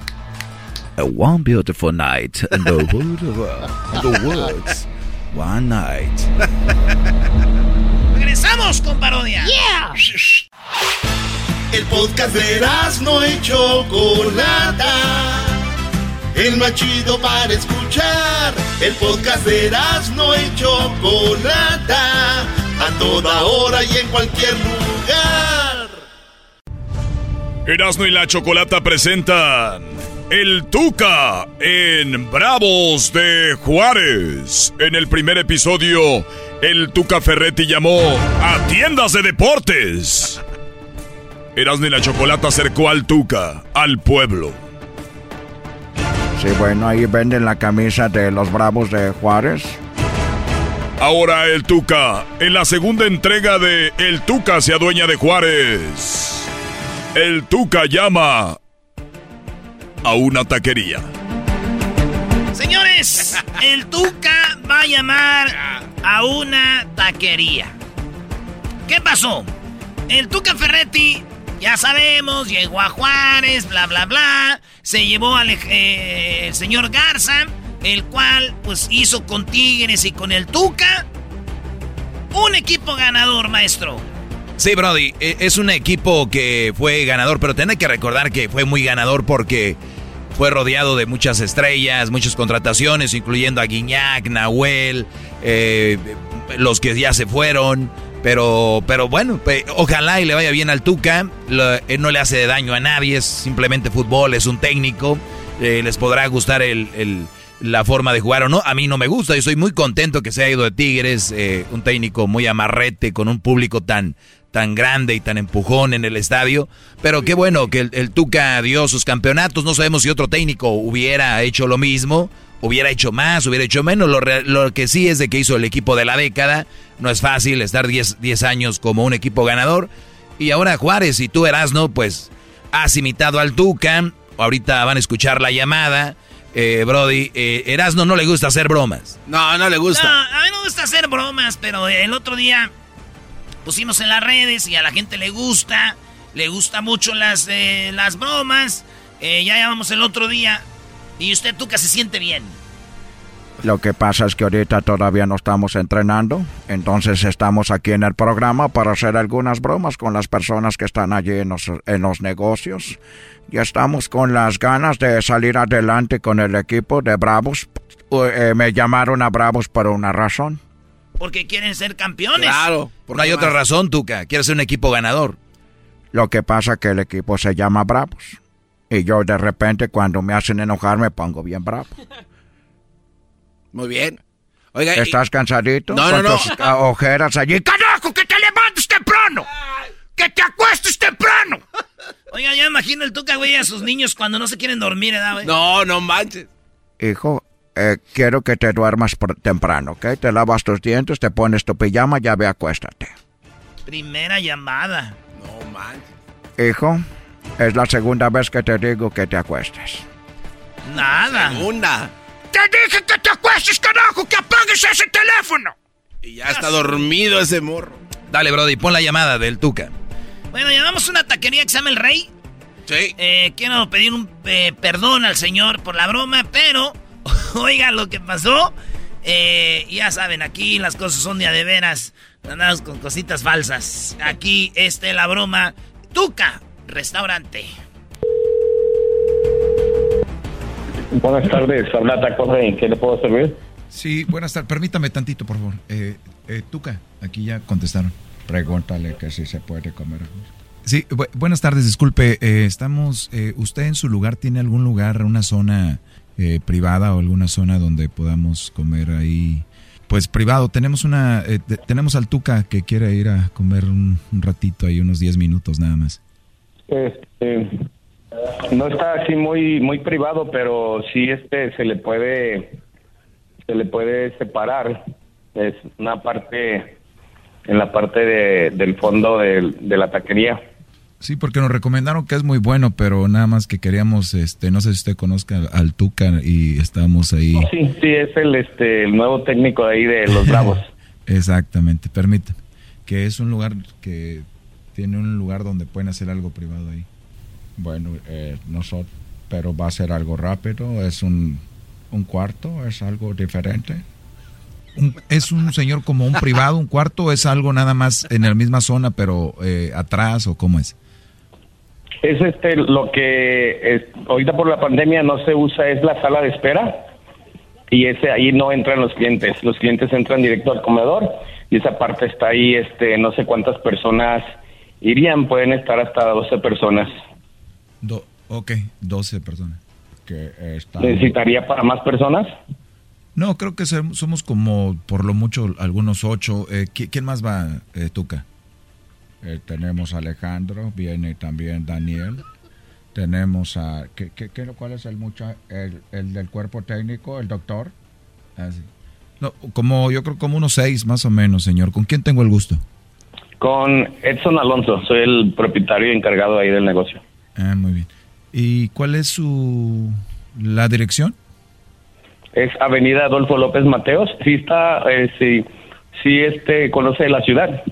A one beautiful night in the, wood, uh, the woods. One night. Regresamos con parodia. Yeah. El podcast de Erasmo y Chocolata. El más chido para escuchar. El podcast de Erasmo y Chocolata. A toda hora y en cualquier lugar. Erasmo y la Chocolata presentan El Tuca en Bravos de Juárez. En el primer episodio, el Tuca Ferretti llamó a tiendas de deportes. Erasmo y la Chocolata acercó al Tuca al pueblo. Sí, bueno, ahí venden la camisa de los Bravos de Juárez. Ahora el Tuca, en la segunda entrega de El Tuca se adueña de Juárez. El Tuca llama a una taquería. Señores, el Tuca va a llamar a una taquería. ¿Qué pasó? El Tuca Ferretti, ya sabemos, llegó a Juárez, bla, bla, bla. Se llevó al eh, el señor Garza, el cual pues hizo con Tigres y con el Tuca un equipo ganador, maestro. Sí, Brody, es un equipo que fue ganador, pero tiene que recordar que fue muy ganador porque fue rodeado de muchas estrellas, muchas contrataciones, incluyendo a Guiñac, Nahuel, eh, los que ya se fueron. Pero pero bueno, pues, ojalá y le vaya bien al Tuca. Lo, él no le hace daño a nadie, es simplemente fútbol, es un técnico. Eh, les podrá gustar el... el la forma de jugar o no. A mí no me gusta. Yo soy muy contento que se haya ido de Tigres, eh, un técnico muy amarrete, con un público tan, tan grande y tan empujón en el estadio. Pero qué bueno que el, el Tuca dio sus campeonatos. No sabemos si otro técnico hubiera hecho lo mismo, hubiera hecho más, hubiera hecho menos. Lo, lo que sí es de que hizo el equipo de la década. No es fácil estar diez años como un equipo ganador. Y ahora Juárez, y tú, Erasmo, pues has imitado al Tuca. Ahorita van a escuchar la llamada. Eh, Brody, eh, Erasmo no le gusta hacer bromas. No, no le gusta. No, a mí no me gusta hacer bromas, pero el otro día pusimos en las redes y a la gente le gusta, le gusta mucho las, eh, las bromas. Eh, ya llamamos el otro día y usted, Tuca, se siente bien. Lo que pasa es que ahorita todavía no estamos entrenando, entonces estamos aquí en el programa para hacer algunas bromas con las personas que están allí en los, en los negocios. Ya estamos con las ganas de salir adelante con el equipo de Bravos. Uh, eh, me llamaron a Bravos por una razón. Porque quieren ser campeones. Claro, no hay más. Otra razón, Tuca, quiere ser un equipo ganador. Lo que pasa es que el equipo se llama Bravos y yo de repente cuando me hacen enojar me pongo bien bravo. Muy bien. Oiga, ¿estás y... cansadito? No, no, no. Ojeras allí. ¡Carajo, que te levantes temprano! ¡Que te acuestes temprano! Oiga, ya imagino el Tuca, güey, a sus niños cuando no se quieren dormir, ¿eh, güey? No, no manches. Hijo, eh, quiero que te duermas por temprano, ¿ok? Te lavas tus dientes, te pones tu pijama, ya ve, acuéstate. Primera llamada. No manches. Hijo, es la segunda vez que te digo que te acuestes. Nada. Segunda. ¡Te dije que te acuestes, carajo! ¡Que apagues ese teléfono! Y ya está dormido ese morro. Dale, Brody, pon la llamada del Tuca. Bueno, llamamos a una taquería que se llama El Rey. Sí. Eh, quiero pedir un eh, perdón al señor por la broma, pero... oigan lo que pasó. Eh, ya saben, aquí las cosas son de a de veras. Andamos con cositas falsas. Aquí, este, la broma. Tuca, restaurante. Buenas tardes, habla Taco Rey, ¿qué le puedo servir? Sí, buenas tardes, permítame tantito, por favor. Eh, eh, Tuca, aquí ya contestaron. Pregúntale que si se puede comer. Sí, bu- buenas tardes, disculpe, eh, estamos, eh, ¿usted en su lugar tiene algún lugar, una zona eh, privada o alguna zona donde podamos comer ahí? Pues privado, tenemos una, eh, de, tenemos al Tuca que quiere ir a comer un, un ratito ahí, unos diez minutos nada más. Este... No está así muy muy privado, pero sí este se le puede se le puede separar. Es una parte en la parte de, del fondo de, de la taquería. Sí, porque nos recomendaron que es muy bueno, pero nada más que queríamos este no sé si usted conozca al Tuca y estamos ahí. Oh, sí, sí es el este el nuevo técnico de ahí de los Bravos. Exactamente, permítame. que es un lugar que tiene un lugar donde pueden hacer algo privado ahí. Bueno, eh, nosotros, pero va a ser algo rápido, es un, un cuarto, es algo diferente. Un, ¿Es un señor como un privado, un cuarto, o es algo nada más en la misma zona, pero eh, atrás, o cómo es? Es este, lo que eh, ahorita por la pandemia no se usa, es la sala de espera, y ese ahí no entran los clientes, los clientes entran directo al comedor, y esa parte está ahí, este, no sé cuántas personas irían, pueden estar hasta doce personas. Do, ok, doce personas. Que está... ¿Necesitaría para más personas? No, creo que somos como por lo mucho algunos ocho. Eh, ¿Quién más va, eh, Tuca? Eh, tenemos a Alejandro, viene también Daniel. Tenemos a... ¿qué, qué, qué, ¿Cuál es el, mucha, el el del cuerpo técnico, el doctor? Así. No, como yo creo como unos seis más o menos, señor. ¿Con quién tengo el gusto? Con Edson Alonso, soy el propietario encargado ahí del negocio. Ah, muy bien. ¿Y cuál es su la dirección? Es Avenida Adolfo López Mateos. Sí está, eh, sí, sí este conoce la ciudad.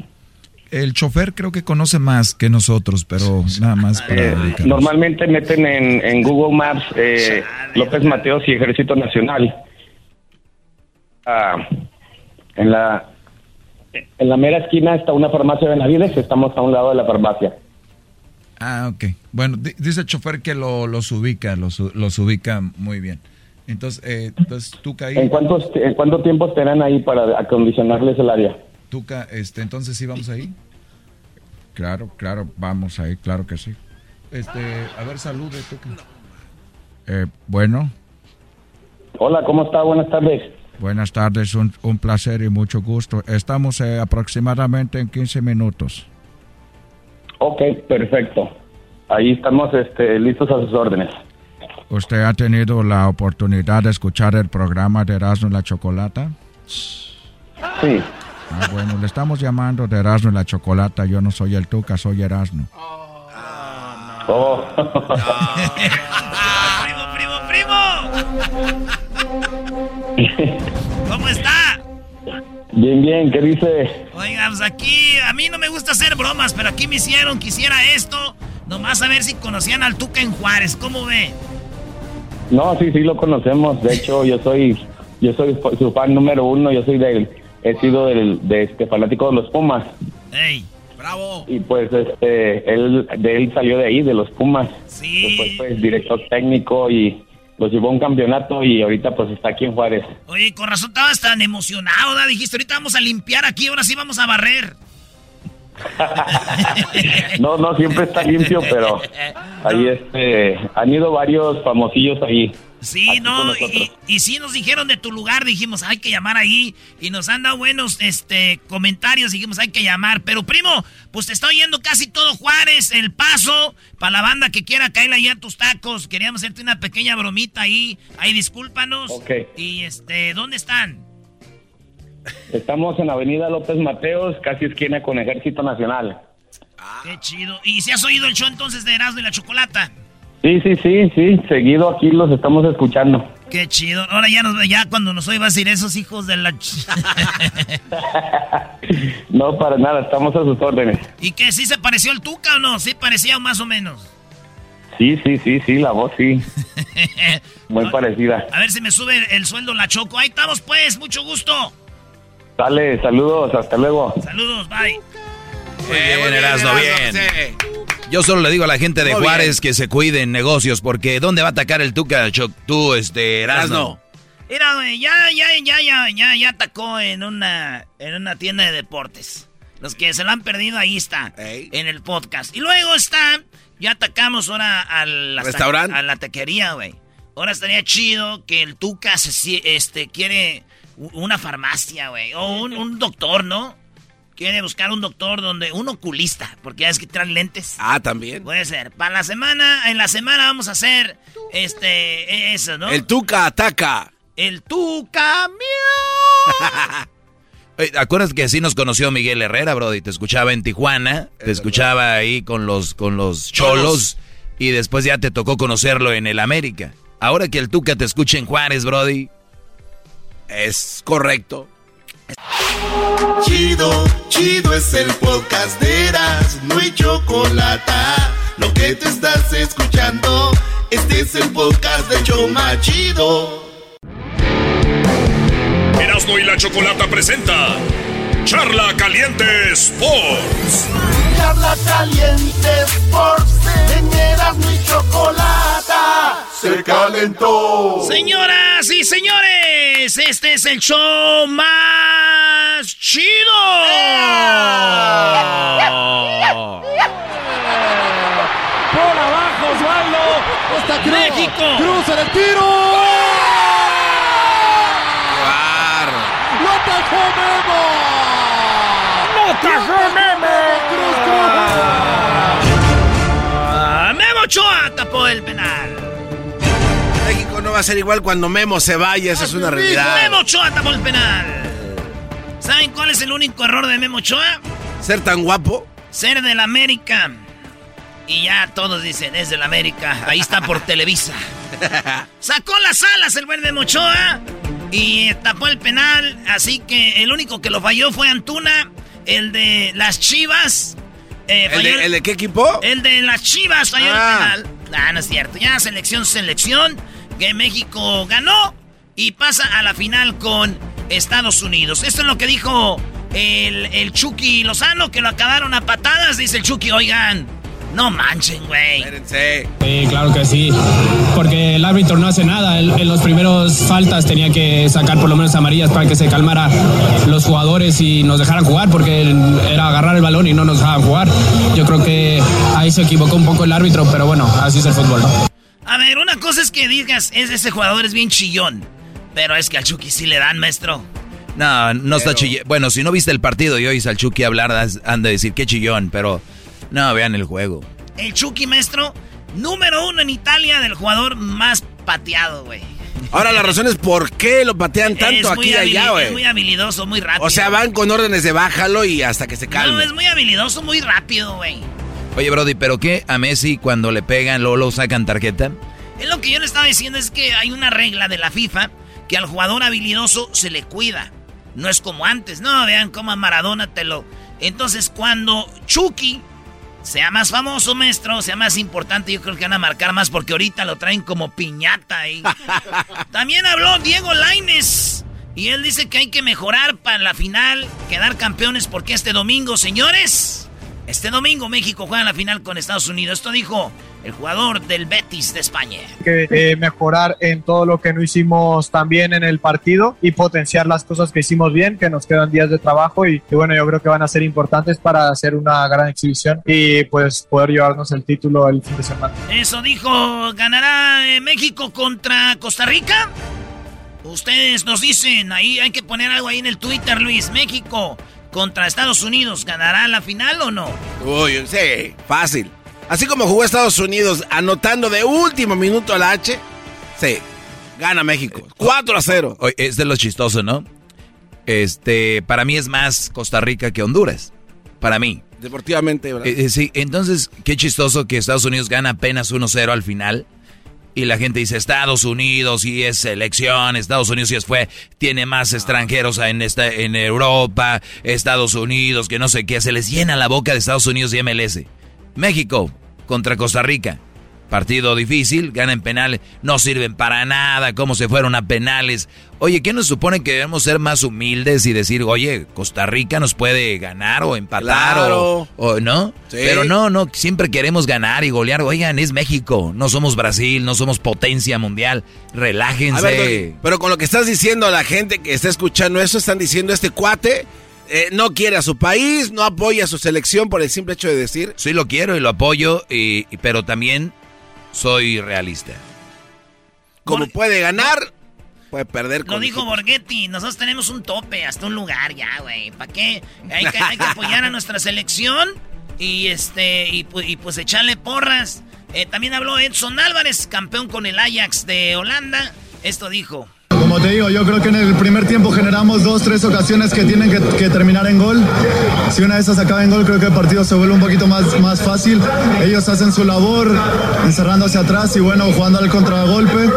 El chofer creo que conoce más que nosotros, pero nada más para eh, normalmente meten en, en Google Maps eh, López Mateos y Ejército Nacional. Ah, en la en la mera esquina está una farmacia de Benavides, estamos a un lado de la farmacia. Ah, ok. Bueno, dice el chofer que lo, los ubica, los, los ubica muy bien. Entonces, eh, entonces Tuca ahí... ¿En cuántos en cuánto tiempo estarán ahí para acondicionarles el área? Tuca, este, entonces sí vamos ahí. Claro, claro, vamos ahí, claro que sí. Este, a ver, salude, Tuca. Eh, bueno. Hola, ¿cómo está? Buenas tardes. Buenas tardes, un, un placer y mucho gusto. Estamos eh, aproximadamente en quince minutos. Ok, perfecto. Ahí estamos este, listos a sus órdenes. ¿Usted ha tenido la oportunidad de escuchar el programa de Erasmo y la Chocolata? Sí. Ah, bueno, le estamos llamando de Erasmo y la Chocolata. Yo no soy el Tuca, soy Erasmo. Oh, no. Oh. No. ¡Primo, primo, primo! ¿Cómo está? Bien, bien, ¿qué dice? Oiga, pues aquí, a mí no me gusta hacer bromas, pero aquí me hicieron, quisiera esto, nomás a ver si conocían al Tuca en Juárez, ¿cómo ve? No, sí, sí lo conocemos, de hecho yo soy yo soy su fan número uno, yo soy del, he sido del, de este fanático de los Pumas. ¡Ey! ¡Bravo! Y pues este, él, de él salió de ahí, de los Pumas. Sí. Después pues director técnico y los llevó a un campeonato y ahorita pues está aquí en Juárez. Oye, con razón estabas tan emocionado, ¿da? Dijiste, ahorita vamos a limpiar aquí, ahora sí vamos a barrer. No, no, siempre está limpio, pero ahí este, han ido varios famosillos ahí. Sí, no, y, y sí nos dijeron de tu lugar, dijimos, hay que llamar ahí, y nos han dado buenos este, comentarios, dijimos, hay que llamar. Pero primo, pues te está oyendo casi todo Juárez, El Paso, para la banda que quiera caerle ahí a tus tacos, queríamos hacerte una pequeña bromita ahí, ahí discúlpanos. Okay. Y este, ¿dónde están? Estamos en Avenida López Mateos, casi esquina con Ejército Nacional. Ah, qué chido. ¿Y si has oído el show entonces de Erasmo y la Chocolata? Sí, sí, sí, sí. Seguido aquí los estamos escuchando. Qué chido. Ahora ya nos ya cuando nos oigas ir esos hijos de la... No, para nada. Estamos a sus órdenes. ¿Y qué? ¿Sí se pareció el Tuca o no? ¿Sí parecía más o menos? Sí, sí, sí, sí. La voz, sí. Muy parecida. A ver si me sube el sueldo la Choco. Ahí estamos pues. Mucho gusto. Dale, saludos, hasta luego. Saludos, bye. Muy bien, bien, Erasmo, bien. bien. Yo solo le digo a la gente de Muy Juárez bien. Que se cuiden negocios, porque ¿dónde va a atacar el Tuca, tú, este, Erasmo? Mira, güey, ya, ya, ya, ya, ya, ya atacó en una, en una tienda de deportes. Los que se lo han perdido, ahí está, ¿eh? En el podcast. Y luego está, ya atacamos ahora a la, ¿restaurante? A la taquería, güey. Ahora estaría chido que el Tuca se, este, quiere... una farmacia, güey, o un, un doctor, ¿no? Quiere buscar un doctor donde... un oculista, porque ya es que traen lentes. Ah, también. Puede ser. Para la semana, en la semana vamos a hacer, este, eso, ¿no? El Tuca ataca. El Tuca mío. ¿Acuerdas que así nos conoció Miguel Herrera, brody? Te escuchaba en Tijuana, te escuchaba ahí con los, con los cholos, y después ya te tocó conocerlo en el América. Ahora que el Tuca te escucha en Juárez, brody... Es correcto. Chido, chido es el podcast de Erasmo y Chocolata. Lo que te estás escuchando, este es el podcast de Choma Chido. Erasmo y la Chocolata presenta Charla Caliente Sports. Charla Caliente Sports. En Erasmo y Chocolata se calentó. Señoras y señores, este es el show más chido. ¡Oh! Por abajo, Osvaldo. Está Cruz. México. Cruz en el tiro. ¡Bar! ¡Lo atajó Memo! ¡Lo atajó Memo! ¡Memo Ochoa tapó el penal! México no va a ser igual cuando Memo se vaya, esa es una realidad. ¡Memo Ochoa tapó el penal! ¿Saben cuál es el único error de Memo Ochoa? ¿Ser tan guapo? Ser del América. Y ya todos dicen, es del América. Ahí está por Televisa. Sacó las alas el buen Memo Ochoa y tapó el penal. Así que el único que lo falló fue Antuna, el de las Chivas. Eh, ¿El, de, el... ¿El de qué equipo? El de las Chivas falló ah. el penal. Ah, no es cierto. Ya selección, selección. Que México ganó y pasa a la final con Estados Unidos. Esto es lo que dijo el, el Chucky Lozano, que lo acabaron a patadas. Dice el Chucky, oigan, no manchen, güey. Espérense. Sí, claro que sí, porque el árbitro no hace nada. En, en los primeros faltas tenía que sacar por lo menos amarillas para que se calmara los jugadores y nos dejaran jugar, porque era agarrar el balón y no nos dejaban jugar. Yo creo que ahí se equivocó un poco el árbitro, pero bueno, así es el fútbol, ¿no? A ver, una cosa es que digas, es, ese jugador es bien chillón, pero es que al Chucky sí le dan, maestro. No, no pero... está chillón. Bueno, si no viste el partido y oís al Chucky hablar, han de decir, qué chillón, pero... No, vean el juego. El Chucky, maestro, número uno en Italia del jugador más pateado, güey. Ahora, la razón es por qué lo patean tanto aquí y allá, güey. Es muy habilidoso, muy rápido. O sea, van con órdenes de bájalo y hasta que se calme. No, es muy habilidoso, muy rápido, güey. Oye, Brody, ¿pero qué? ¿A Messi cuando le pegan, luego lo sacan tarjeta? Es lo que yo le estaba diciendo, es que hay una regla de la FIFA que al jugador habilidoso se le cuida. No es como antes. No, vean cómo a Maradona te lo... Entonces, cuando Chucky... sea más famoso, maestro, sea más importante, yo creo que van a marcar más, porque ahorita lo traen como piñata ahí. También habló Diego Lainez y él dice que hay que mejorar para la final, quedar campeones, porque este domingo, señores, este domingo México juega la final con Estados Unidos. Esto dijo el jugador del Betis de España. Hay que eh, mejorar en todo lo que no hicimos tan bien en el partido y potenciar las cosas que hicimos bien, que nos quedan días de trabajo y, y bueno, yo creo que van a ser importantes para hacer una gran exhibición y pues poder llevarnos el título el fin de semana. Eso dijo, ¿ganará eh, México contra Costa Rica? Ustedes nos dicen, ahí hay que poner algo ahí en el Twitter, Luis, México contra Estados Unidos, ¿ganará la final o no? Uy, sí, fácil. Así como jugó Estados Unidos anotando de último minuto al H, sí, gana México. cuatro a cero. Es de lo chistoso, ¿no? Este, para mí es más Costa Rica que Honduras. Para mí. Deportivamente, ¿verdad? Eh, eh, sí, entonces, qué chistoso que Estados Unidos gana apenas uno cero al final. Y la gente dice, Estados Unidos y es selección, Estados Unidos y es fue, tiene más extranjeros en esta, en Europa, Estados Unidos, que no sé qué. Se les llena la boca de Estados Unidos y M L S. México contra Costa Rica. Partido difícil, ganan penales, no sirven para nada, cómo se fueron a penales. Oye, ¿qué nos supone que debemos ser más humildes y decir, oye, Costa Rica nos puede ganar o empatar? Claro. o, o no? Sí. Pero no, no, siempre queremos ganar y golear. Oigan, es México, no somos Brasil, no somos potencia mundial, relájense. A ver, pero con lo que estás diciendo a la gente que está escuchando eso, están diciendo este cuate... Eh, no quiere a su país, no apoya a su selección por el simple hecho de decir... Sí, lo quiero y lo apoyo, y, y, pero también soy realista. Como Bor- puede ganar, no, puede perder. Lo dijo Borghetti, nosotros tenemos un tope, hasta un lugar ya, güey. ¿Para qué? Hay que, hay que apoyar a nuestra selección y, este, y, y pues echarle porras. Eh, también habló Edson Álvarez, campeón con el Ajax de Holanda. Esto dijo... Como te digo, yo creo que en el primer tiempo generamos dos, tres ocasiones que tienen que, que terminar en gol. Si una de esas acaba en gol, creo que el partido se vuelve un poquito más, más fácil. Ellos hacen su labor, encerrándose atrás y bueno, jugando al contragolpe.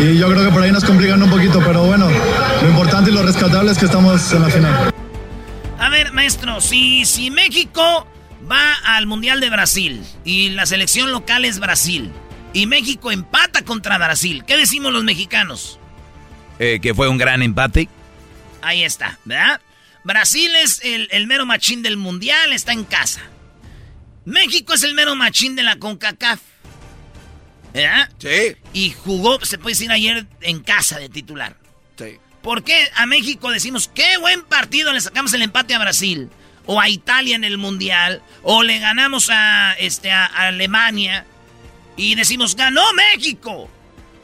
Y yo creo que por ahí nos complican un poquito, pero bueno, lo importante y lo rescatable es que estamos en la final. maestro, si, si México va al Mundial de Brasil y la selección local es Brasil y México empata contra Brasil, ¿qué decimos los mexicanos? Eh, que fue un gran empate. Ahí está, ¿verdad? Brasil es el, el mero machín del Mundial, está en casa. México es el mero machín de la CONCACAF, ¿verdad? Sí. Y jugó, se puede decir, ayer en casa de titular. Sí. ¿Por qué a México decimos, qué buen partido, le sacamos el empate a Brasil, o a Italia en el Mundial, o le ganamos a, este, a, a Alemania, y decimos, ganó México?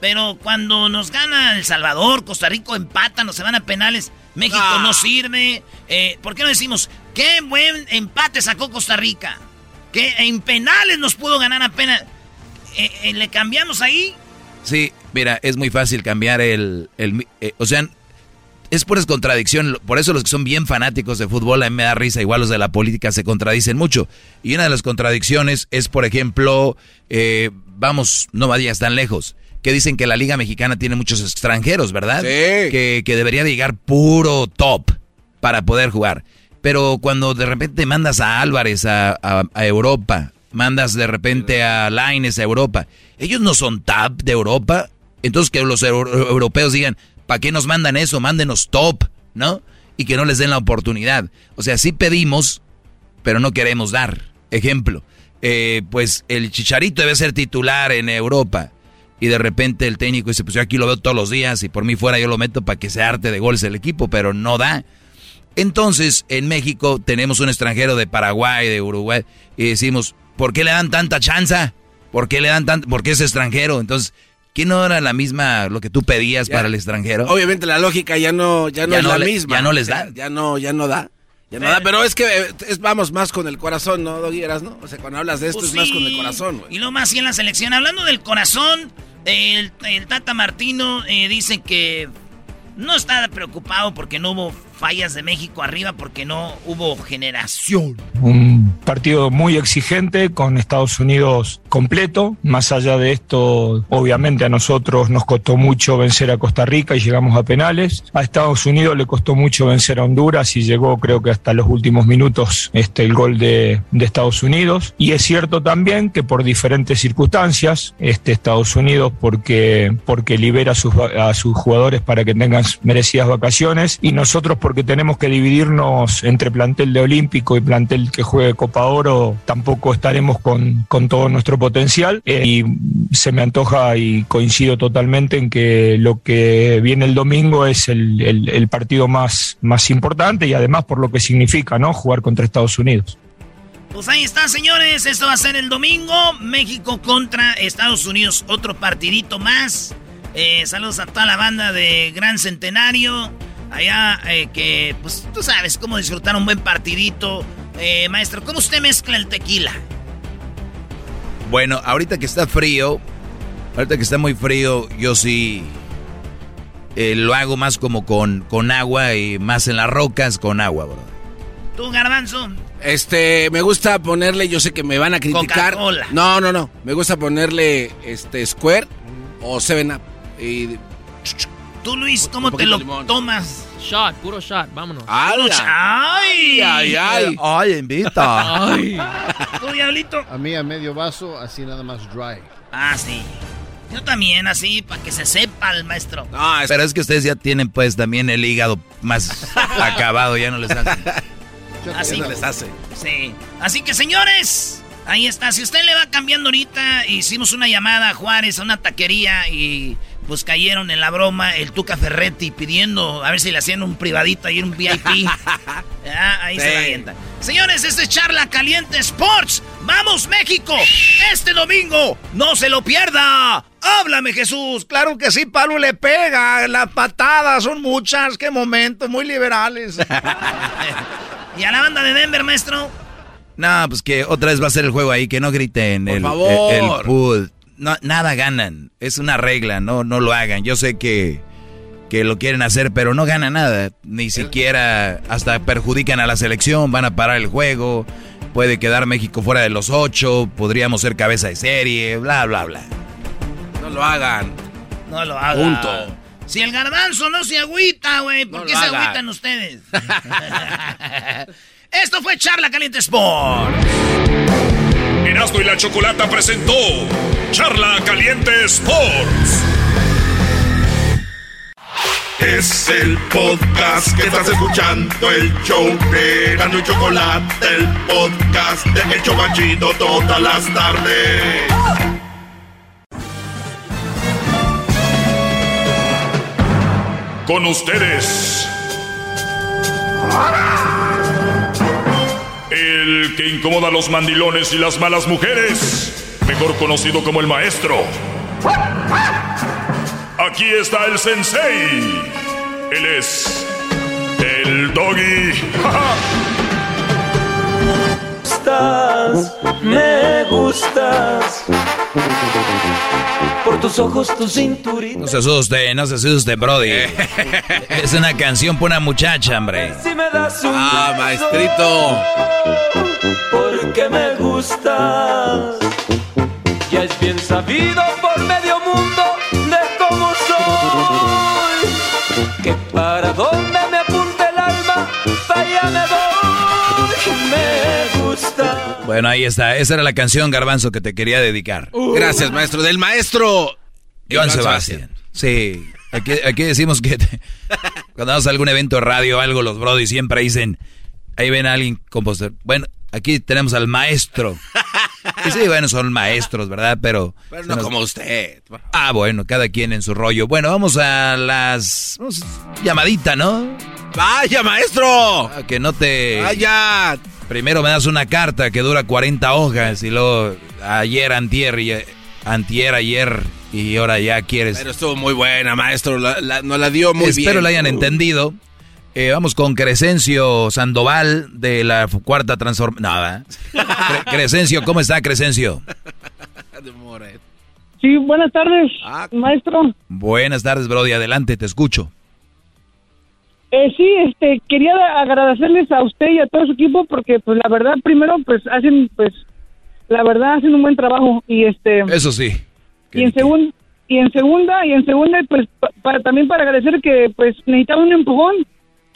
Pero cuando nos gana El Salvador, Costa Rica empatan, nos se van a penales, México ah. no sirve. Eh, ¿Por qué no decimos, qué buen empate sacó Costa Rica? Que en penales nos pudo ganar apenas. Eh, eh, ¿Le cambiamos ahí? Sí, mira, es muy fácil cambiar el... el eh, o sea, es pura contradicción. Por eso los que son bien fanáticos de fútbol, a mí me da risa, igual los de la política se contradicen mucho. Y una de las contradicciones es, por ejemplo, eh, vamos, no vayas tan lejos, que dicen que la Liga Mexicana tiene muchos extranjeros, ¿verdad? Sí. Que, que debería llegar puro top para poder jugar. Pero cuando de repente mandas a Álvarez a, a, a Europa, mandas de repente a Lainez a Europa, ellos no son top de Europa. Entonces que los euro- europeos digan, ¿para qué nos mandan eso? Mándenos top, ¿no? Y que no les den la oportunidad. O sea, sí pedimos, pero no queremos dar. Ejemplo, eh, pues el Chicharito debe ser titular en Europa. Y de repente el técnico dice, pues yo aquí lo veo todos los días y por mí fuera yo lo meto para que se arte de goles el equipo, pero no da. Entonces, en México tenemos un extranjero de Paraguay, de Uruguay, y decimos, ¿por qué le dan tanta chanza? ¿Por qué le dan tan, por qué es extranjero? Entonces, ¿qué no era la misma lo que tú pedías ya, para el extranjero? Obviamente la lógica ya no, ya no ya es no la le, misma. Ya no les da. Ya, ya no, ya no da. Ya no da, pero es que es, vamos más con el corazón, ¿no, Dogueras, no? O sea, cuando hablas de esto pues es sí, más con el corazón, güey. Y lo más, y en la selección, hablando del corazón, el, el Tata Martino eh, dice que no está preocupado porque no hubo fallas de México arriba, porque no hubo generación. Un partido muy exigente con Estados Unidos completo. Más allá de esto, obviamente a nosotros nos costó mucho vencer a Costa Rica y llegamos a penales. A Estados Unidos le costó mucho vencer a Honduras y llegó, creo que hasta los últimos minutos, este, el gol de, de Estados Unidos. Y es cierto también que por diferentes circunstancias, este, Estados Unidos, porque, porque libera a sus, a sus jugadores para que tengan merecidas vacaciones, y nosotros porque tenemos que dividirnos entre plantel de Olímpico y plantel que juegue Copa Oro, tampoco estaremos con, con todo nuestro potencial. Eh, y se me antoja y coincido totalmente en que lo que viene el domingo es el, el, el partido más, más importante, y además por lo que significa, ¿no?, jugar contra Estados Unidos. Pues ahí está, señores, esto va a ser el domingo, México contra Estados Unidos, otro partidito más. Eh, saludos a toda la banda de Gran Centenario. Allá eh, que, pues tú sabes cómo disfrutar un buen partidito. Eh, maestro, ¿cómo usted mezcla el tequila? Bueno, ahorita que está frío, ahorita que está muy frío, yo sí eh, lo hago más como con, con agua y más en las rocas con agua, bro. ¿Tú, Garbanzo? Este, me gusta ponerle, yo sé que me van a criticar. Coca-Cola. No, no, no. Me gusta ponerle este Square o Seven Up y... Tú, Luis, ¿cómo te lo tomas? Shot, puro shot, vámonos. ¡Ay! ¡Ay, ay! ¡Ay, invita! Ay. ¿Tú, Diablito? A mí a medio vaso, así nada más dry. Ah, sí. Yo también, así, para que se sepa el maestro. No, es... Pero es que ustedes ya tienen, pues, también el hígado más acabado, ya no les hace. Así no les hace. Sí. Así que, señores, ahí está. Si usted le va cambiando ahorita, hicimos una llamada a Juárez, a una taquería y... pues cayeron en la broma el Tuca Ferretti pidiendo a ver si le hacían un privadito ahí, un V I P. Ah, ahí sí se la avientan. Señores, este es Charla Caliente Sports. ¡Vamos, México! Este domingo, no se lo pierda. ¡Háblame, Jesús! Claro que sí, Pablo le pega. Las patadas son muchas. ¡Qué momento! Muy liberales. ¿Y a la banda de Denver, maestro? No, pues que otra vez va a ser el juego ahí. Que no griten. Por el, favor. El, el pool. No, nada ganan, es una regla, no, no lo hagan. Yo sé que, que lo quieren hacer, pero no ganan nada, ni siquiera hasta perjudican a la selección, van a parar el juego, puede quedar México fuera de los ocho, podríamos ser cabeza de serie, bla, bla, bla. No lo hagan. No lo hagan. Punto. Si el Garbanzo no se agüita, güey, ¿por no qué se hagan. Agüitan ustedes? Esto fue Charla Caliente Sports. Erasmo y la Chocolata presentó Charla Caliente Sports. Es el podcast que estás escuchando, el show de Erasmo y Chocolate, el podcast de El Chobachito todas las tardes. Con ustedes, el que incomoda a los mandilones y las malas mujeres, mejor conocido como el maestro. Aquí está el sensei. Él es el Doggy. Estás, me gustas. Por tus ojos, tu cinturita. No se asuste, no se asuste, brody. Es una canción para una muchacha, hombre. Si me das un ah, beso, maestrito. Porque me gustas. Ya es bien sabido por medio mundo de cómo soy. Que para donde me apunte el alma, vaya me voy. Me gusta. Bueno, ahí está. Esa era la canción, Garbanzo, que te quería dedicar. Uh, Gracias, maestro. Del maestro Joan Sebastián. Sebastián. Sí. Aquí, aquí decimos que te, cuando vamos a algún evento de radio o algo, los brody siempre dicen, ahí ven a alguien componer. Bueno, aquí tenemos al maestro. Y sí, bueno, son maestros, ¿verdad? Pero, Pero no nos... como usted. Ah, bueno, cada quien en su rollo. Bueno, vamos a las... Vamos, llamadita, ¿no? ¡Vaya, maestro! Ah, que no te... ¡Vaya! Primero me das una carta que dura cuarenta hojas y luego ayer, antier, y, antier, ayer y ahora ya quieres. Pero estuvo muy buena, maestro, la, la, nos la dio muy Espero bien. Espero la hayan uh. entendido. Eh, vamos con Crescencio Sandoval de la cuarta transformada. No, ¿eh? Cre- Crescencio, ¿cómo está Crescencio? Sí, buenas tardes, ah, maestro. Buenas tardes, brody, adelante, te escucho. Eh, sí, este, quería agradecerles a usted y a todo su equipo porque, pues, la verdad, primero, pues, hacen, pues, la verdad, hacen un buen trabajo y, este... Eso sí. Y en, segun, y en segunda, y en segunda, pues, pa, pa, también para agradecer que, pues, necesitaba un empujón.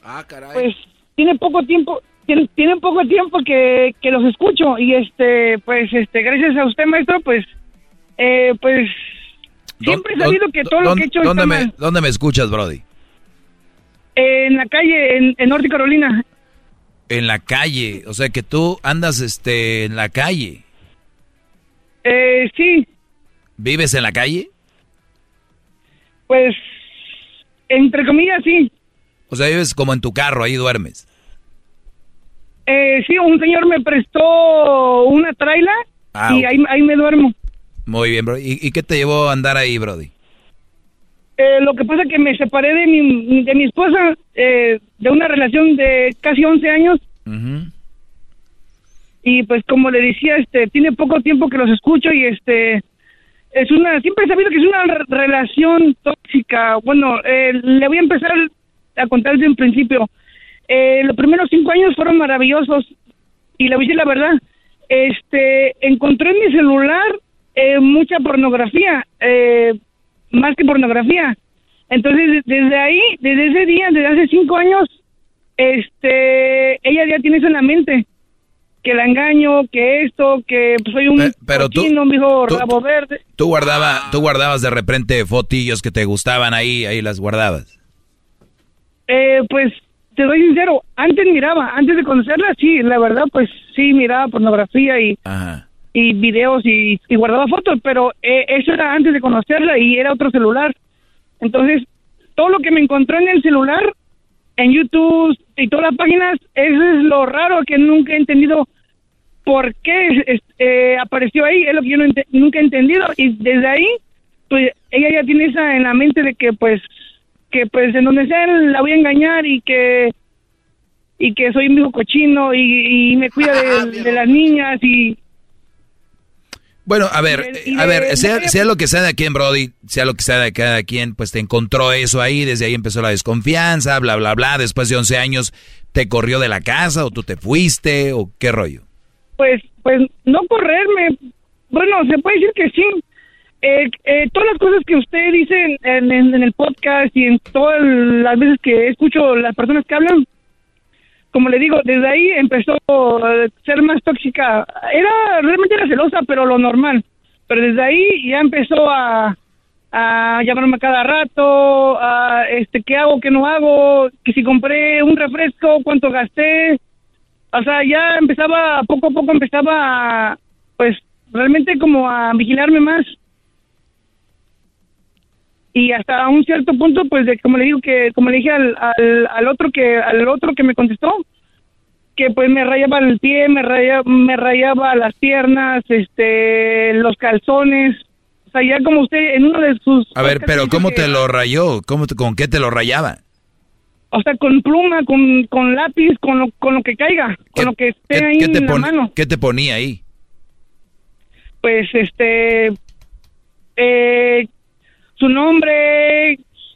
Ah, caray. Pues, tiene poco tiempo, tiene, tiene poco tiempo que, que los escucho y, este, pues, este, gracias a usted, maestro, pues, eh, pues, siempre he sabido que todo lo que he hecho está mal. ¿Dónde me escuchas, brody? En la calle, en, en Norte Carolina. En la calle, o sea que tú andas este, en la calle. Eh, sí. ¿Vives en la calle? Pues, entre comillas, sí. O sea, vives como en tu carro, ahí duermes. Eh, sí, un señor me prestó una traila ah, y okay. ahí, ahí me duermo. Muy bien, bro. ¿Y, y qué te llevó a andar ahí, brody? Eh, lo que pasa es que me separé de mi, de mi esposa, eh, de una relación de casi once años. Uh-huh. Y pues como le decía, este, tiene poco tiempo que los escucho y este, es una, siempre he sabido que es una re- relación tóxica. Bueno, eh, le voy a empezar a contar desde un principio. Eh, los primeros cinco años fueron maravillosos y le voy a decir la verdad. Este, encontré en mi celular eh, mucha pornografía, eh, más que pornografía. Entonces, desde ahí, desde ese día, desde hace cinco años, este, ella ya tiene eso en la mente, que la engaño, que esto, que soy un cochino, un viejo rabo verde. Tú guardaba, tú guardabas de repente fotillos que te gustaban ahí, ahí las guardabas. Eh, pues, te doy sincero, antes miraba, antes de conocerla, sí, la verdad, pues, sí, miraba pornografía y... Ajá. Y videos y, y guardaba fotos, pero eh, eso era antes de conocerla y era otro celular. Entonces, todo lo que me encontré en el celular, en YouTube y todas las páginas, eso es lo raro que nunca he entendido por qué es, es, eh, apareció ahí, es lo que yo no ent- nunca he entendido. Y desde ahí, pues, ella ya tiene esa en la mente de que, pues, que pues en donde sea la voy a engañar y que... y que soy un hijo cochino y, y me cuida de, de las niñas y... Bueno, a ver, a ver, sea, sea lo que sea de quien, brody, sea lo que sea de cada quien, pues te encontró eso ahí, desde ahí empezó la desconfianza, bla, bla, bla, después de once años te corrió de la casa o tú te fuiste o qué rollo. Pues, pues no correrme, bueno, se puede decir que sí, eh, eh, todas las cosas que usted dice en, en, en el podcast y en todas las veces que escucho las personas que hablan, como le digo, desde ahí empezó a ser más tóxica. Era, realmente era celosa, pero lo normal. Pero desde ahí ya empezó a, a llamarme cada rato, a este, qué hago, qué no hago, que si compré un refresco, cuánto gasté. O sea, ya empezaba, poco a poco empezaba, a, pues, realmente como a vigilarme más. Y hasta un cierto punto, pues, de, como le digo, que como le dije al, al, al otro que al otro que me contestó, que pues me rayaba el pie, me rayaba, me rayaba las piernas, este, los calzones. O sea, ya como usted en uno de sus... A ver, pero ¿cómo te lo rayó? ¿Cómo te, ¿Con qué te lo rayaba? O sea, con pluma, con, con lápiz, con lo, con lo que caiga, con lo que esté ahí en la mano. ¿Qué te ponía ahí? Pues, este... Eh... su nombre,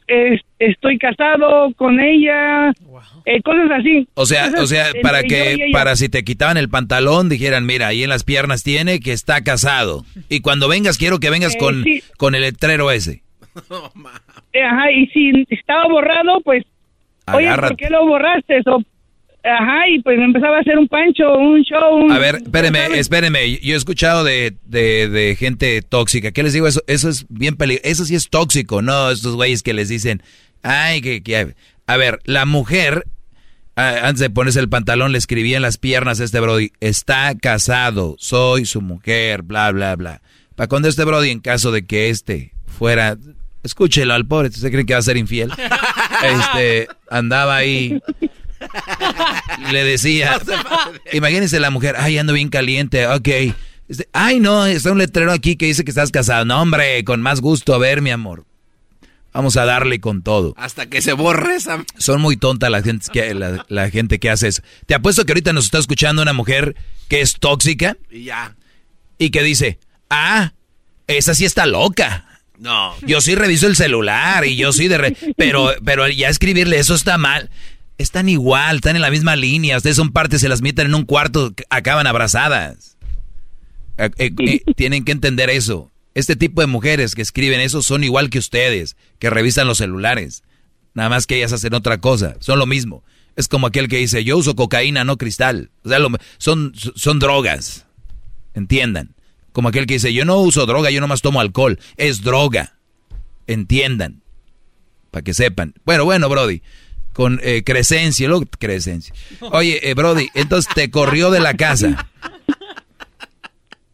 es, estoy casado con ella, wow. eh, cosas así. O sea, cosas, o sea, para que, para si te quitaban el pantalón, dijeran, mira, ahí en las piernas tiene que está casado. Y cuando vengas, quiero que vengas eh, con, sí. con el letrero ese. Ajá, y si estaba borrado, pues, agárrate. Oye, ¿por qué lo borraste? So, ajá, y pues empezaba a hacer un pancho, un show. Un, a ver, espéreme, espéreme. Yo he escuchado de, de, de gente tóxica. ¿Qué les digo? Eso eso es bien peligroso. Eso sí es tóxico, ¿no? Estos güeyes que les dicen, ay, que, que... A ver, la mujer, antes de ponerse el pantalón, le escribía en las piernas a este brody, está casado, soy su mujer, bla, bla, bla. Para cuando este brody, en caso de que este fuera... Escúchelo al pobre, ¿usted cree que va a ser infiel? Este, andaba ahí... Le decía, imagínense la mujer, ay, ando bien caliente, ok. Ay, no, está un letrero aquí que dice que estás casado. No, hombre, con más gusto, a ver, mi amor. Vamos a darle con todo. Hasta que se borre esa... Son muy tontas la gente que, la, la gente que hace eso. Te apuesto que ahorita nos está escuchando una mujer que es tóxica. Y ya. Y que dice, ah, esa sí está loca. No. Yo sí reviso el celular y yo sí de... Re... Pero, pero ya escribirle eso está mal. Están igual, están en la misma línea. Ustedes son partes, se las meten en un cuarto, acaban abrazadas. Eh, eh, tienen que entender eso. Este tipo de mujeres que escriben eso son igual que ustedes, que revisan los celulares. Nada más que ellas hacen otra cosa, son lo mismo. Es como aquel que dice, yo uso cocaína, no cristal. O sea, lo, son, son drogas, entiendan. Como aquel que dice, yo no uso droga, yo nomás tomo alcohol. Es droga, entiendan, para que sepan. Bueno, bueno, Brody. Con eh, Crescencia, luego Crescencia. Oye, eh, Brody, entonces te corrió de la casa.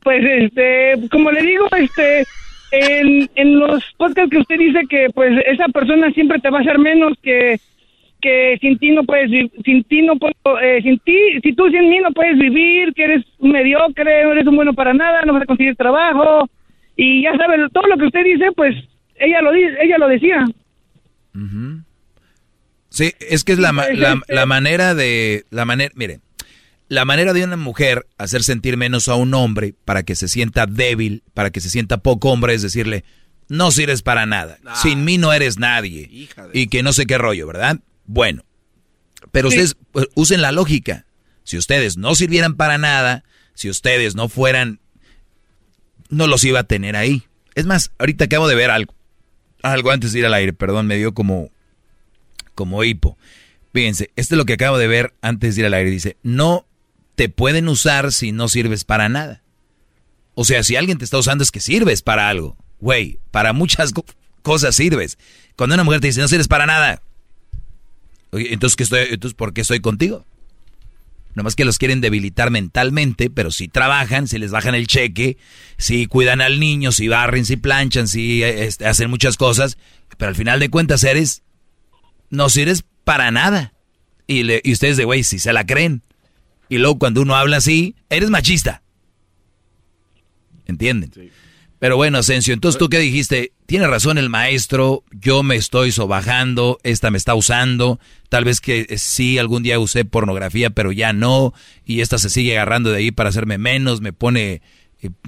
Pues, este, como le digo, este, en, en los podcasts que usted dice que, pues, esa persona siempre te va a hacer menos que, que sin ti no puedes, sin ti no puedo, eh, sin ti, si tú sin mí no puedes vivir, que eres un mediocre, no eres un bueno para nada, no vas a conseguir trabajo, y ya sabes, todo lo que usted dice, pues, ella lo, ella lo decía. Uh-huh. Sí, es que es la, la, la manera de, la manera, mire, la manera de una mujer hacer sentir menos a un hombre para que se sienta débil, para que se sienta poco hombre, es decirle, no sirves para nada, ah, sin mí no eres nadie, hija de... y que no sé qué rollo, ¿verdad? Bueno, pero sí. Ustedes pues, usen la lógica, si ustedes no sirvieran para nada, si ustedes no fueran, no los iba a tener ahí. Es más, ahorita acabo de ver algo, algo antes de ir al aire, perdón, me dio como... como hipo. Fíjense, esto es lo que acabo de ver antes de ir al aire. Dice, no te pueden usar si no sirves para nada. O sea, si alguien te está usando es que sirves para algo. Güey, para muchas co- cosas sirves. Cuando una mujer te dice, no sirves para nada. Oye, entonces, ¿qué estoy, entonces, ¿por qué estoy contigo? Nomás que los quieren debilitar mentalmente, pero si trabajan, si les bajan el cheque, si cuidan al niño, si barren, si planchan, si este, hacen muchas cosas, pero al final de cuentas eres... no sirves para nada. Y, le, y ustedes de güey, si se la creen. Y luego cuando uno habla así, eres machista. ¿Entienden? Sí. Pero bueno, Asensio, entonces tú qué dijiste, tiene razón el maestro, yo me estoy sobajando, esta me está usando, tal vez que sí algún día usé pornografía, pero ya no, y esta se sigue agarrando de ahí para hacerme menos, me pone,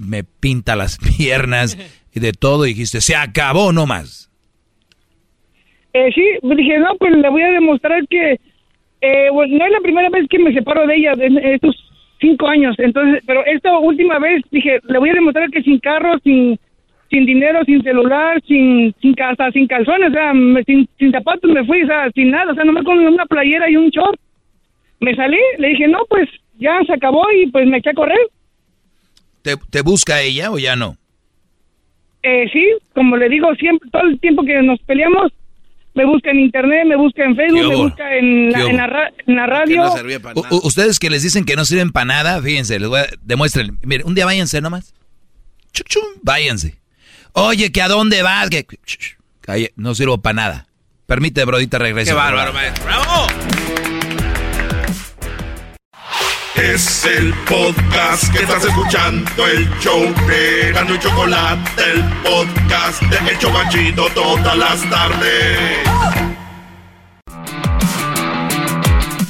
me pinta las piernas y de todo, y dijiste, se acabó nomás. Eh, sí, dije, no, pues le voy a demostrar que eh, bueno, no es la primera vez que me separo de ella en estos cinco años, entonces, pero esta última vez dije, le voy a demostrar que sin carro, sin sin dinero, sin celular, sin sin casa, sin calzones, o sea, me, sin, sin zapatos me fui, o sea, sin nada, o sea, nomás con una playera y un short. me salí, le dije, no, pues ya se acabó y pues me eché a correr. ¿Te, te busca ella o ya no? Eh, sí, como le digo, siempre, todo el tiempo que nos peleamos, me busca en internet, me busca en Facebook, me busca en la, en, la, en la radio. Que no U- ustedes que les dicen que no sirven para nada, fíjense, les voy a, demuéstrenle. Miren, un día váyanse nomás. Chuchum, váyanse. Oye, ¿que a dónde vas? Que no sirvo para nada. Permite, brodita, regreso. ¡Qué bárbaro, maestro! ¡Bravo! Es el podcast que estás escuchando, el show de Erasmo y Chocolate, el podcast de El Chocachito todas las tardes.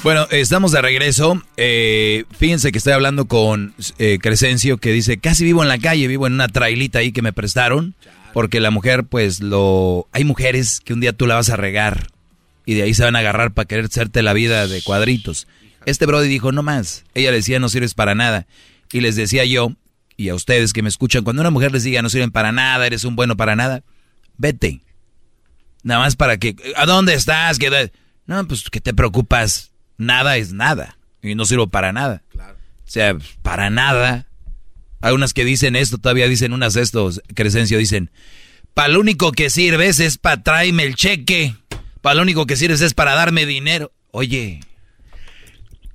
Bueno, estamos de regreso. Eh, fíjense que estoy hablando con eh, Crescencio, que dice, casi vivo en la calle, vivo en una trailita ahí que me prestaron, porque la mujer, pues, lo... Hay mujeres que un día tú la vas a regar y de ahí se van a agarrar para querer hacerte la vida de cuadritos. Este brody dijo, no más. Ella le decía, no sirves para nada. Y les decía yo, y a ustedes que me escuchan, cuando una mujer les diga, no sirven para nada, eres un bueno para nada, vete. Nada más para que, ¿a dónde estás? ¿Qué? No, pues, ¿qué te preocupas? Nada es nada. Y no sirvo para nada. Claro. O sea, para nada. Hay unas que dicen esto, todavía dicen unas estos, Crescencio, dicen, para lo único que sirves es para traerme el cheque. Para lo único que sirves es para darme dinero. Oye...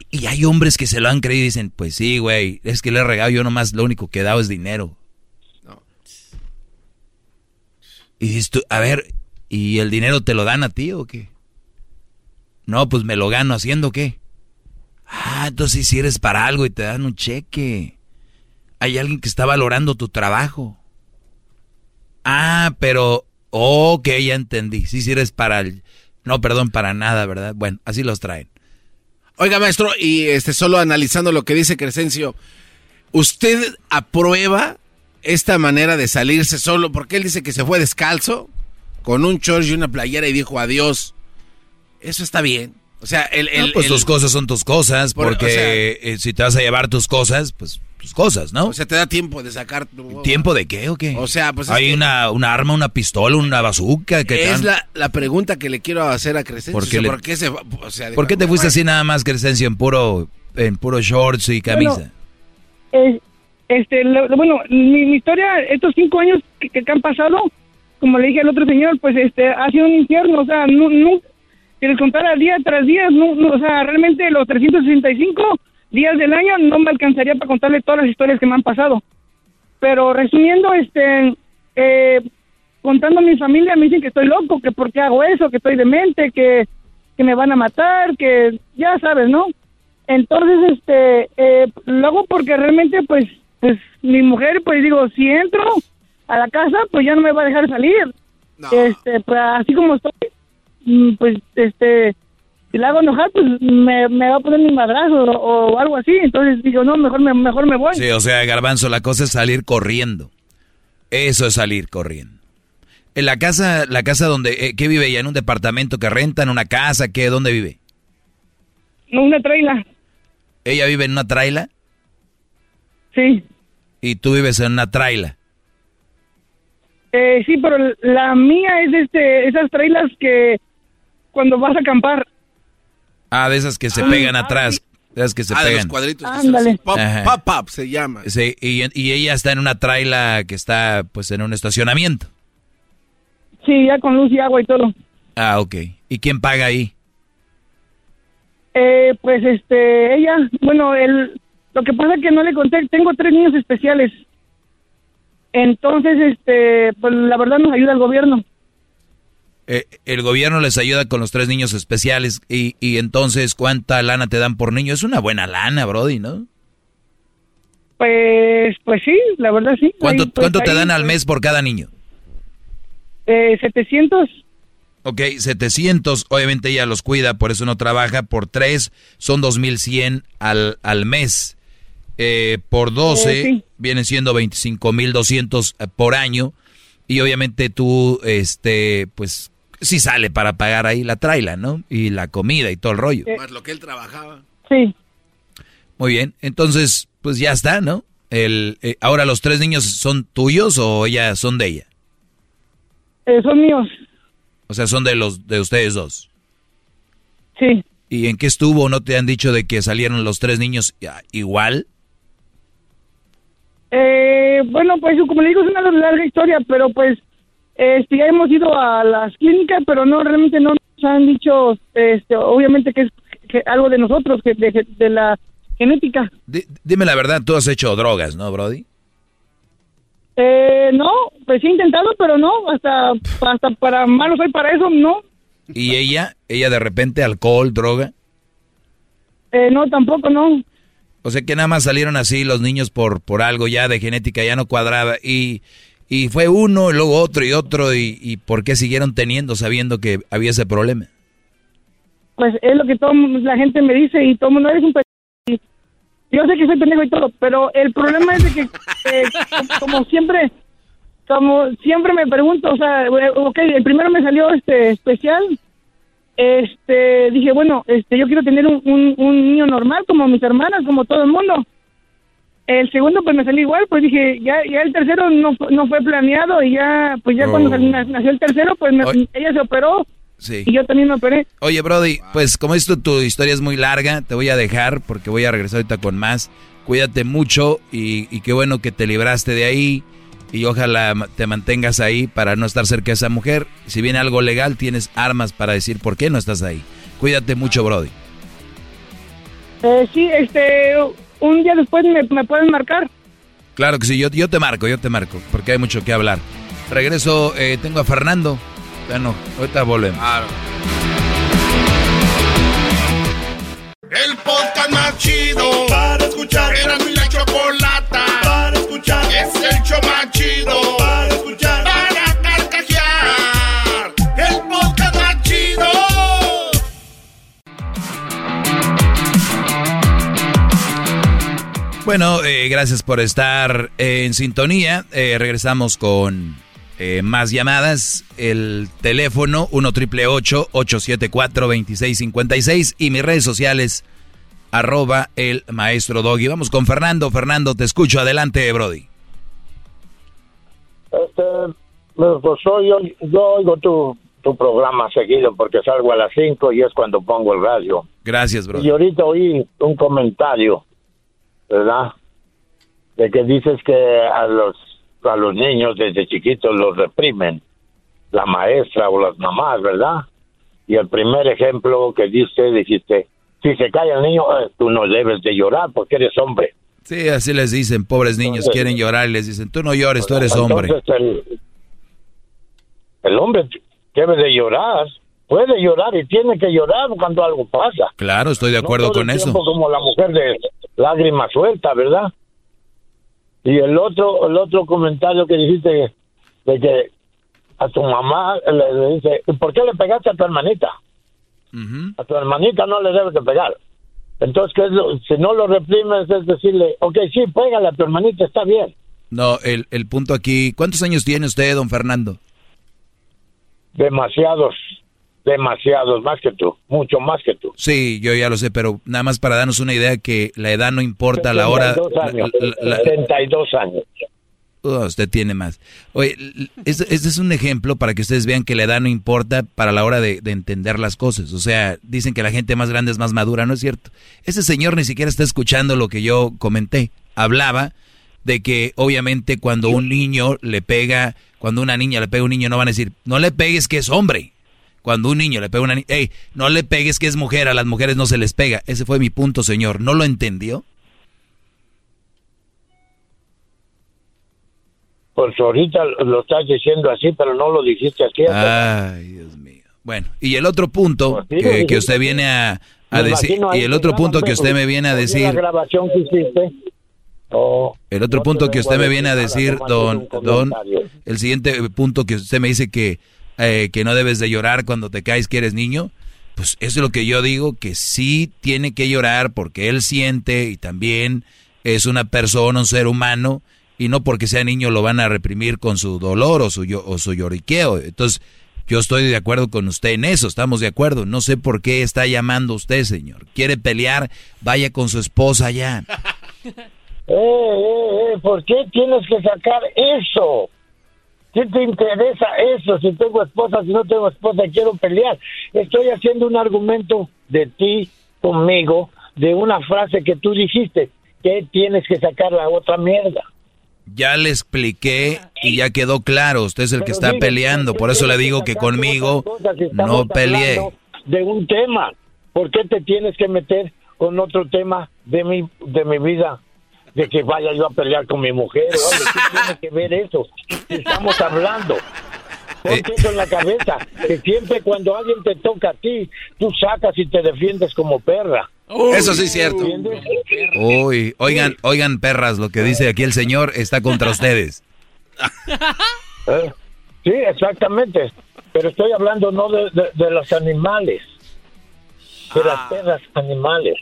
Y hay hombres que se lo han creído y dicen, pues sí, güey, es que le he regado, yo nomás lo único que he dado es dinero. No. Y dices tú, a ver, ¿y el dinero te lo dan a ti o qué? No, pues me lo gano, ¿haciendo qué? Ah, entonces sí sirves para algo y te dan un cheque. Hay alguien que está valorando tu trabajo. Ah, pero, ok, ya entendí, sí sirves para el... No, perdón, para nada, ¿verdad? Bueno, así los traen. Oiga, maestro, y este solo analizando lo que dice Crescencio, ¿usted aprueba esta manera de salirse solo? Porque él dice que se fue descalzo, con un short y una playera y dijo adiós. Eso está bien. O sea, el... el no, pues el, tus cosas son tus cosas, porque o sea, eh, si te vas a llevar tus cosas, pues tus cosas, ¿no? O sea, te da tiempo de sacar... Tu... ¿Tiempo de qué o qué? O sea, pues... Hay una, una arma, una pistola, una bazuca... Que es la, la pregunta que le quiero hacer a Crescencio. ¿Por qué, o sea, le... ¿por qué, se, o sea, ¿Por qué te fuiste así nada más, Crescencio, en puro, en puro shorts y camisa? Bueno, eh, este, lo, lo, bueno mi, mi historia, estos cinco años que, que han pasado, como le dije al otro señor, pues este, ha sido un infierno, o sea, no... no que les contara día tras día, no, no, o sea, realmente los trescientos sesenta y cinco días del año no me alcanzaría para contarle todas las historias que me han pasado. Pero resumiendo, este, eh, contando a mi familia, me dicen que estoy loco, que por qué hago eso, que estoy demente, que, que me van a matar, que ya sabes, ¿no? Entonces, este, eh, lo hago porque realmente, pues, pues, mi mujer, pues, digo, si entro a la casa, pues, ya no me va a dejar salir. No. Este, pues, así como estoy, pues, este, si la hago enojar, pues me, me va a poner mi madrazo o, o algo así. Entonces digo, no, mejor me, mejor me voy. Sí, o sea, Garbanzo, la cosa es salir corriendo. Eso es salir corriendo. En la casa, la casa donde, eh, ¿qué vive ella? ¿En un departamento que rentan? ¿Una casa? ¿Qué? ¿Dónde vive? En una traila. ¿Ella vive en una traila? Sí. ¿Y tú vives en una traila? Eh, sí, pero la mía es este, esas trailas que... Cuando vas a acampar. Ah, de esas que se ah, pegan ah, atrás. De esas que se ah, pegan. Ah, de los cuadritos. Ándale. Pop, pop, pop, se llama. Sí, y, y ella está en una traila que está, pues, en un estacionamiento. Sí, ya con luz y agua y todo. Ah, ok. ¿Y quién paga ahí? Eh, pues, este, ella. Bueno, el, lo que pasa es que no le conté. Tengo tres niños especiales. Entonces, este, pues, la verdad nos ayuda el gobierno. Eh, el gobierno les ayuda con los tres niños especiales y, y entonces, ¿cuánta lana te dan por niño? Es una buena lana, brody, ¿no? Pues, pues sí, la verdad sí. ¿Cuánto, ahí, pues, ¿cuánto te ahí, dan al mes por cada niño? Eh, setecientos. Ok, setecientos, obviamente ella los cuida, por eso no trabaja, por tres son dos mil cien al, al mes, eh, por doce eh, sí. Vienen siendo veinticinco mil doscientos por año. Y obviamente tú, este, pues, sí sale para pagar ahí la traila, ¿no? Y la comida y todo el rollo. Más lo que él trabajaba. Sí. Muy bien, entonces, pues ya está, ¿no? El, eh, ahora, ¿los tres niños son tuyos o ella, son de ella? Eh, son míos. O sea, son de los de ustedes dos. Sí. ¿Y en qué estuvo? ¿No te han dicho de que salieron los tres niños igual? Eh, bueno, pues como le digo, es una larga historia, pero pues este, ya hemos ido a las clínicas, pero no, realmente no nos han dicho, este, obviamente que es que algo de nosotros, que de, de la genética. D- dime la verdad, tú has hecho drogas, ¿no, Brody? Eh, no, pues he intentado, pero no, hasta, hasta para malo soy para eso, no. ¿Y ella? ¿Ella de repente alcohol, droga? Eh, no, tampoco, no. O sea que nada más salieron así los niños por por algo ya de genética, ya no cuadraba. Y, y fue uno, y luego otro y otro. Y, ¿Y por qué siguieron teniendo, sabiendo que había ese problema? Pues es lo que todo la gente me dice y todo el mundo, eres un pendejo. Yo sé que soy pendejo y todo, pero el problema es de que, eh, como siempre... Como siempre me pregunto, o sea, ok, el primero me salió este especial, este, dije, bueno, este, yo quiero tener un, un, un niño normal, como mis hermanas, como todo el mundo. El segundo, pues, me salió igual, pues, dije, ya ya el tercero no, no fue planeado y ya, pues, ya oh. cuando nació el tercero, pues, me, ella se operó sí. y yo también me operé. Oye, Brody, pues, como esto tu historia es muy larga, te voy a dejar porque voy a regresar ahorita con más. Cuídate mucho y, y qué bueno que te libraste de ahí. Y ojalá te mantengas ahí para no estar cerca de esa mujer. Si viene algo legal, tienes armas para decir por qué no estás ahí. Cuídate mucho, Brody. Eh, sí, este, un día después me, me pueden marcar. Claro que sí, yo, yo te marco, yo te marco, porque hay mucho que hablar. Regreso, eh, tengo a Fernando. Bueno, ahorita volvemos. Claro. El podcast más chido para escuchar. Era mi la chocolata para escuchar. Es el show más chido para escuchar. Para carcajear. El podcast más chido. Bueno, eh, gracias por estar en sintonía. Eh, regresamos con eh, más llamadas. El teléfono uno triple ocho, ocho siete cuatro, dos seis cinco seis y mis redes sociales arroba el maestro Doggy. Vamos con Fernando. Fernando, te escucho. Adelante, Brody. Este, pues soy, yo, yo oigo tu, tu programa seguido porque salgo a las cinco y es cuando pongo el radio. Gracias, Brody. Y ahorita oí un comentario, ¿verdad? De que dices que a los, a los niños desde chiquitos los reprimen la maestra o las mamás, ¿verdad? Y el primer ejemplo que diste, dijiste, si se cae el niño, tú no debes de llorar porque eres hombre. Sí, así les dicen, pobres niños, entonces quieren llorar y les dicen, tú no llores, tú eres hombre. El, el hombre debe de llorar, puede llorar y tiene que llorar cuando algo pasa. Claro, estoy de acuerdo no todo con el eso. Tiempo como la mujer de lágrimas suelta, ¿verdad? Y el otro, el otro comentario que dijiste de que a tu mamá le, le dice, ¿por qué le pegaste a tu hermanita? Uh-huh. A tu hermanita no le debes de pegar. Entonces, ¿qué es lo, si no lo reprimes, es decirle, ok, sí, pégale a tu hermanita, está bien. No, el, el punto aquí, ¿cuántos años tiene usted, don Fernando? Demasiados, demasiados, más que tú, mucho más que tú. Sí, yo ya lo sé, pero nada más para darnos una idea que la edad no importa a la hora. setenta y dos años, la, la, setenta y dos años. Oh, usted tiene más. Oye, este, este es un ejemplo para que ustedes vean que la edad no importa para la hora de, de entender las cosas. O sea, dicen que la gente más grande es más madura, ¿no es cierto? Ese señor ni siquiera está escuchando lo que yo comenté. Hablaba de que obviamente cuando un niño le pega, cuando una niña le pega a un niño, no van a decir, no le pegues que es hombre. Cuando un niño le pega a una niña, hey, no le pegues que es mujer, a las mujeres no se les pega. Ese fue mi punto, señor. ¿No lo entendió? Pues ahorita lo estás diciendo así, pero no lo dijiste así. Ay, Dios mío. Bueno, y el otro punto pues sí, que, que usted viene a, a decir, y el otro punto que usted me viene a decir... La grabación que hiciste. Oh, el otro no punto que usted me viene a decir, don, don, el siguiente punto que usted me dice que, eh, que no debes de llorar cuando te caes que eres niño, pues eso es lo que yo digo, que sí tiene que llorar porque él siente y también es una persona, un ser humano, y no porque sea niño lo van a reprimir con su dolor o su, o su lloriqueo. Entonces, yo estoy de acuerdo con usted en eso, estamos de acuerdo. No sé por qué está llamando usted, señor. Quiere pelear, vaya con su esposa ya. Eh, eh, eh, ¿por qué tienes que sacar eso? ¿Qué te interesa eso? Si tengo esposa, si no tengo esposa, quiero pelear. Estoy haciendo un argumento de ti conmigo, de una frase que tú dijiste, que tienes que sacar la otra mierda. Ya le expliqué y ya quedó claro, usted es el que está peleando, por eso le digo que conmigo no peleé. De un tema, ¿por qué te tienes que meter con otro tema de mi, de mi vida? De que vaya yo a pelear con mi mujer, oye, ¿qué tiene que ver eso? Estamos hablando. Ponte eso en la cabeza, que siempre cuando alguien te toca a ti, tú sacas y te defiendes como perra. Uy, eso sí es cierto. Uy, oigan, oigan perras, lo que dice aquí el señor está contra ustedes. ¿Eh? Sí, exactamente. Pero estoy hablando no de, de, de los animales, de las perras animales.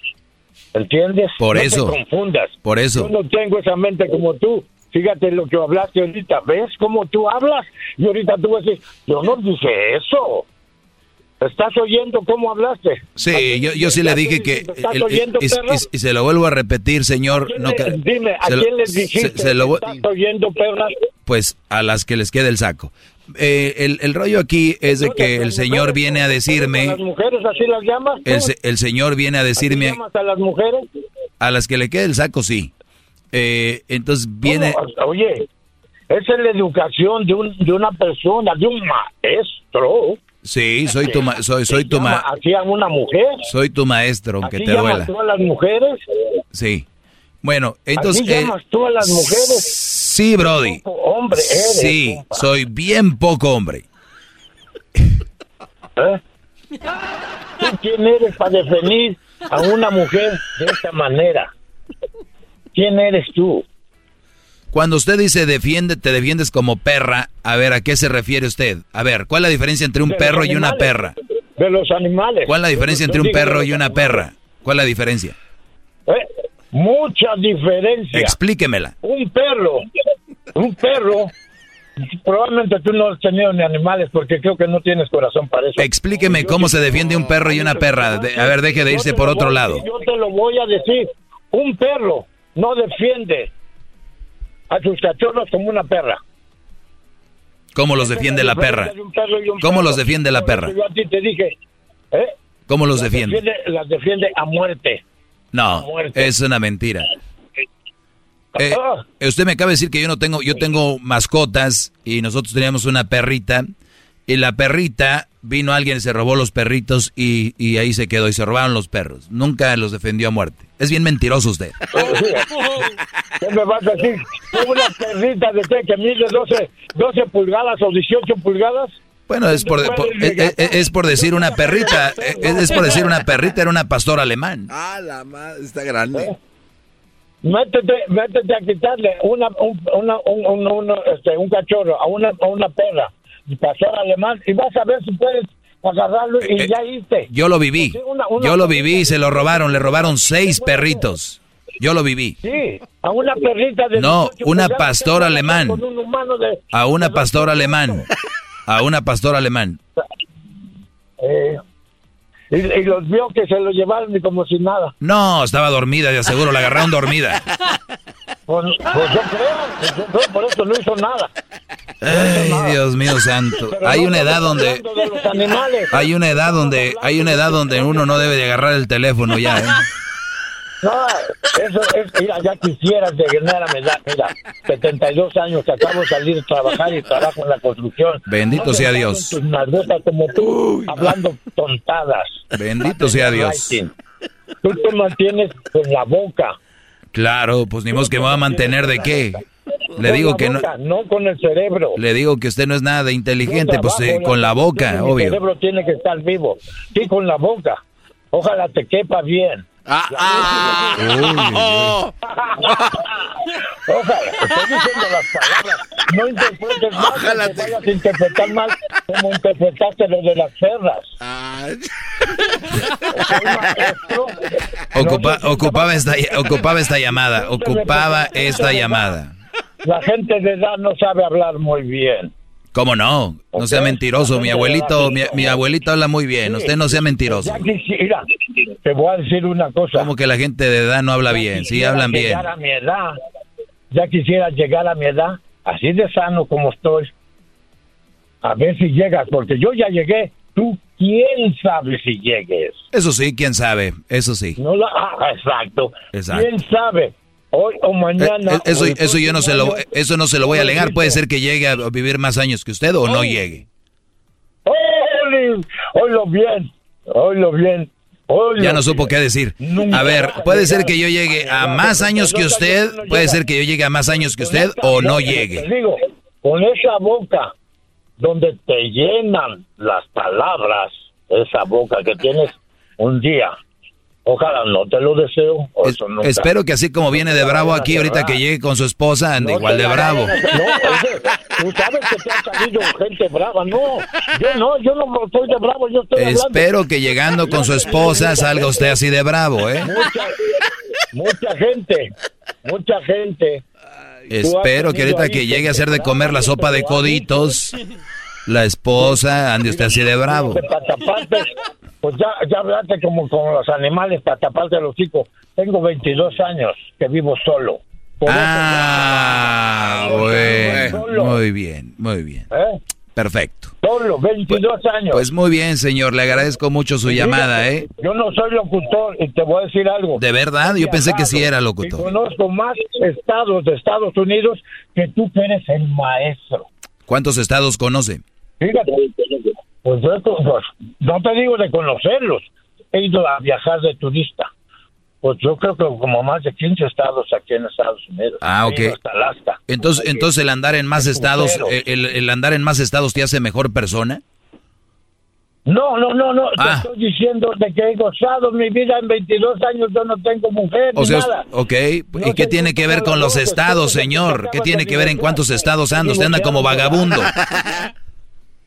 ¿Entiendes? Por no eso. Te confundas. Por eso. Yo no tengo esa mente como tú. Fíjate lo que hablaste ahorita. ¿Ves cómo tú hablas? Y ahorita tú vas a decir, yo no dije eso. ¿Estás oyendo cómo hablaste? Sí, yo, yo sí le dije que... ¿Estás el, oyendo, y, perra? Y, y se lo vuelvo a repetir, señor. ¿A no, le, dime, ¿a quién lo, les dijiste se, se lo, estás oyendo, perra? Pues a las que les quede el saco. Eh, el, el rollo aquí es de que el señor viene a decirme... ¿Las mujeres así las llamas? El, el señor viene a decirme... ¿Así llamas a las mujeres? A las que le quede el saco, sí. Eh, entonces viene... Bueno, oye, esa es la educación de, un, de una persona, de un maestro... Sí, soy tu ma soy soy tu ma Aquí a una mujer. Soy tu maestro, aunque te duela. ¿Así llamas tú a las mujeres? Sí. Bueno, entonces ¿Así llamas eh, tú a las mujeres? Sí, brody. Hombre eres. Sí, compa. Soy bien poco hombre. ¿Eh? ¿Tú quién eres para definir a una mujer de esta manera? ¿Quién eres tú? Cuando usted dice defiende, te defiendes como perra, a ver, ¿a qué se refiere usted? A ver, ¿cuál es la diferencia entre un perro y una perra? De los animales. ¿Cuál es la diferencia entre un perro y una perra? ¿Cuál es la diferencia? Eh, mucha diferencia. Explíquemela. Un perro, un perro, probablemente tú no has tenido ni animales porque creo que no tienes corazón para eso. Explíqueme cómo se defiende un perro y una perra. De, a ver, deje de irse por otro lado. Yo te lo voy a decir. Un perro no defiende a sus cachorros como una perra. ¿Cómo los defiende la perra? ¿Cómo los defiende la perra? Yo a ti te dije, ¿eh? ¿Cómo los defiende? Las defiende a muerte. No, es una mentira. Eh, usted me acaba de decir que yo no tengo, yo tengo mascotas y nosotros teníamos una perrita y la perrita vino alguien y se robó los perritos y, y ahí se quedó y se robaron los perros. Nunca los defendió a muerte. Es bien mentiroso usted. ¿Qué me vas a decir? ¿Tengo una perrita de usted que mide doce, doce pulgadas o dieciocho pulgadas? Bueno, es por, por, es, es por decir una perrita. Es, es por decir una perrita, era una pastora alemán. Ah, la madre, está grande. ¿Eh? Métete, métete a quitarle una, un, una, un, un, un, este, un cachorro a una, a una perra. Pastor alemán, y vas a ver si puedes agarrarlo y eh, ya irte. Yo lo viví, una, una yo lo viví y se lo robaron, le robaron seis perritos. Yo lo viví. Sí, a una perrita de... No, una pastor alemán. A una pastor alemán. A una pastor alemán. Eh, y, y los vio que se lo llevaron y como si nada. No, estaba dormida, de seguro, la agarraron dormida. Pues, pues yo creo, yo creo, por eso no hizo nada. Ay, Dios mío santo. Hay una edad donde Hay una edad donde Hay una edad donde uno no debe de agarrar el teléfono ya, ¿eh? No, eso es, mira, ya quisieras de ganar a mi edad, mira, setenta y dos años, acabo de salir a trabajar y trabajo en la construcción. Bendito no sea Dios. Tus nardotas como tú, uy, hablando tontadas. Bendito sea Dios. Tú te mantienes con la boca. Claro, pues ni más que me va a mantener de qué. Le digo boca, que no, no con el cerebro. Le digo que usted no es nada de inteligente, trabajo, pues eh, con la boca, sí, obvio. El cerebro tiene que estar vivo. Sí, con la boca. Ojalá te quepa bien. Ah, ah, uy, oh. Ojalá, estoy diciendo las palabras. No interpretes mal, ojalá te vayas a interpretar mal como interpretaste lo de las perras. Ah. Ocupa, ocupaba esta ocupaba esta llamada, ocupaba esta llamada. La gente de edad no sabe hablar muy bien. ¿Cómo no? No okay. sea mentiroso. Mi abuelito mi, mi abuelito habla muy bien. Sí. Usted no sea mentiroso. Ya quisiera, te voy a decir una cosa. Como que la gente de edad no habla ya bien. Sí, hablan bien. A mi edad, ya quisiera llegar a mi edad, así de sano como estoy. A ver si llegas, porque yo ya llegué. Tú, ¿quién sabe si llegues? Eso sí, quién sabe, eso sí. No la, ah, exacto. exacto. ¿Quién sabe? Hoy o mañana. Eh, eso, o eso yo no se lo, eso no se lo voy a alegar. Puede ser que llegue a vivir más años que usted o no llegue. Oílo bien, oílo bien. Oílo ya no supo qué decir. A ver, puede ser que yo llegue a más años que usted, puede ser que yo llegue a más años que usted o no llegue. Te digo, con esa boca donde te llenan las palabras, esa boca que tienes un día. Ojalá, no te lo deseo. Eso nunca. Espero que así como viene de bravo aquí, ahorita que llegue con su esposa, ande no igual de bravo. No, oye, tú sabes que te ha salido gente brava, no. Yo no, yo no estoy de bravo, yo estoy hablando. Espero que llegando con su esposa salga usted así de bravo, ¿eh? Mucha, mucha gente, mucha gente. Espero que ahorita que llegue a hacer de comer la sopa de coditos, la esposa ande usted así de bravo. Pues ya, ya hablaste como con los animales para taparte a los chicos. Tengo veintidós años que vivo solo. Por ah, eso, bueno, solo. Muy bien, muy bien. ¿Eh? Perfecto. Solo, veintidós años. Pues muy bien, señor, le agradezco mucho su llamada, ¿eh? Yo no soy locutor y te voy a decir algo. ¿De verdad? Yo pensé que sí era locutor. Y conozco más estados de Estados Unidos que tú, que eres el maestro. ¿Cuántos estados conoce? Fíjate. Pues yo, pues, no te digo de conocerlos, he ido a viajar de turista. Pues yo creo que como más de quince estados aquí en Estados Unidos. Ah, ok. Hasta Alaska. Entonces, porque entonces el andar en más estados, el, el andar en más estados te hace mejor persona. No, no, no, no. Ah. Te estoy diciendo de que he gozado mi vida en veintidós años, yo no tengo mujer o ni sea, nada. Ok, ¿y no qué tiene que ver con los estados, señor? ¿Qué tiene que ver en cuántos estados anda? Usted anda como vagabundo.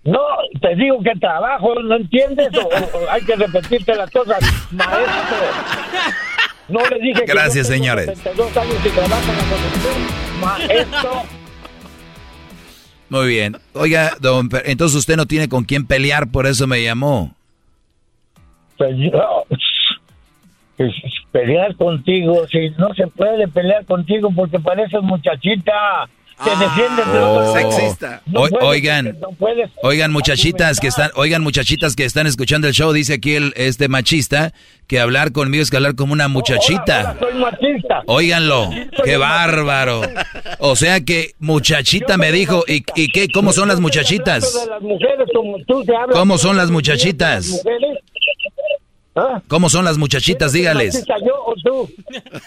No, te digo que trabajo, ¿no entiendes? O, o hay que repetirte las cosas, maestro. No le dije que... Gracias, señores. setenta y dos años y trabajo en la construcción, maestro. Muy bien. Oiga, don, entonces usted no tiene con quién pelear, por eso me llamó. Pelear, pelear contigo, si no se puede pelear contigo porque pareces muchachita... Te defienden de oh, sexista. No o, oigan, no oigan muchachitas que están, oigan muchachitas que están escuchando el show, dice aquí el este machista que hablar conmigo es que hablar como una muchachita. Oh, hola, hola, Óiganlo, qué bárbaro. Machista. O sea que muchachita me dijo y, y qué, ¿cómo son las muchachitas? ¿Cómo son las muchachitas? ¿Cómo son las muchachitas? Dígales. ¿Cómo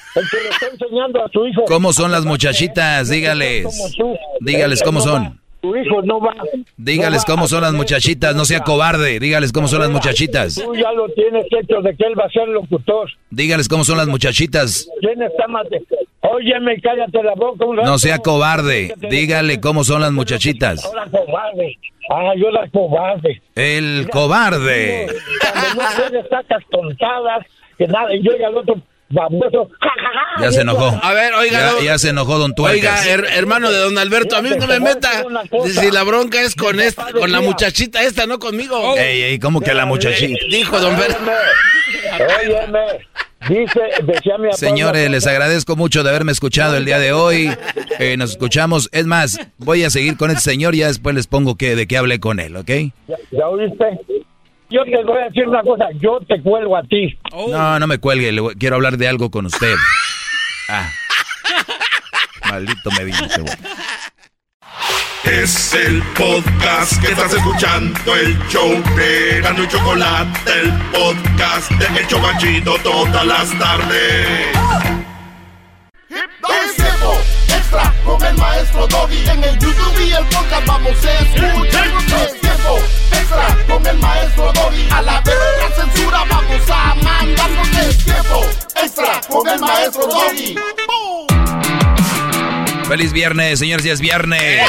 son las muchachitas? Dígales. Dígales cómo son. Tu hijo no va. Dígales cómo son las muchachitas. No sea cobarde. Dígales cómo son las muchachitas. Tú ya lo tienes hecho de que él va a ser locutor. Dígales cómo son las muchachitas. ¿Quién está más de... Óyeme, cállate la boca un rato. No sea cobarde. Dígale cómo son las muchachitas. Ahora cobarde. Ah, yo la cobarde. El cobarde. Cuando no tienes sacas tontadas, que nada, y yo y al otro baboso. Ya se enojó. A ver, oiga. Ya, ya se enojó don Tuercas. Oiga, her, hermano de don Alberto, a mí no me meta. Si la bronca es con esta, con la muchachita esta, no conmigo. Oh. Ey, ey, ¿cómo que la muchachita? Dijo don Fer. Óyeme. Dice, decía mi Señores, les agradezco mucho de haberme escuchado el día de hoy. Eh, nos escuchamos. Es más, voy a seguir con este señor y ya después les pongo que de qué hablé con él, ¿ok? ¿Ya, ya oíste? Yo te voy a decir una cosa. Yo te cuelgo a ti. Oh. No, no me cuelgue. Le voy, quiero hablar de algo con usted. Ah. Maldito me vino ese güey. Es el podcast que estás escuchando, el show de Erasmo y Chocolate, el podcast de El Chocachito todas las tardes. Es tiempo extra con el maestro Doggy, en el YouTube y el podcast vamos a escuchar. Es tiempo extra con el maestro Doggy, a la vez la censura vamos a mandarnos. Es tiempo extra con el maestro Doggy. ¡Feliz viernes, señores! ¡Ya es viernes! ¡Venga,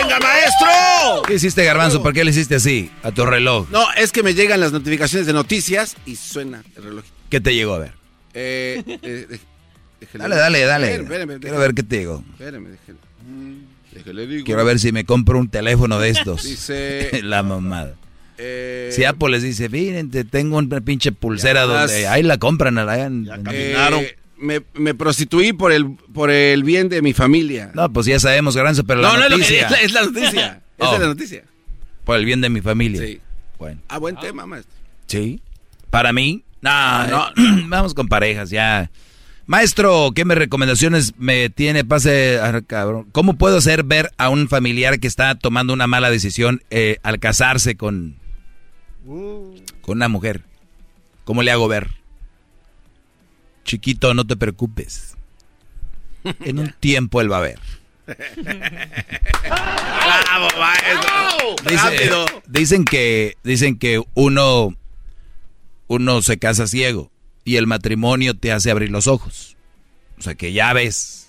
venga, maestro! ¿Qué hiciste, Garbanzo? ¿Por qué le hiciste así a tu reloj? No, es que me llegan las notificaciones de noticias y suena el reloj. ¿Qué te llegó? A ver. Eh, eh, dale, dale, dale. Espérame, espérame, Quiero ver qué te llegó. Espérame, déjale. déjale digo. Quiero ver si me compro un teléfono de estos. Dice... La mamada. Eh, si Apple les dice, miren, te tengo una pinche pulsera donde... Ahí la compran, allá en, ya caminaron. Eh, Me, me prostituí por el por el bien de mi familia. No, pues ya sabemos, Garanzo, pero no, la no, noticia... No, es, es la noticia. Esa oh. es la noticia. Por el bien de mi familia. Sí. Bueno. Ah, buen ah. tema, maestro. Sí. Para mí, no, no, vamos con parejas ya. Maestro, ¿qué me recomendaciones me tiene? Pase, ah, cabrón. ¿Cómo puedo hacer ver a un familiar que está tomando una mala decisión eh, al casarse con, con una mujer? ¿Cómo le hago ver? Chiquito, no te preocupes. En un tiempo él va a ver. ¡Bravo, maestro! Dice, dicen que dicen que uno uno se casa ciego y el matrimonio te hace abrir los ojos. O sea, que ya ves.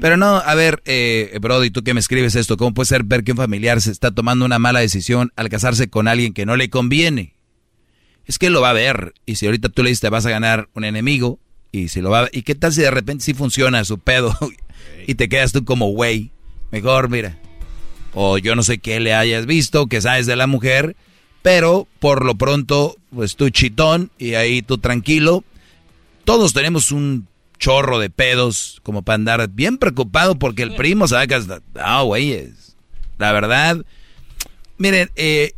Pero no, a ver, eh, Brody, tú que me escribes esto, ¿cómo puede ser ver que un familiar se está tomando una mala decisión al casarse con alguien que no le conviene? Es que lo va a ver. Y si ahorita tú le dices, te vas a ganar un enemigo. Y si lo va a... ¿Y qué tal si de repente sí funciona su pedo? Y te quedas tú como güey. Mejor, mira. O yo no sé qué le hayas visto, que sabes de la mujer. Pero por lo pronto, pues tú chitón y ahí tú tranquilo. Todos tenemos un chorro de pedos como para andar bien preocupado porque el primo sabe que... Ah, oh, güeyes. La verdad. Miren, eh...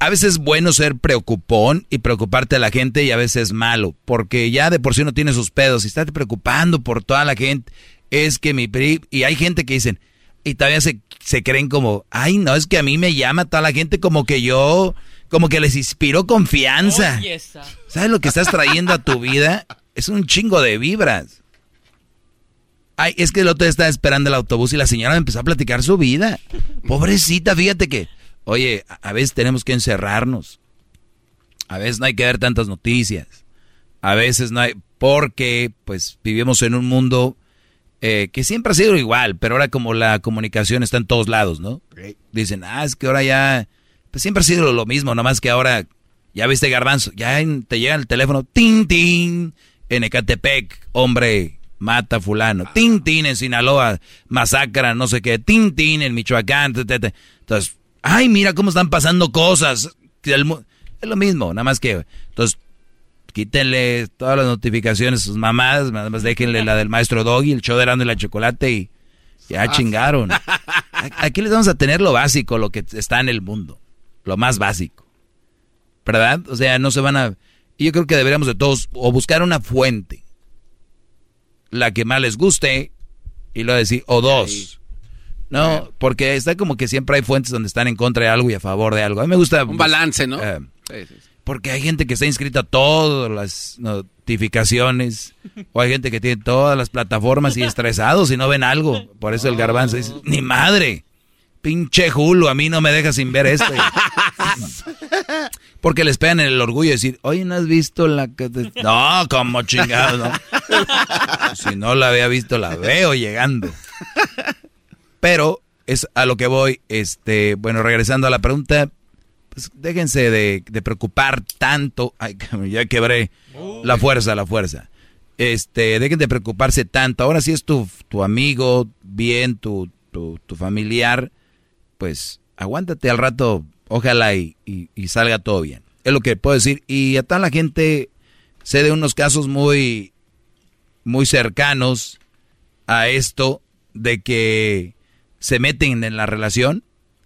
a veces es bueno ser preocupón y preocuparte a la gente y a veces es malo, porque ya de por sí no tiene sus pedos y estás preocupando por toda la gente. Es que mi pri... Y hay gente que dicen, y todavía se, se creen como, ay no, es que a mí me llama toda la gente como que yo, como que les inspiro confianza. Oh, yes. ¿Sabes lo que estás trayendo a tu vida? Es un chingo de vibras. Ay, es que el otro día estaba esperando el autobús y la señora me empezó a platicar su vida. Pobrecita, fíjate que... Oye, a veces tenemos que encerrarnos. A veces no hay que ver tantas noticias. A veces no hay... Porque, pues, vivimos en un mundo eh, que siempre ha sido igual, pero ahora como la comunicación está en todos lados, ¿no? Dicen, ah, es que ahora ya... Pues siempre ha sido lo mismo, nomás que ahora... Ya viste, Garbanzo, ya en, te llega el teléfono, tin, tin, en Ecatepec, hombre, mata fulano. Tin, tin, en Sinaloa, masacra, no sé qué. Tin, tin, en Michoacán, ta, ta, ta. Entonces... Ay, mira cómo están pasando cosas. Es lo mismo, nada más que... Entonces, quítenle todas las notificaciones a sus mamadas, nada más déjenle la del maestro Doggy, el show de Erasmo y la Chocolate y ya chingaron. Aquí les vamos a tener lo básico, lo que está en el mundo, lo más básico, ¿verdad? O sea, no se van a... Y yo creo que deberíamos de todos o buscar una fuente, la que más les guste, y luego decir, o dos... No, porque está como que siempre hay fuentes donde están en contra de algo y a favor de algo. A mí me gusta... Un balance, ¿no? Eh, sí, sí, sí. Porque hay gente que está inscrita a todas las notificaciones o hay gente que tiene todas las plataformas y estresados y no ven algo. Por eso el Garbanzo dice, ni madre, pinche Julo, a mí no me deja sin ver esto. Porque les pegan el orgullo de decir, oye, ¿no has visto la...? Que te... No, como chingado, ¿no? Si no la había visto, la veo llegando. Pero es a lo que voy, este, bueno, regresando a la pregunta, pues déjense de, de preocupar tanto, ay, ya quebré la fuerza, la fuerza, este, dejen de preocuparse tanto, ahora sí es tu, tu amigo, bien, tu, tu, tu familiar, pues aguántate al rato, ojalá y, y, y salga todo bien, es lo que puedo decir, y a toda la gente sé de unos casos muy, muy cercanos a esto de que se meten en la relación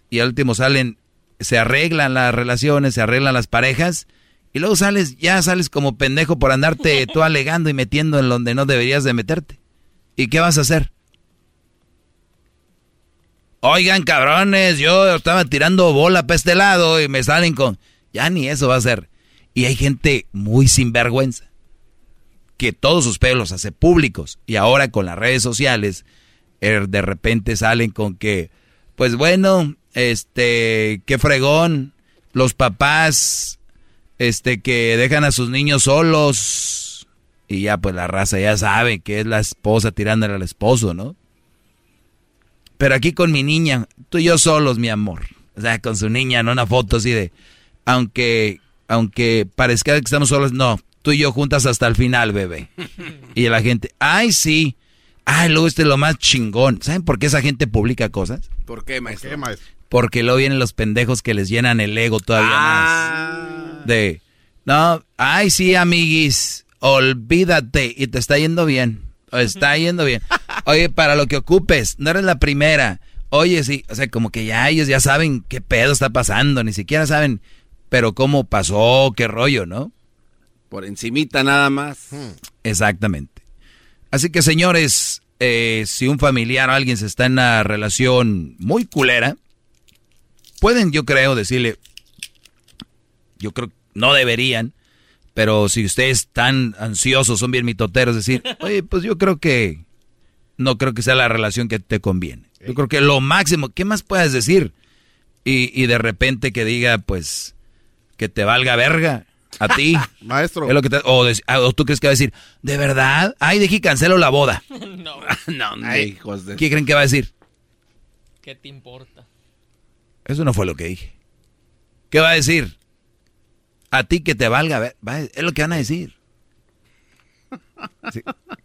y al último salen, se arreglan las relaciones, se arreglan las parejas y luego sales, ya sales como pendejo por andarte tú alegando y metiendo en donde no deberías de meterte. ¿Y qué vas a hacer? Oigan, cabrones, yo estaba tirando bola para este lado y me salen con... Ya ni eso va a ser. Y hay gente muy sinvergüenza que todos sus pelos los hace públicos y ahora con las redes sociales... De repente salen con que, pues bueno, este, qué fregón, los papás, este, que dejan a sus niños solos, y ya pues la raza ya sabe que es la esposa tirándole al esposo, ¿no? Pero aquí con mi niña, tú y yo solos, mi amor, o sea, con su niña, no una foto así de, aunque, aunque parezca que estamos solos, no, tú y yo juntas hasta el final, bebé, y la gente, ay sí, ah, luego este es lo más chingón. ¿Saben por qué esa gente publica cosas? ¿Por qué, maestro? ¿Por qué, maestro? Porque luego vienen los pendejos que les llenan el ego todavía ah. más. De, no, ay, sí, amiguis, olvídate. Y te está yendo bien. O está yendo bien. Oye, para lo que ocupes, no eres la primera. Oye, sí, o sea, como que ya ellos ya saben qué pedo está pasando. Ni siquiera saben, pero cómo pasó, qué rollo, ¿no? Por encimita nada más. Hmm. Exactamente. Así que, señores, eh, si un familiar o alguien se está en una relación muy culera, pueden, yo creo, decirle, yo creo, no deberían, pero si ustedes están ansiosos, son bien mitoteros, decir, oye, pues yo creo que no creo que sea la relación que te conviene. Yo creo que lo máximo, ¿qué más puedes decir? Y, y de repente que diga, pues, que te valga verga a ti. Maestro. Es lo que te, o, de, o tú crees que va a decir, ¿de verdad? Ay, dije, cancelo la boda. No. No, no. Ay, hijos de... ¿Qué creen que va a decir? ¿Qué te importa? Eso no fue lo que dije. ¿Qué va a decir? A ti que te valga ver, va, es lo que van a decir. Sí.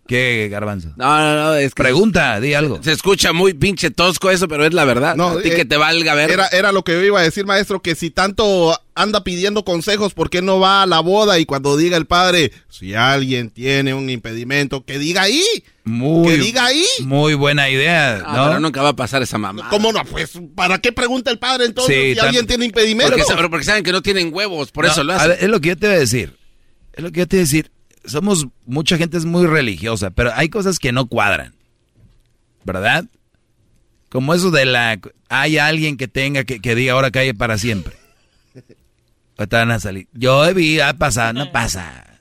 ¿Qué, Garbanzo? No, no, no. Es que pregunta, di algo. Se escucha muy pinche tosco eso, pero es la verdad. No, a ti eh, que te valga ver. Era, era lo que yo iba a decir, maestro, que si tanto anda pidiendo consejos, ¿por qué no va a la boda? Y cuando diga el padre, si alguien tiene un impedimento, que diga ahí. Muy, que diga ahí. Muy buena idea, ¿no? Ah, pero nunca va a pasar esa mamada. ¿Cómo no? Pues, ¿para qué pregunta el padre entonces sí, si tam- alguien tiene impedimento? Porque, pero porque saben que no tienen huevos, por no, eso lo hacen. Ver, es lo que yo te voy a decir. Es lo que yo te voy a decir. Somos, mucha gente es muy religiosa, pero hay cosas que no cuadran, ¿verdad? Como eso de la, hay alguien que tenga, que, que diga ahora calle para siempre. Ahorita van a salir. Yo vi, ha pasado, no pasa.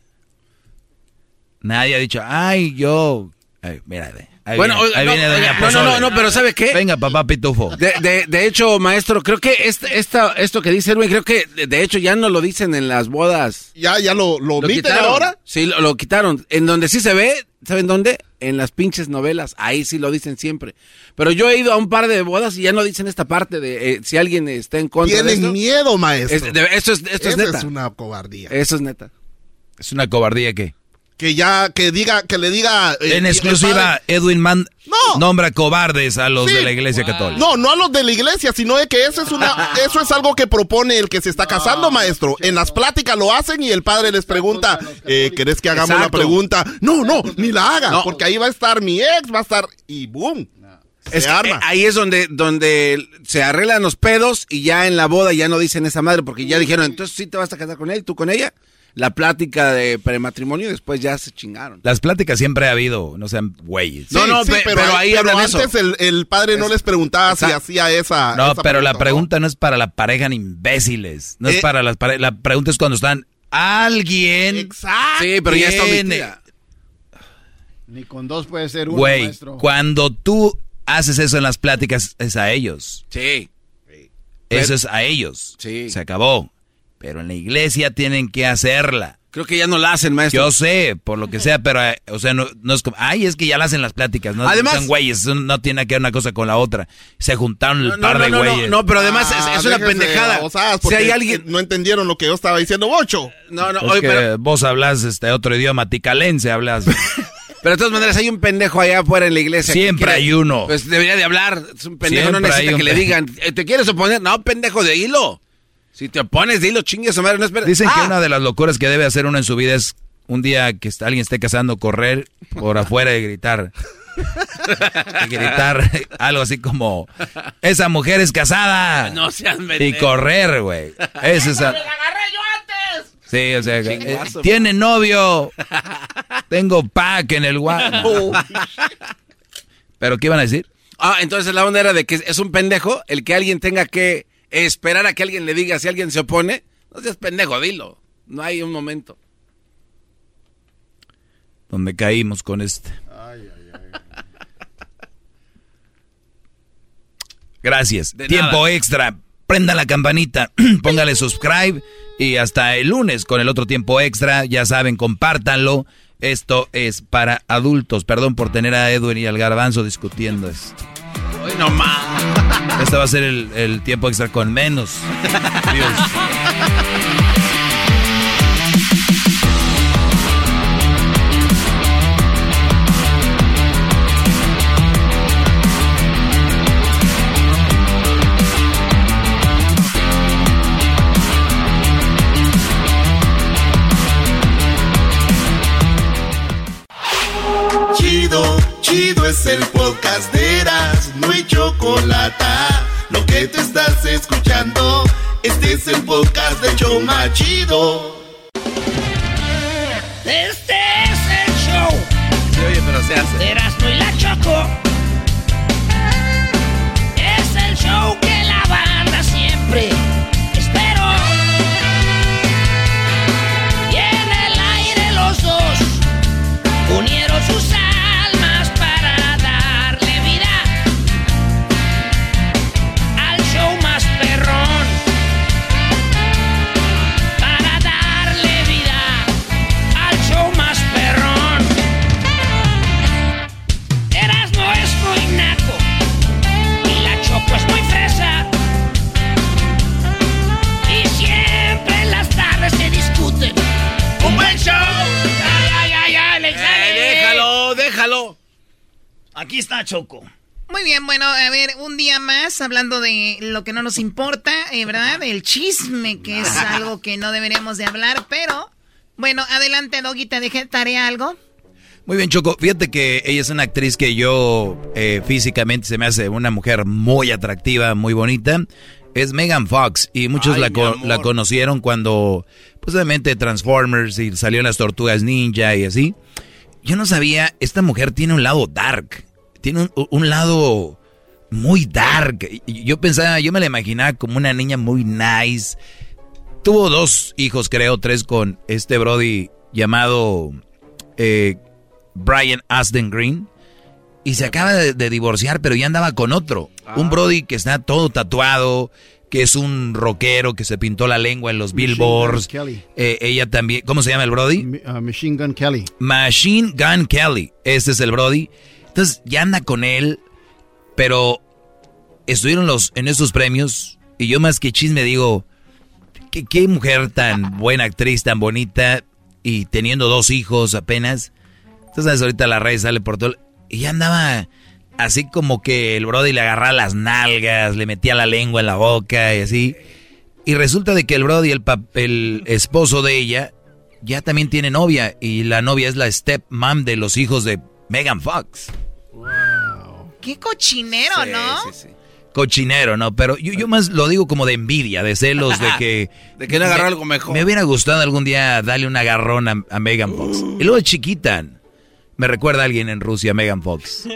Nadie ha dicho, ay, yo, ay, mira, ahí bueno, viene, ahí no, viene doña Pozole. No, no, no, pero ¿sabes qué? Venga, papá Pitufo. De, de, de hecho, maestro, creo que este, esta, esto que dice Erwin, creo que de hecho ya no lo dicen en las bodas. ¿Ya ya lo, lo, ¿Lo omiten ahora? Sí, lo, lo quitaron. En donde sí se ve, ¿saben dónde? En las pinches novelas, ahí sí lo dicen siempre. Pero yo he ido a un par de bodas y ya no dicen esta parte de eh, si alguien está en contra de esto. Tienen miedo, maestro. Es, de, esto es, esto es neta. Eso es una cobardía. Eso es neta. ¿Es una cobardía qué? Que ya, que diga, que le diga... Eh, en exclusiva, Edwin Mann no. nombra cobardes a los sí. de la Iglesia wow. Católica. No, no a los de la Iglesia, sino de que eso es una eso es algo que propone el que se está no, casando, maestro. En las pláticas lo hacen y el padre les pregunta, eh, ¿querés que hagamos Exacto. la pregunta? No, no, ni la hagan, no. porque ahí va a estar mi ex, va a estar... Y boom, no. se es, arma. Eh, ahí es donde, donde se arreglan los pedos y ya en la boda ya no dicen esa madre, porque ya dijeron, entonces sí te vas a casar con él, tú con ella. La plática de prematrimonio después ya se chingaron. Las pláticas siempre ha habido, no sean güeyes. Sí, no, no, sí, pe- pero, pero ahí pero hablan antes eso. El, el padre no es, les preguntaba exacto. si hacía esa... No, esa pero pregunta, la pregunta ¿no? no es para la pareja ni imbéciles. No eh, es para las parejas. La pregunta es cuando están... Alguien... Exacto. Sí, pero ya está omitida. Ni con dos puede ser uno, güey, maestro. Cuando tú haces eso en las pláticas, es a ellos. Sí. sí. Eso pero, es a ellos. Sí. Se acabó. Pero en la iglesia tienen que hacerla. Creo que ya no la hacen, maestro. Yo sé, por lo que sea, pero, o sea, no, no es como... Ay, es que ya la hacen las pláticas, ¿no? Además... Son güeyes, no tiene que ver una cosa con la otra. Se juntaron el no, par no, de no, güeyes. No, no, pero además ah, es, es una pendejada. O sea, si hay alguien... No entendieron lo que yo estaba diciendo, bocho. No, no, es oye, que pero... vos hablas este otro idioma, ticalense hablas. Pero de todas maneras hay un pendejo allá afuera en la iglesia. Siempre quiere, hay uno. Pues debería de hablar. Es un pendejo, siempre no necesita que le digan... ¿Te quieres oponer? No, pendejo de hilo. Si te opones, dilo, chingues, madre, no esperes. Dicen ¡Ah! que una de las locuras que debe hacer uno en su vida es un día que alguien esté casando, correr por afuera y gritar. Y gritar algo así como, ¡esa mujer es casada! No seas mendejo. Y correr, güey. ¡Eso es a... me la agarré yo antes! Sí, o sea, Chingazo, eh, tiene novio. Tengo pack en el guapo. ¿Pero qué iban a decir? Ah, entonces la onda era de que es un pendejo el que alguien tenga que... Esperar a que alguien le diga si alguien se opone, no seas pendejo, dilo. No hay un momento. Donde caímos con este. Ay, ay, ay. Gracias. De Tiempo nada. Extra. Prenda la campanita, póngale subscribe y hasta el lunes con el otro tiempo extra. Ya saben, compártanlo. Esto es para adultos. Perdón por tener a Edwin y al Garbanzo discutiendo esto. Hoy no más. Este va a ser el, el tiempo extra con menos. Dios. Chido, chido es el podcast de Eras, no hay chocolate. Lo que te estás escuchando, este es el podcast de Choma Chido. México. Es el show que la banda siempre esperó. Y en el aire los dos unieron sus almas para darle vida al show más perrón, para darle vida al show más perrón. Erasmo es muy naco y la Choco es muy fresa, y siempre en las tardes se discuten un buen show. Aquí está Choco. Muy bien, bueno, a ver, un día más hablando de lo que no nos importa, eh, ¿verdad? El chisme, que es algo que no deberíamos de hablar, pero... Bueno, adelante, Doggy, te dejé tarea algo. Muy bien, Choco, fíjate que ella es una actriz que yo eh, físicamente se me hace una mujer muy atractiva, muy bonita. Es Megan Fox y muchos Ay, la, co- la conocieron cuando, pues obviamente, Transformers y salió en las Tortugas Ninja y así. Yo no sabía, esta mujer tiene un lado dark, tiene un, un lado muy dark. Yo pensaba, yo me la imaginaba como una niña muy nice. Tuvo dos hijos, creo, tres con este brody llamado eh, Brian Asden Green. Y se acaba de, de divorciar, pero ya andaba con otro. Ah. Un brody que está todo tatuado, que es un rockero que se pintó la lengua en los Machine billboards. Eh, ella también, ¿cómo se llama el brody? Uh, Machine Gun Kelly. Machine Gun Kelly, este es el brody. Entonces ya anda con él, pero estuvieron los en esos premios y yo más que chisme digo, ¿qué, qué mujer tan buena actriz, tan bonita y teniendo dos hijos apenas? Entonces ahorita la red sale por todo y ya andaba... Así como que el brody le agarraba las nalgas, le metía la lengua en la boca y así. Y resulta de que el brody, el, pap- el esposo de ella, ya también tiene novia. Y la novia es la stepmom de los hijos de Megan Fox. Wow. Qué cochinero, sí, ¿no? Sí, sí. Cochinero, ¿no? Pero yo, yo más lo digo como de envidia, de celos, de que... de que le agarró algo mejor. Me hubiera gustado algún día darle un agarrón a, a Megan Fox. Uh. Y luego chiquita, me recuerda a alguien en Rusia, Megan Fox.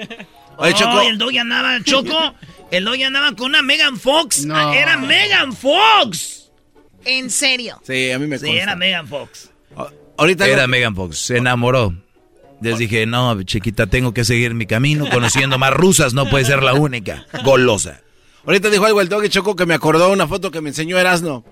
Oye, oh, Choco. El Doggy andaba, Choco, el Doggy andaba con una Megan Fox. No. Era Megan Fox. ¿En serio? Sí, a mí me consta. Sí, era Megan Fox. O- ahorita era no... Megan Fox, se enamoró. Les o- dije, no, chiquita, tengo que seguir mi camino conociendo más rusas, no puede ser la única. Golosa. Ahorita dijo algo el Doggy, Choco, que me acordó una foto que me enseñó Erasmo.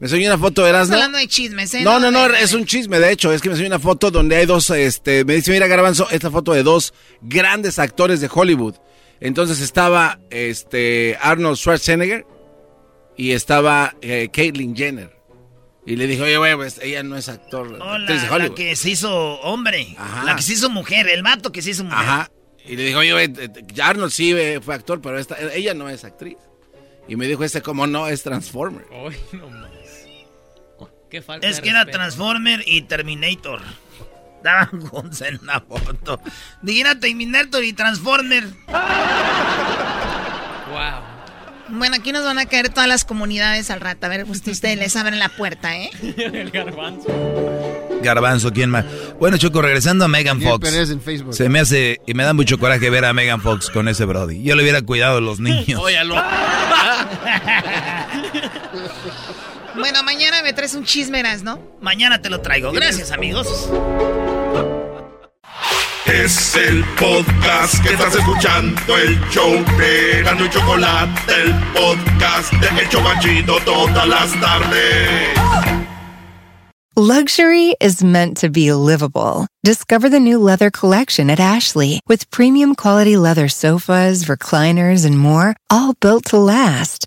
Me enseñó una foto de Erasmo. Hablando de chismes, ¿eh? No, no, no, es un chisme, de hecho. Es que me enseñó una foto donde hay dos, este... Me dice, mira, Garbanzo, esta foto de dos grandes actores de Hollywood. Entonces estaba, este... Arnold Schwarzenegger y estaba eh, Caitlyn Jenner. Y le dije, oye, güey, pues ella no es actor. Hola, actriz de Hollywood. La que se hizo hombre. Ajá. La que se hizo mujer, el vato que se hizo mujer. Ajá. Y le dije, oye, güey, Arnold sí fue actor, pero esta, ella no es actriz. Y me dijo, este, como no, es Transformer. Ay, no mames. Es que era Transformer y Terminator. Estaban juntos en una foto. Dijera Terminator y Transformer. Wow. Bueno, aquí nos van a caer todas las comunidades al rato. A ver, pues, ustedes les abren la puerta, ¿eh? El garbanzo. Garbanzo, ¿quién más? Bueno, Choco, regresando a Megan Fox. En se me hace y me da mucho coraje ver a Megan Fox con ese brody. Yo le hubiera cuidado a los niños. Óyalo. Bueno, mañana me traes un chismeras, ¿no? Mañana te lo traigo. Gracias, amigos. Es el podcast que estás escuchando, el show de Gano y Chocolate, el podcast de Hecho Machito todas las tardes. Luxury is meant to be livable. Discover the new leather collection at Ashley with premium quality leather sofas, recliners, and more, all built to last.